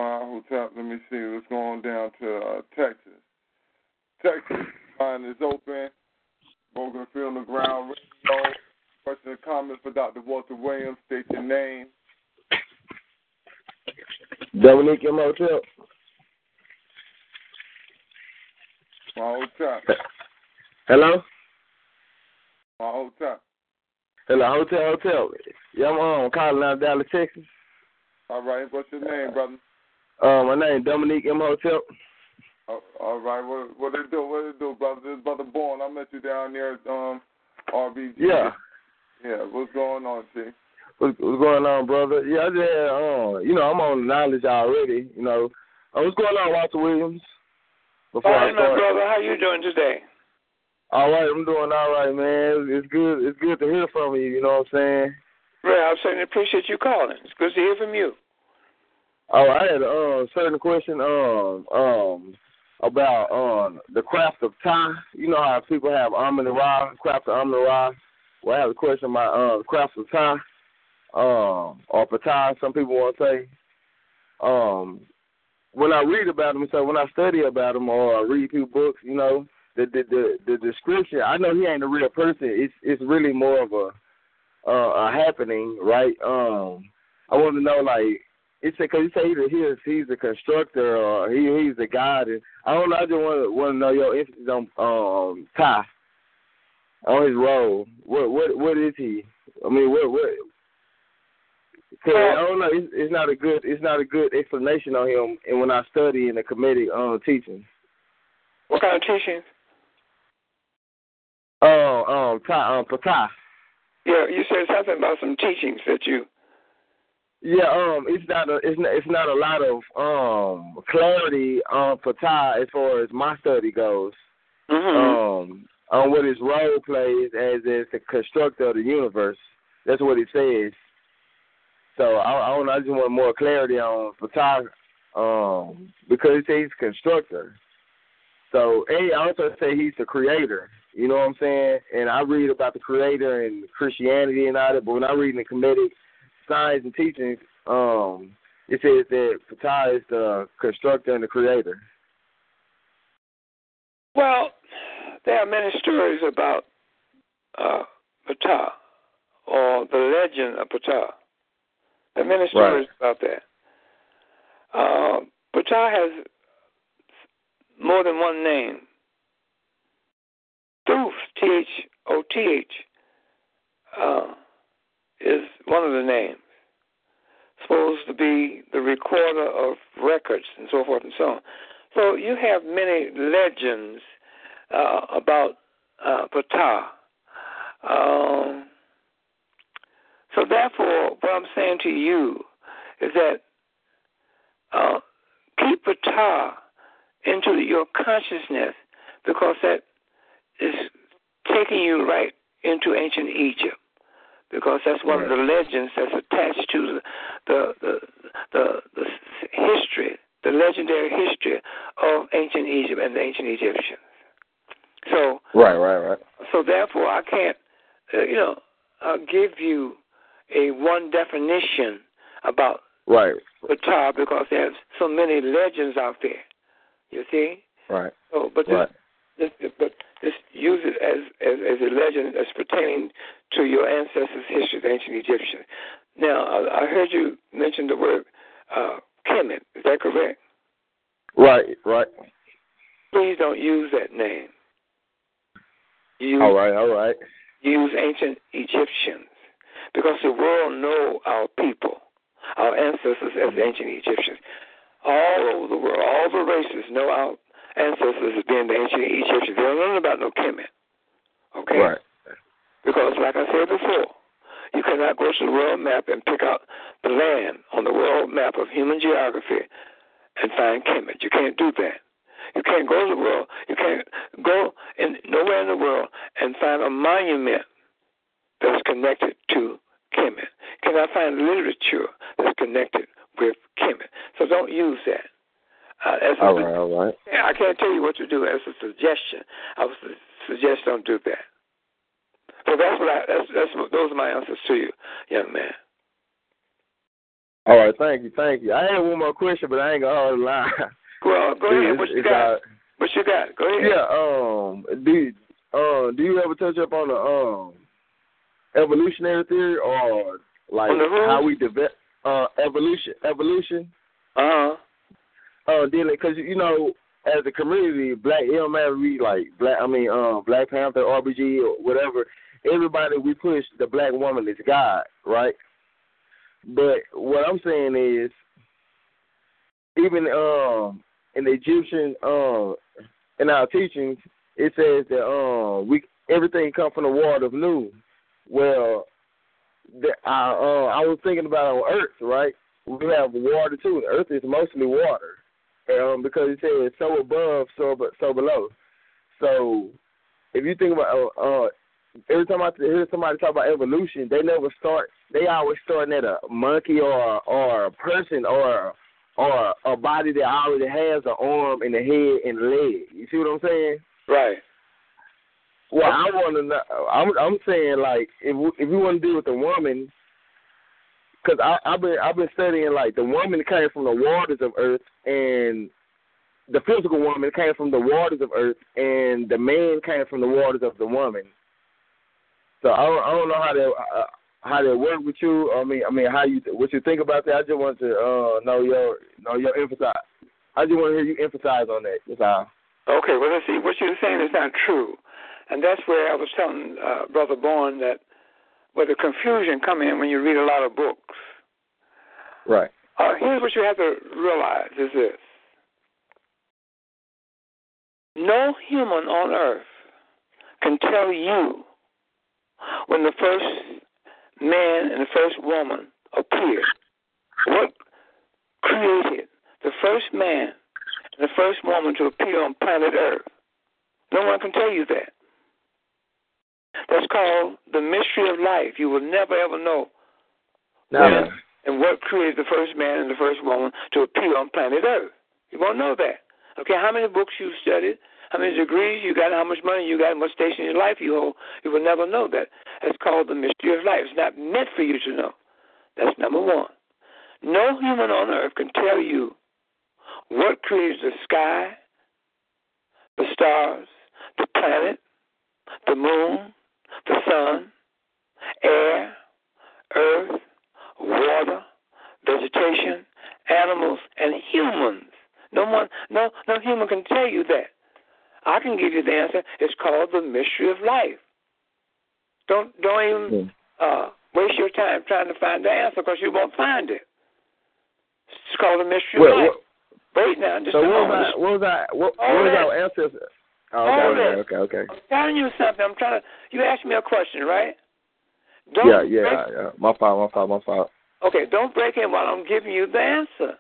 Let me see. Let's go on down to Texas. Texas, line is open. Morgan Field and Ground Radio. Question and comment for Dr. Walter Williams. State your name. Dominique and Motel. My old top. Hello? My old top. Hello, Hotel. Yeah, I'm calling out of Dallas, Texas. All right, what's your name, brother? My name is Dominique M. Hotel. All right, what it do, brother? This is Brother Bourne. I met you down there at RBG. Yeah, what's going on, T? What's going on, brother? Yeah, I just had, I'm on knowledge already, What's going on, Walter Williams? Hi, my brother. How you doing today? All right, I'm doing all right, man. It's good to hear from you, you know what I'm saying? Right, I certainly appreciate you calling. It's good to hear from you. Oh, I had a certain question about the craft of Ptah. You know how people have Amun-Ra, craft of Amun-Ra. Well, I have a question about craft of Ptah. Or Ptah, some people want to say. When I read about them, so when I study about them or I read through books, the description, I know he ain't a real person. It's really more of a happening, right? I want to know, it's because you say either he's a constructor or he's a god. And I don't know. I just want to know your emphasis on Ptah, on his role. What is he? I mean, what? Cause I don't know. It's not a good explanation on him. And when I study in the comedic teaching, what kind of teaching? Oh, Ptah. Yeah, you said something about some teachings that you. Yeah, it's not a lot of clarity on Ptah as far as my study goes. Mm-hmm. On what his role plays as the constructor of the universe. That's what it says. So I just want more clarity on Ptah, because it says he's a constructor. So and I also say he's the creator. You know what I'm saying? And I read about the creator and Christianity and all that, but when I read in the comedic signs and teachings, it says that Ptah is the constructor and the creator. Well, there are many stories about Ptah or the legend of Ptah. There are many stories about that. Ptah has more than one name. Thoth, Thoth, is one of the names. Supposed to be the recorder of records and so forth and so on. So you have many legends about Ptah. So therefore, what I'm saying to you is that keep Ptah into your consciousness, because that is taking you right into ancient Egypt, because that's one of the legends that's attached to the history, the legendary history of ancient Egypt and the ancient Egyptians. So therefore, I can't, give you a one definition about Ptah, because there's so many legends out there. You see? Right. So, but just use it as a legend as pertaining to your ancestors' history of ancient Egyptians. Now, I heard you mention the word Kemet. Is that correct? Right. Please don't use that name. All right. Use ancient Egyptians, because the world know our people, our ancestors as ancient Egyptians. All over the world, all the races know our ancestors as being the ancient Egyptians. They don't learn about no Kemet, okay? Right. Because, like I said before, you cannot go to the world map and pick out the land on the world map of human geography and find Kemet. You can't do that. You can't go to the world. You can't go nowhere in the world and find a monument that's connected to Kemet. You cannot find literature that's connected with Kemet. So don't use that. All right. I can't tell you what to do as a suggestion. I would suggest don't do that. So those are my answers to you, young man. All right, thank you. I have one more question, but I ain't gonna lie. Well, go ahead. What you got? Go ahead. Yeah. Do you ever touch up on the evolutionary theory, or like how we develop evolution? Uh-huh. Then, because you know, as a community, Black Panther, RBG, or whatever. Everybody, we push the black woman is God, right? But what I'm saying is, even in the Egyptian, in our teachings, it says that everything comes from the water of Nu. Well, I was thinking about on Earth, right? We have water too. The Earth is mostly water, because it says so above, so below. So if you think about every time I hear somebody talk about evolution, they never start. They always starting at a monkey or a person or a body that already has an arm and a head and a leg. You see what I'm saying? Right. Well, I want to know. I'm saying, like, if you want to deal with the woman, because I've been studying, like, the woman came from the waters of Earth, and the physical woman came from the waters of Earth, and the man came from the waters of the woman. So I don't know how that work with you. I mean, what you think about that? I just want to know your emphasis. I just want to hear you emphasize on that. That's all. Okay. Well, let's see. What you're saying is not true, and that's where I was telling Brother Bourne that where the confusion come in when you read a lot of books. Right. Here's what you have to realize is this: no human on earth can tell you when the first man and the first woman appeared, what created the first man and the first woman to appear on planet Earth? No one can tell you that. That's called the mystery of life. You will never, ever know when and what created the first man and the first woman to appear on planet Earth. You won't know that. Okay, how many books you studied, how many degrees you got, how much money you got, and what station in your life you hold, you will never know that. That's called the mystery of life. It's not meant for you to know. That's number one. No human on earth can tell you what created the sky, the stars, the planet, the moon, the sun, air, earth, water, vegetation, animals, and humans. No human can tell you that. I can give you the answer. It's called the mystery of life. Don't even waste your time trying to find the answer, because you won't find it. It's called the mystery of life. Wait now. Just so what was our answer? Okay. I'm telling you something. You asked me a question, right? Yeah. My fault. Okay, don't break in while I'm giving you the answer.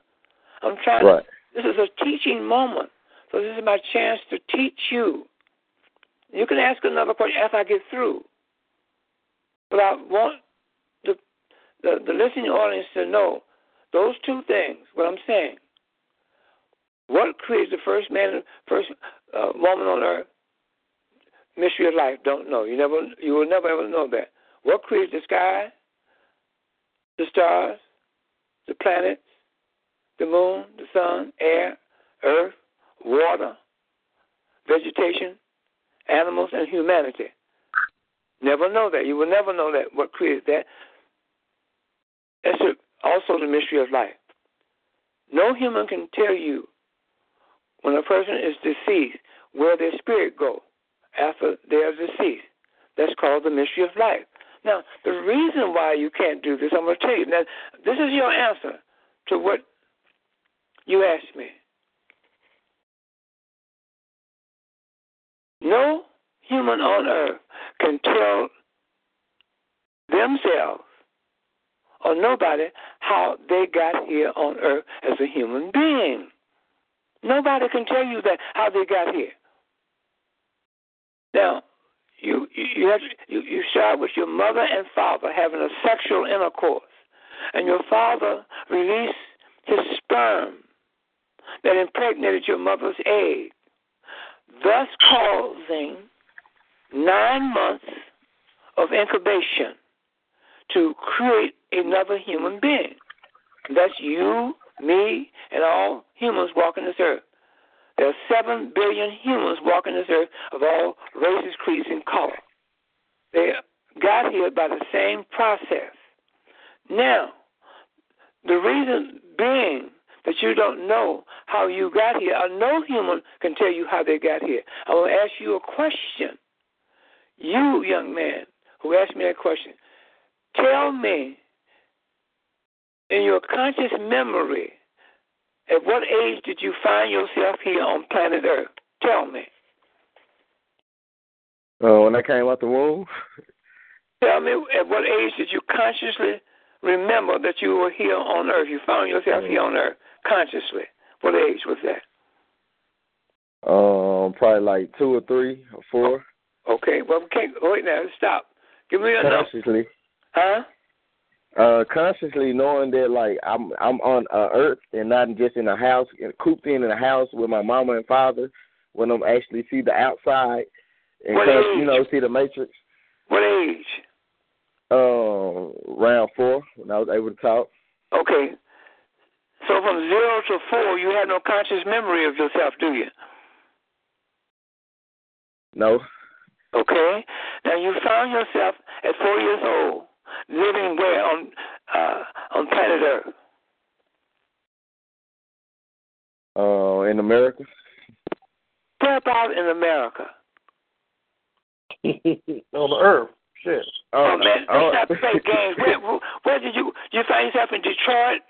I'm trying. Right. This is a teaching moment. So this is my chance to teach you. You can ask another question after I get through. But I want the listening audience to know those two things, what I'm saying. What created the first man and first woman on earth? Mystery of life, don't know. You will never ever know that. What created the sky, the stars, the planets, the moon, the sun, air, earth, water, vegetation, animals, and humanity? Never know that. You will never know that, what created that. That's also the mystery of life. No human can tell you when a person is deceased where their spirit goes after they are deceased. That's called the mystery of life. Now, the reason why you can't do this, I'm going to tell you. Now, this is your answer to what you asked me. No human on earth can tell themselves or nobody how they got here on earth as a human being. Nobody can tell you that, how they got here. Now, you start with your mother and father having a sexual intercourse, and your father released his sperm that impregnated your mother's egg, thus causing 9 months of incubation to create another human being. That's you, me, and all humans walking this earth. There are 7 billion humans walking this earth of all races, creeds, and color. They got here by the same process. Now, the reason being that you don't know how you got here, or no human can tell you how they got here. I will ask you a question. You, young man, who asked me that question, tell me, in your conscious memory, at what age did you find yourself here on planet Earth? Tell me. When I came out the womb? Tell me, at what age did you consciously remember that you were here on Earth? You found yourself here on Earth consciously. What age was that? Probably like 2 or 3 or 4. Okay, well, we can't wait now. Stop. Give me a number. Consciously. Huh? Consciously knowing that, like, I'm on Earth and not just in a house, cooped in a house with my mama and father, when I'm actually see the outside and see the matrix. What age? Round 4, when I was able to talk. Okay. So from 0 to 4, you have no conscious memory of yourself, do you? No. Okay. Now you found yourself at 4 years old. Living where on planet Earth? In America. What about in America? On the Earth, shit. Oh man, stop playing games. Where did you find yourself in Detroit,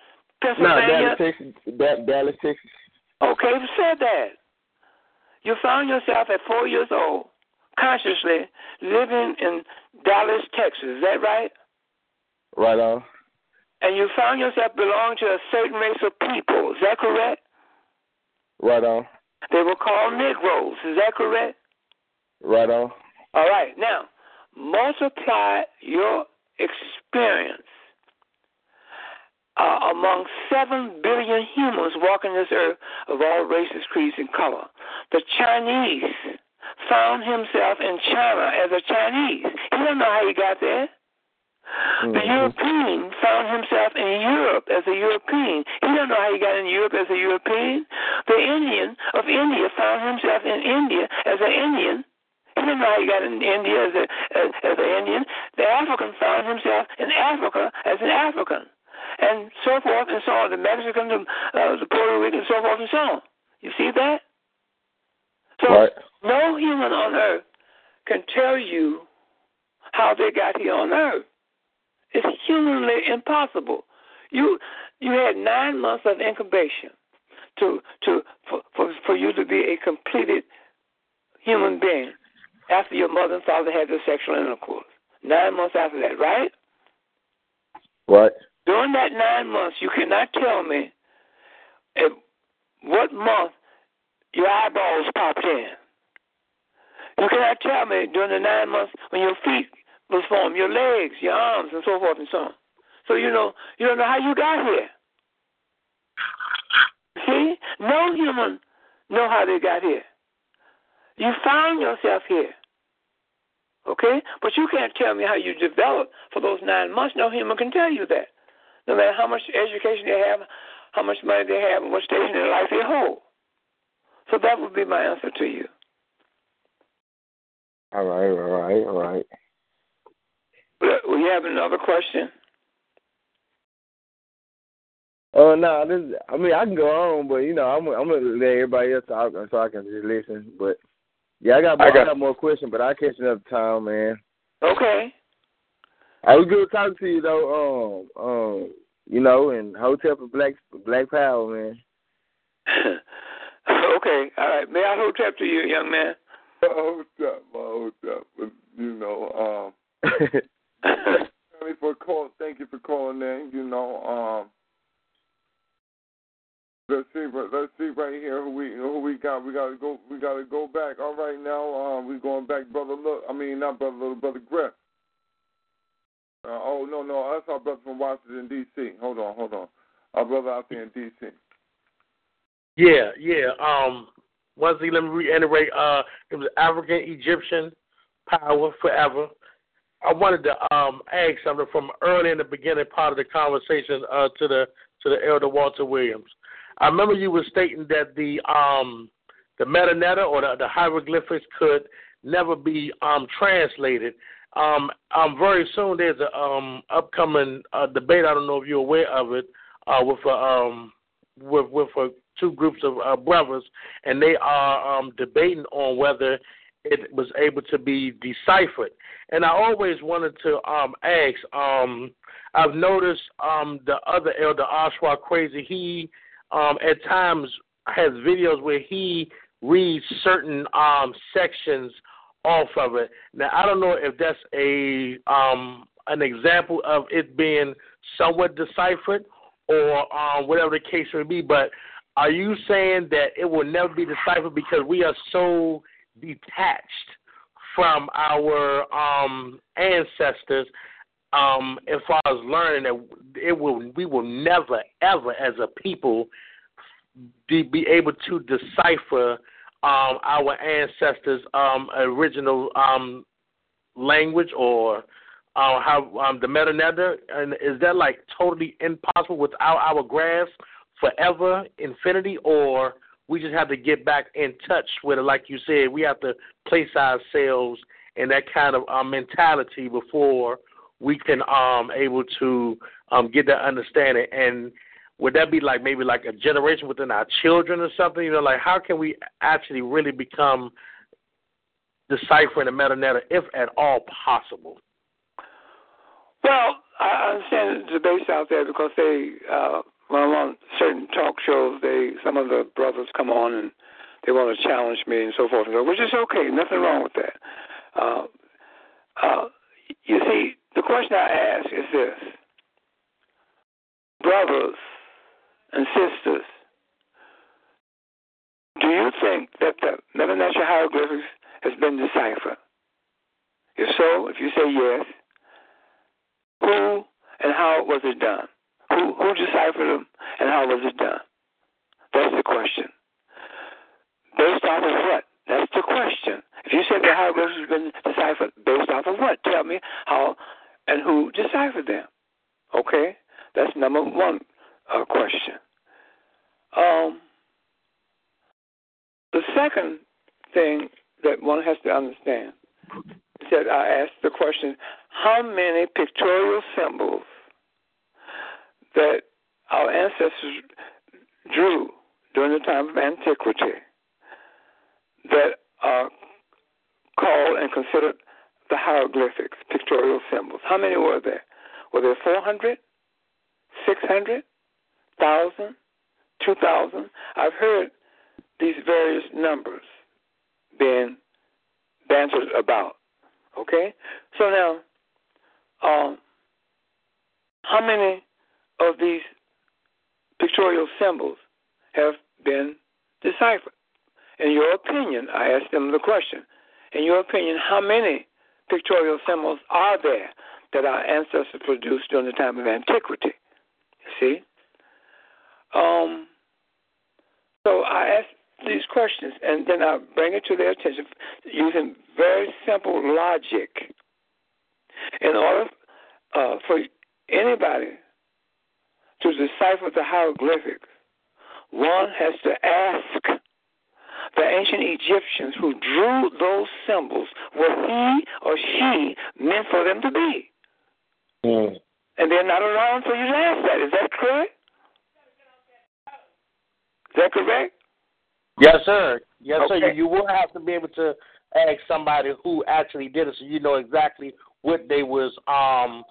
Pennsylvania? No, Dallas, Texas. Dallas, Texas. Okay, you said that. You found yourself at 4 years old, consciously living in Dallas, Texas. Is that right? Right on. And you found yourself belonging to a certain race of people. Is that correct? Right on. They were called Negroes. Is that correct? Right on. All right. Now, multiply your experience among 7 billion humans walking this earth of all races, creeds, and color. The Chinese found himself in China as a Chinese. He don't know how he got there. The European found himself in Europe as a European. He don't know how he got in Europe as a European. The Indian of India found himself in India as an Indian. He don't know how he got in India as an Indian. The African found himself in Africa as an African. And so forth and so on. The Mexican, the Puerto Rican, so forth and so on. You see that? So right. No human on earth can tell you how they got here on earth. It's humanly impossible. You had 9 months of incubation for you to be a completed human being after your mother and father had their sexual intercourse. 9 months after that, right? Right. During that 9 months, you cannot tell me at what month your eyeballs popped in. You cannot tell me during the 9 months when your feet was formed, your legs, your arms, and so forth and so on. So you don't know how you got here. See? No human know how they got here. You found yourself here Okay? But you can't tell me how you developed for those 9 months. No human can tell you that. No matter how much education they have, how much money they have, and what station in life they hold. So that would be my answer to you. All right. We have another question. I can go on, but, I'm going to let everybody else talk so I can just listen. But, yeah, I got more questions, but I'll catch another time, man. Okay. I was good talking to you, though. And hotel for black power, man. Okay. All right. May I hotel to you, young man? Thank you for calling in, Let's see right here who we got. We gotta go back. All right, now we're going back, brother Griff. That's our brother from Washington D.C. Hold on, our brother out there in D.C. Yeah. Once again, let me reiterate. It was African Egyptian power forever. I wanted to ask something from early in the beginning part of the conversation to the elder Walter Williams. I remember you were stating that the metanature or the hieroglyphics could never be translated. Very soon there's an upcoming debate. I don't know if you're aware of it with two groups of brothers, and they are debating on whether it was able to be deciphered. And I always wanted to ask. I've noticed the other elder Oshawa Crazy. He at times has videos where he reads certain sections off of it. Now, I don't know if that's an example of it being somewhat deciphered or whatever the case may be, but are you saying that it will never be deciphered because we are so detached from our ancestors as far as learning that we will never, ever as a people be able to decipher our ancestors' original language or how the metanature? And is that like totally impossible without our grasp forever, infinity, or we just have to get back in touch with it? Like you said, we have to place ourselves in that kind of mentality before we can able to get that understanding. And would that be like maybe like a generation within our children or something? Like how can we actually really become deciphering the metanature, if at all possible? Well, I understand the debates out there because they, when I'm on certain talk shows, some of the brothers come on and they want to challenge me and so forth, which is okay. Nothing wrong with that. You see, the question I ask is this. Brothers and sisters, do you think that the metanature hieroglyphics has been deciphered? If so, if you say yes, who and how was it done? Who deciphered them and how was it done? That's the question. Based off of what? That's the question. If you said the hieroglyphics has been deciphered, based off of what? Tell me how and who deciphered them. Okay? That's number one question. The second thing that one has to understand is that I asked the question, how many pictorial symbols that our ancestors drew during the time of antiquity that are called and considered the hieroglyphics, pictorial symbols? How many were there? Were there 400? 600, 1,000, 2,000. I've heard these various numbers being bantered about. Okay? So now, how many of these pictorial symbols have been deciphered? In your opinion, I asked them the question, in your opinion, how many pictorial symbols are there that our ancestors produced during the time of antiquity? See? So I asked these questions, and then I bring it to their attention using very simple logic. In order for anybody to decipher the hieroglyphics, one has to ask the ancient Egyptians who drew those symbols what he or she meant for them to be. Mm. And they're not around for you to ask that. Is that correct? Is that correct? Yes, sir. Yes, okay. Sir. You will have to be able to ask somebody who actually did it, so you know exactly what they meant and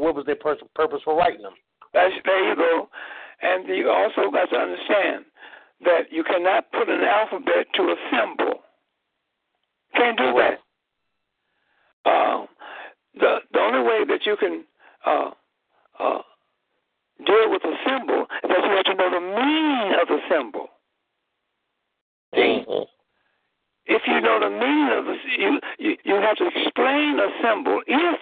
what was their purpose for writing them. There you go. And you also got to understand that you cannot put an alphabet to a symbol. Can't do that. The only way that you can deal with a symbol is that you have to know the meaning of the symbol. Mm-hmm. If you know the meaning of the symbol, you have to explain a symbol if,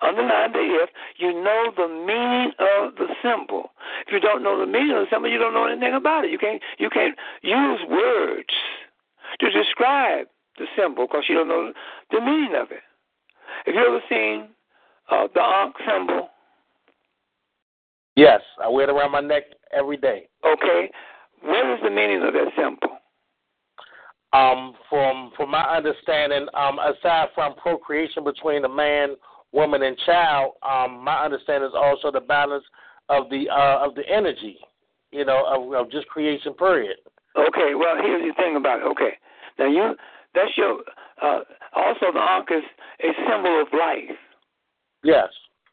underline the if, you know the meaning of the symbol. If you don't know the meaning of the symbol, you don't know anything about it. You can't use words to describe the symbol because you don't know the meaning of it. Have you ever seen the Ankh symbol? Yes, I wear it around my neck every day. Okay. What is the meaning of that symbol? From my understanding, aside from procreation between a man, woman, and child, my understanding is also the balance of the energy, you know, of just creation, period. Okay, well, here's the thing about it. Okay, now that's your, also the Ankh is a symbol of life. Yes.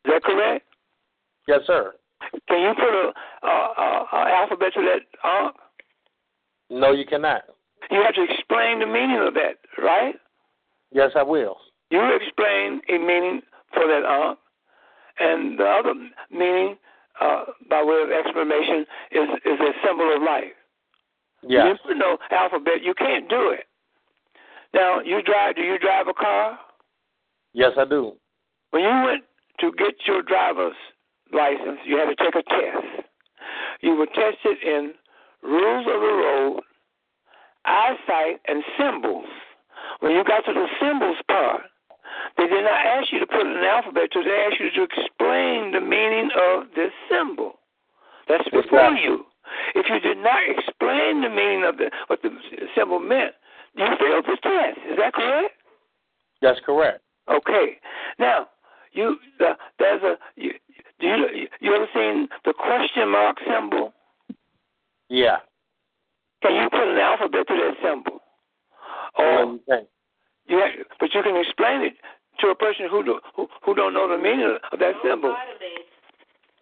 Is that correct? Yes, sir. Can you put an alphabet to that Ankh? No, you cannot. You have to explain the meaning of that, right? Yes, I will. You explain a meaning for that Ankh, and the other meaning, by way of explanation, is a symbol of life. Yes. You know alphabet, you can't do it. Now, do you drive a car? Yes, I do. When you went to get your driver's license, you had to take a test. You were tested in rules of the road, eyesight, and symbols. When you got to the symbols part, they did not ask you to put an alphabet to it. They asked you to explain the meaning of this symbol. That's before you. If you did not explain the meaning of what the symbol meant, you failed the test. Is that correct? That's correct. Okay. Now, you ever seen the question mark symbol? Yeah. Can you put an alphabet to that symbol? But you can explain it to a person who don't know the meaning of that symbol.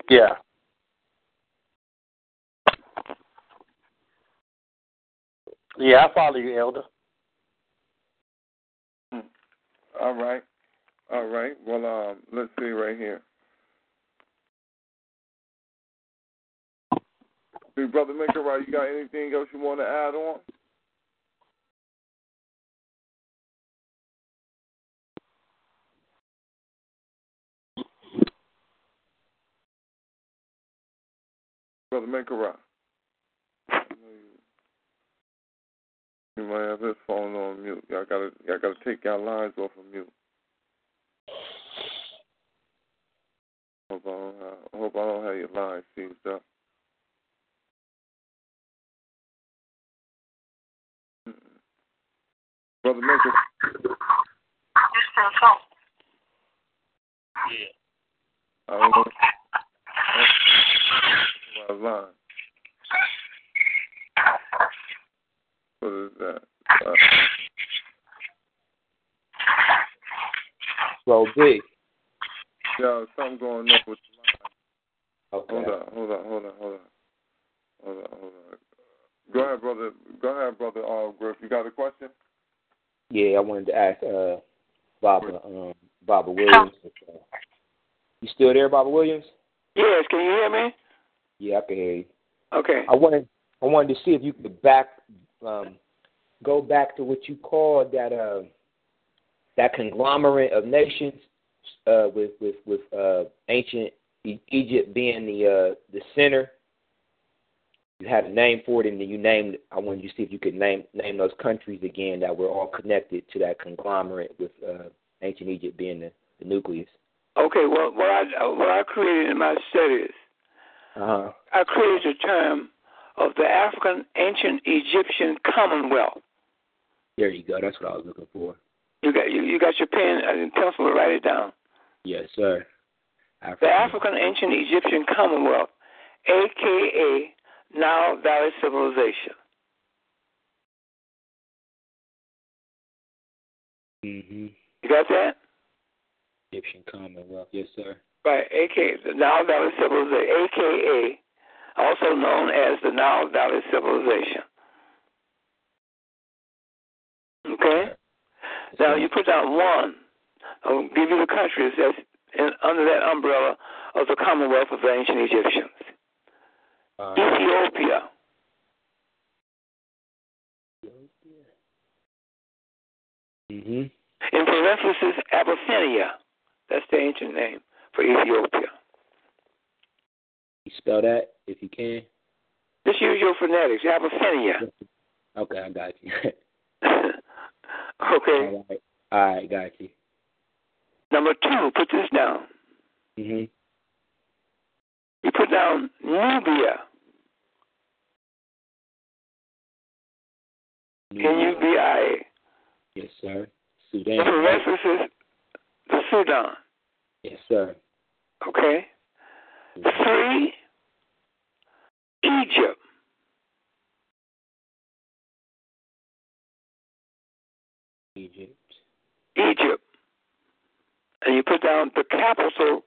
Yeah. Yeah, I follow you, Elder. All right. Well, let's see right here. Hey, Brother Maker, you got anything else you want to add on? Brother Maker, you might have his phone on mute. Y'all gotta take y'all lines off of mute. I hope I don't have your lines seized up. Brother Maker. Yeah. I don't know. Line. What is that? Well, B. Yeah, something going up with the line. Okay. Hold on. Go ahead, brother. Griff, you got a question? Yeah, I wanted to ask Baba Williams. You still there, Baba Williams? Yes, can you hear me? Yeah, I can hear you. Okay. I wanted to see if you could go back to what you called that conglomerate of nations with ancient Egypt being the center. You had a name for it, and then you named. I wanted you to see if you could name those countries again that were all connected to that conglomerate, with ancient Egypt being the nucleus. Okay. Well, what I created in my studies, I created a term of the African Ancient Egyptian Commonwealth. There you go. That's what I was looking for. You got your pen and pencil to write it down. Yes, sir. The African Ancient Egyptian Commonwealth, a.k.a. Nile Valley Civilization. Mm-hmm. You got that? Egyptian Commonwealth, yes, sir. Right, a.k.a. the Nile Valley Civilization, a.k.a. also known as the Nile Valley Civilization. Okay? Now, you put down one. I'll give you the countries that's under that umbrella of the Commonwealth of the Ancient Egyptians. Ethiopia. Mm-hmm. In parentheses, Abyssinia. That's the ancient name for Ethiopia. You spell that if you can? Just use your phonetics. Abyssinia. Okay, I got you. Okay. All right, got you. Number two, put this down. Mm-hmm. You put down Nubia. Nubia. Yes, sir. Sudan. For references, the Sudan. Yes, sir. Okay. Mm-hmm. Three, Egypt. Egypt. And you put down the capital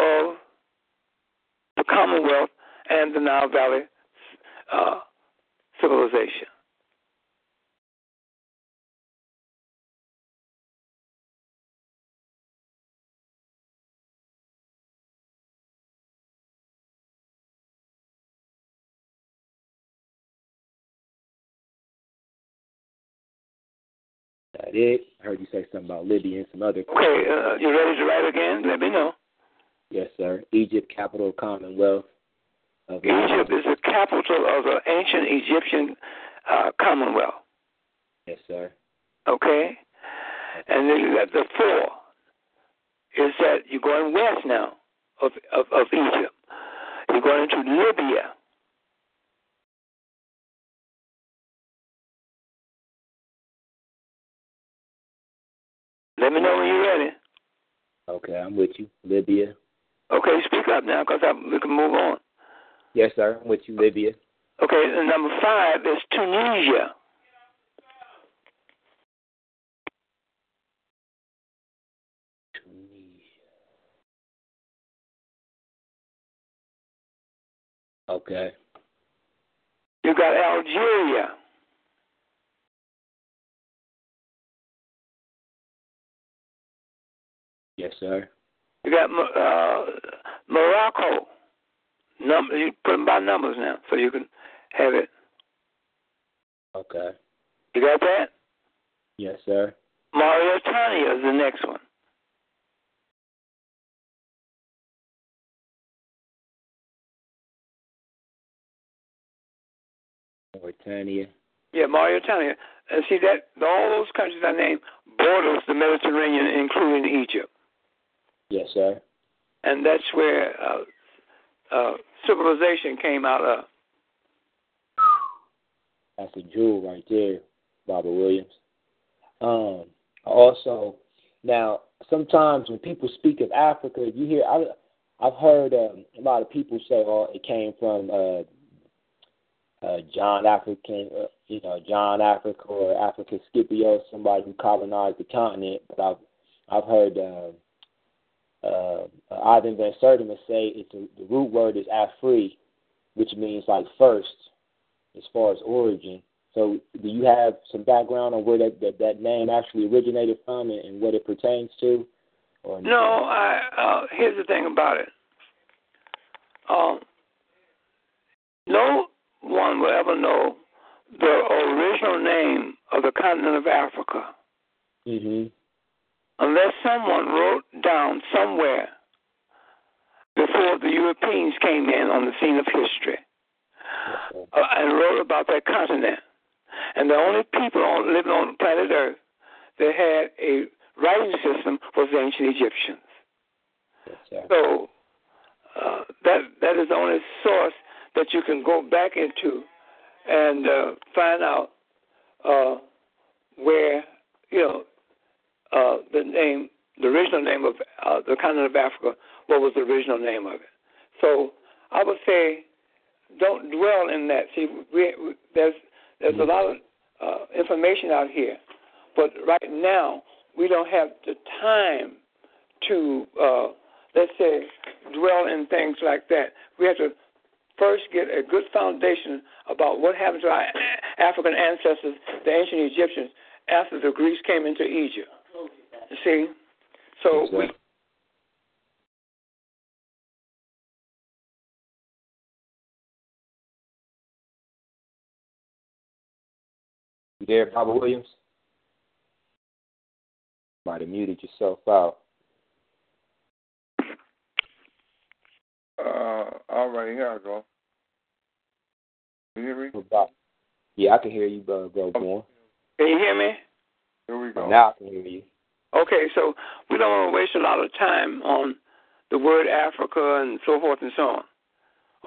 of the Commonwealth and the Nile Valley civilization. That it. I heard you say something about Libya and some other. Okay, you ready to write again? Let me know. Yes, sir. Egypt, capital of Commonwealth. Egypt is the capital of the ancient Egyptian Commonwealth. Yes, sir. Okay. And then you got the four. Is that you're going west now of Egypt. You're going into Libya. Let me know when you're ready. Okay, I'm with you. Libya. Okay, speak up now because we can move on. Yes, sir. I'm with you, Libya. Okay, and number five is Tunisia. Okay. You got Algeria. Yes, sir. You got Morocco. You put them by numbers now, so you can have it. Okay. You got that? Yes, sir. Mauritania is the next one. Mauritania. Yeah, Mauritania. And see that all those countries I named borders the Mediterranean, including Egypt. Yes, sir. And that's where civilization came out of. That's a jewel right there, Walter Williams. Also, now, sometimes when people speak of Africa, you hear, I've heard a lot of people say, oh, it came from John Africa or Africa Scipio, somebody who colonized the continent. But I've heard Ivan Van Sertima say the root word is Afri, which means like first, as far as origin. So do you have some background on where that name actually originated from and what it pertains to? Or no, here's the thing about it. No one will ever know the original name of the continent of Africa. Mm-hmm. Unless someone wrote down somewhere before the Europeans came in on the scene of history and wrote about that continent. And the only people living on planet Earth that had a writing system was the ancient Egyptians. Yes, so that is the only source that you can go back into and find out where, the original name of the continent of Africa, what was the original name of it. So I would say don't dwell in that. See, there's a lot of information out here, but right now we don't have the time to, let's say, dwell in things like that. We have to first get a good foundation about what happened to our African ancestors, the ancient Egyptians, after the Greeks came into Egypt. You see? So exactly. You there, Papa Williams? Might have muted yourself out. All right, here I go. Can you hear me? Yeah, I can hear you, brother. Go on. Can you hear me? Here we go. Now I can hear you. Okay, so we don't want to waste a lot of time on the word Africa and so forth and so on.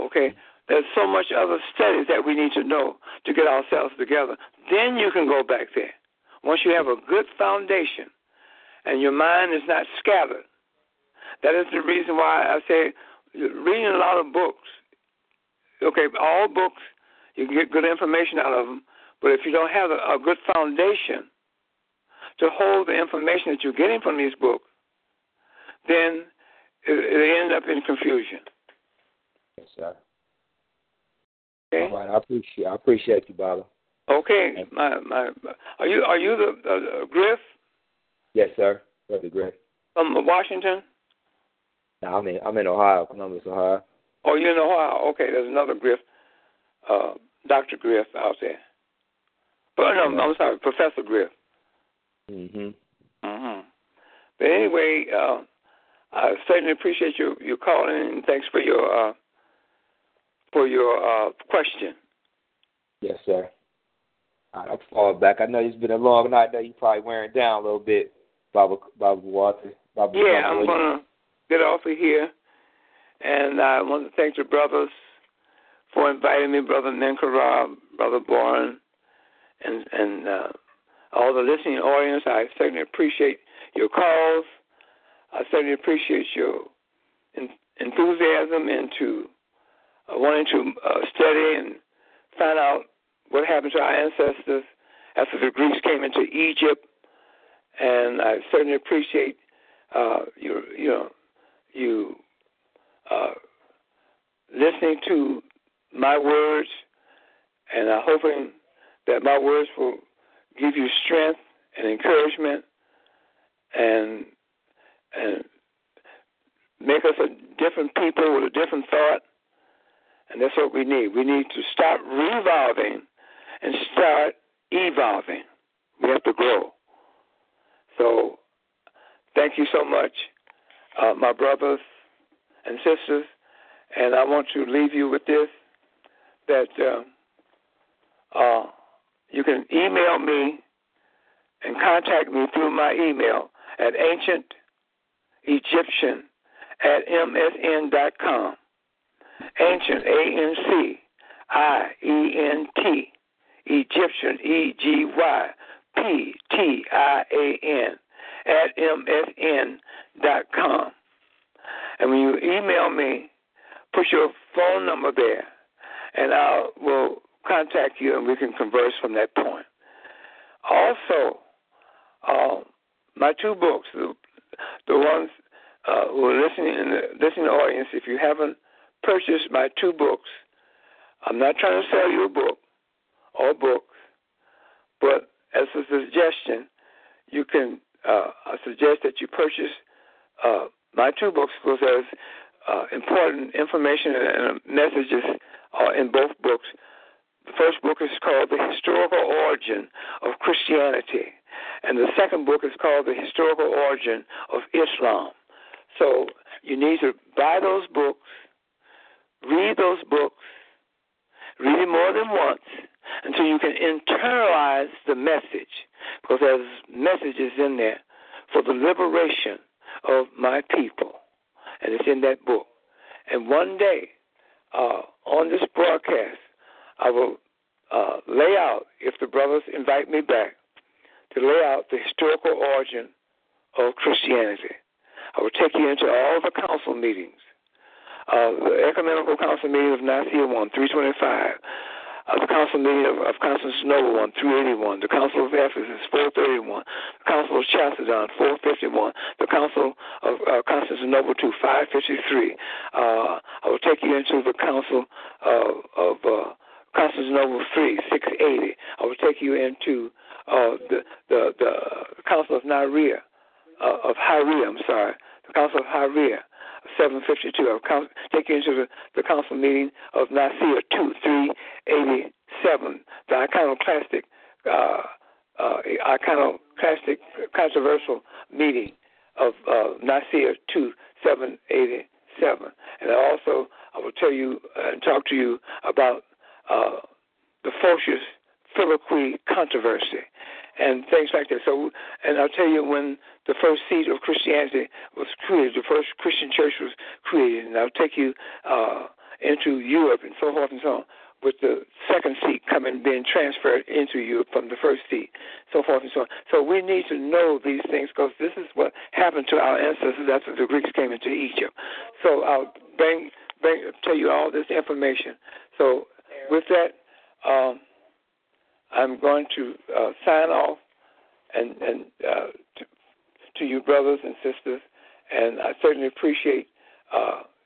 Okay, there's so much other studies that we need to know to get ourselves together. Then you can go back there. Once you have a good foundation and your mind is not scattered, that is the reason why I say reading a lot of books. Okay, all books, you can get good information out of them, but if you don't have a good foundation to hold the information that you're getting from these books, then it ends up in confusion. Yes, sir. Okay. All right, I appreciate you, Baba. Okay, are you the Griff? Yes, sir. Brother Griff. From Washington? No, I'm in Ohio, Columbus, Ohio. Oh, you're in Ohio. Okay, there's another Griff, Dr. Griff out there. But no, I'm sorry, Professor Griff. But anyway, I certainly appreciate you calling, and thanks for your question. Yes, sir. All right, I'll fall back. I know it's been a long night. I know you're probably wearing down a little bit, Baba Walter. I'm gonna get off of here, and I want to thank the brothers for inviting me, Brother Menkarab, Brother Boren, and all the listening audience. I certainly appreciate your calls. I certainly appreciate your enthusiasm into wanting to study and find out what happened to our ancestors after the Greeks came into Egypt. And I certainly appreciate you listening to my words, and I'm hoping that my words will give you strength and encouragement, and make us a different people with a different thought. And that's what we need. We need to stop revolving and start evolving. We have to grow. So thank you so much, my brothers and sisters. And I want to leave you with this, that you can email me and contact me through my email at ancientegyptian@msn.com. Ancient, ANCIENT, Egyptian, EGYPTIAN, @msn.com. And when you email me, put your phone number there, and I will contact you, and we can converse from that point. Also, my two books, the ones who are listening in the listening audience, if you haven't purchased my two books, I'm not trying to sell you a book or books, but as a suggestion, you can I suggest that you purchase my two books, because there's important information and messages in both books. The first book is called The Historical Origin of Christianity, and the second book is called The Historical Origin of Islam. So you need to buy those books, read those books, Read it more than once until you can internalize the message, because there's messages in there for the liberation of my people, and it's in that book. And one day, on this broadcast, I will lay out, if the brothers invite me back, to lay out the historical origin of Christianity. I will take you into all the council meetings, the Ecumenical Council meeting of Nicaea 1, 325, the Council meeting of Constantinople 1, 381, the Council of Ephesus 431, the Council of Chalcedon 451, the Council of Constantinople 2, 553. I will take you into the Council of Constantinople 3, 680. I will take you into the Council of Nicaea, of Hyria, I'm sorry, the Council of Hyria 752. I'll take you into the council meeting of Nicaea 2387, the iconoclastic controversial meeting of Nicaea 2787. And also, I will tell you and talk to you about the Phocius Filioque controversy and things like that. So, and I'll tell you when the first seat of Christianity was created, the first Christian church was created, and I'll take you into Europe and so forth and so on, with the second seat coming, being transferred into Europe from the first seat, so forth and so on. So we need to know these things, because this is what happened to our ancestors after the Greeks came into Egypt. So I'll tell you all this information. So with that, I'm going to sign off to you brothers and sisters, and I certainly appreciate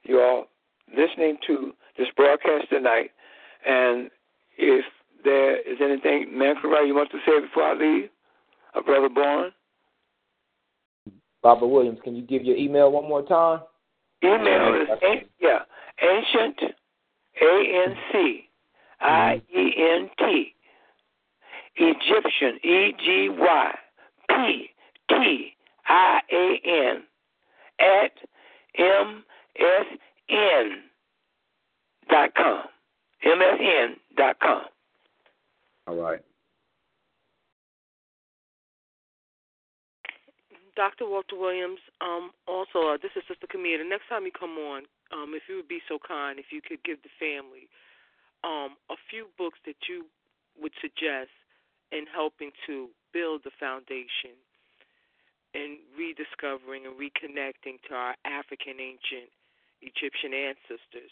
you all listening to this broadcast tonight. And if there is anything, Man Corral, you want to say before I leave, a brother born? Baba Williams, can you give your email one more time? Email is ancient, ANCIENT. Egyptian, EGYPTIAN @MSN.com. MSN.com. All right. Dr. Walter Williams, also, this is Sister Camille. The next time you come on, if you would be so kind, if you could give the family a few books that you would suggest in helping to build the foundation and rediscovering and reconnecting to our African ancient Egyptian ancestors,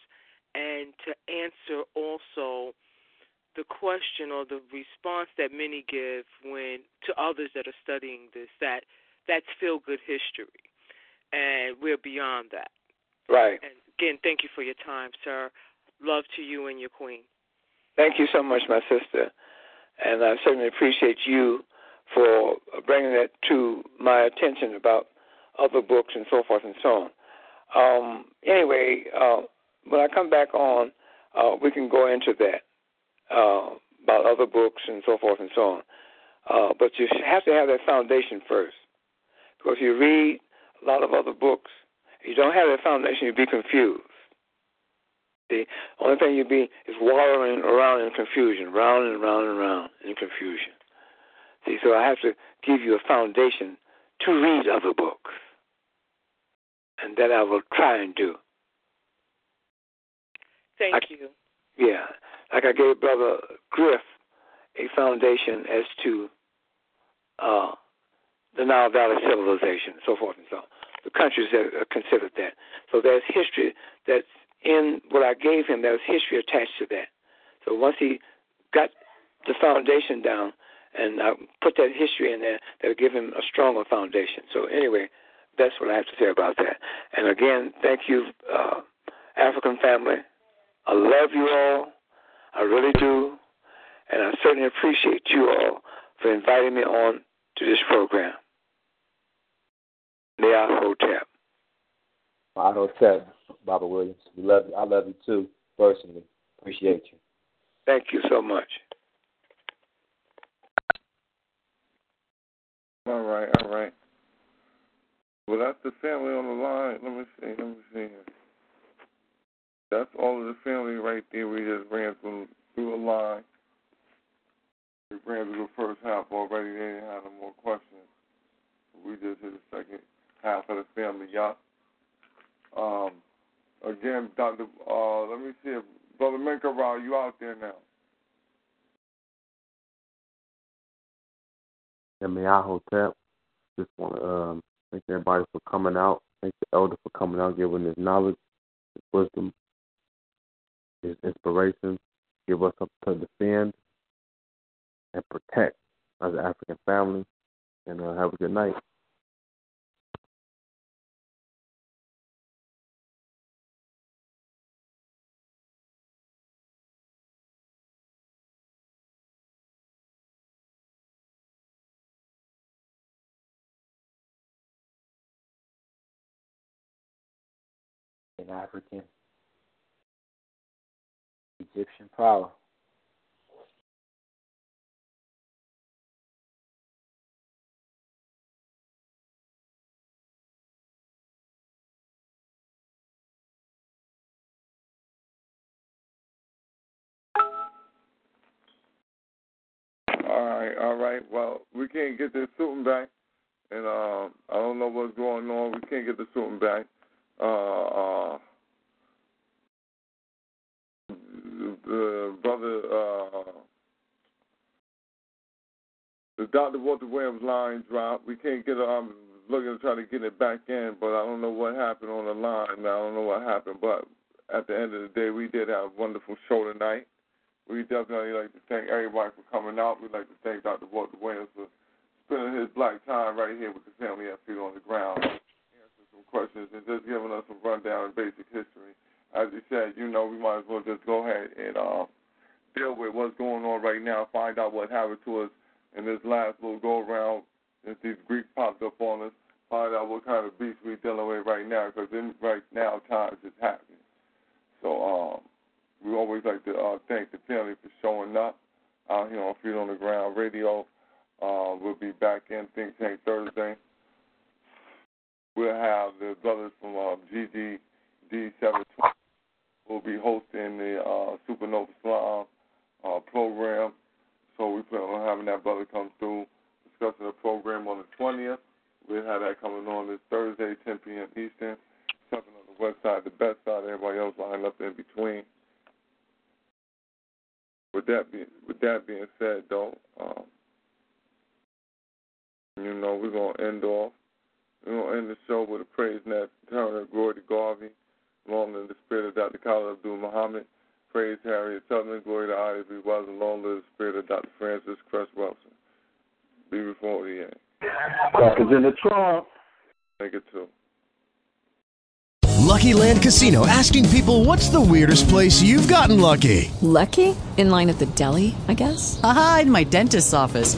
and to answer also the question or the response that many give when to others that are studying this, that's feel-good history, and we're beyond that. Right. And again, thank you for your time, sir. Love to you and your queen. Thank you so much, my sister. And I certainly appreciate you for bringing that to my attention about other books and so forth and so on. Anyway, when I come back on, we can go into that, about other books and so forth and so on. But you have to have that foundation first, because you read a lot of other books. If you don't have that foundation, you'll be confused. The only thing you'll be is wallowing around in confusion, round and round and round in confusion. See, so I have to give you a foundation to read other books, and that I will try and do. Thank you. Yeah, like I gave Brother Griff a foundation as to the Nile Valley Civilization, so forth and so on, the countries that are considered that. So there's history that's in what I gave him, there was history attached to that. So once he got the foundation down and I put that history in there, that'll give him a stronger foundation. So anyway, that's what I have to say about that. And again, thank you, African family. I love you all. I really do. And I certainly appreciate you all for inviting me on to this program. Me'ahotep. Me'ahotep. Baba Williams, we love you. I love you too, personally. Appreciate you. Thank you so much. All right, all right. Well, that's the family on the line. Let me see. That's all of the family right there. We just ran through through a line. We ran through the first half already. They didn't have no more questions. We just hit the second half of the family yacht. Again, Dr. Let me see if Brother Minker, are you out there now? Meahotep, just want to thank everybody for coming out. Thank the elder for coming out, giving his knowledge, his wisdom, his inspiration. Give us up to defend and protect as an African family. And have a good night. An African Egyptian power. All right. Well, we can't get this shooting back, and I don't know what's going on. We can't get the shooting back. The Dr. Walter Williams line dropped. We can't get it. I'm looking to try to get it back in, but I don't know what happened on the line. I don't know what happened, but at the end of the day, we did have a wonderful show tonight. We definitely like to thank everybody for coming out. We'd like to thank Dr. Walter Williams for spending his black time right here with the family at Feet on the Ground, answering some questions and just giving us some rundown and basic history. As you said, you know, we might as well just go ahead and deal with what's going on right now, find out what happened to us in this last little go-around since these Greeks popped up on us, find out what kind of beast we're dealing with right now, because right now times is happening. So we always like to thank the family for showing up out here on Feet on the Ground Radio. We'll be back in Think Tank Thursday. We'll have the brothers from GGD720. We'll be hosting the Supernova Slime program. So we plan on having that brother come through, discussing the program on the 20th. We'll have that coming on this Thursday, 10 p.m. Eastern. Something on the west side, the best side, everybody else lined up in between. With that being said, though, you know, we're going to end the show with a praise and that turn of glory to Garvey, long live the spirit of Dr. Khalid Abdul Muhammad, praise Harriet Tubman, glory to Ida B. Wilson, long live the spirit of Dr. Francis Cress Wilson. Be before the end. Doctor's in the trunk. Take it too. Lucky Land Casino, asking people, what's the weirdest place you've gotten lucky? Lucky? In line at the deli, I guess? Aha, in my dentist's office.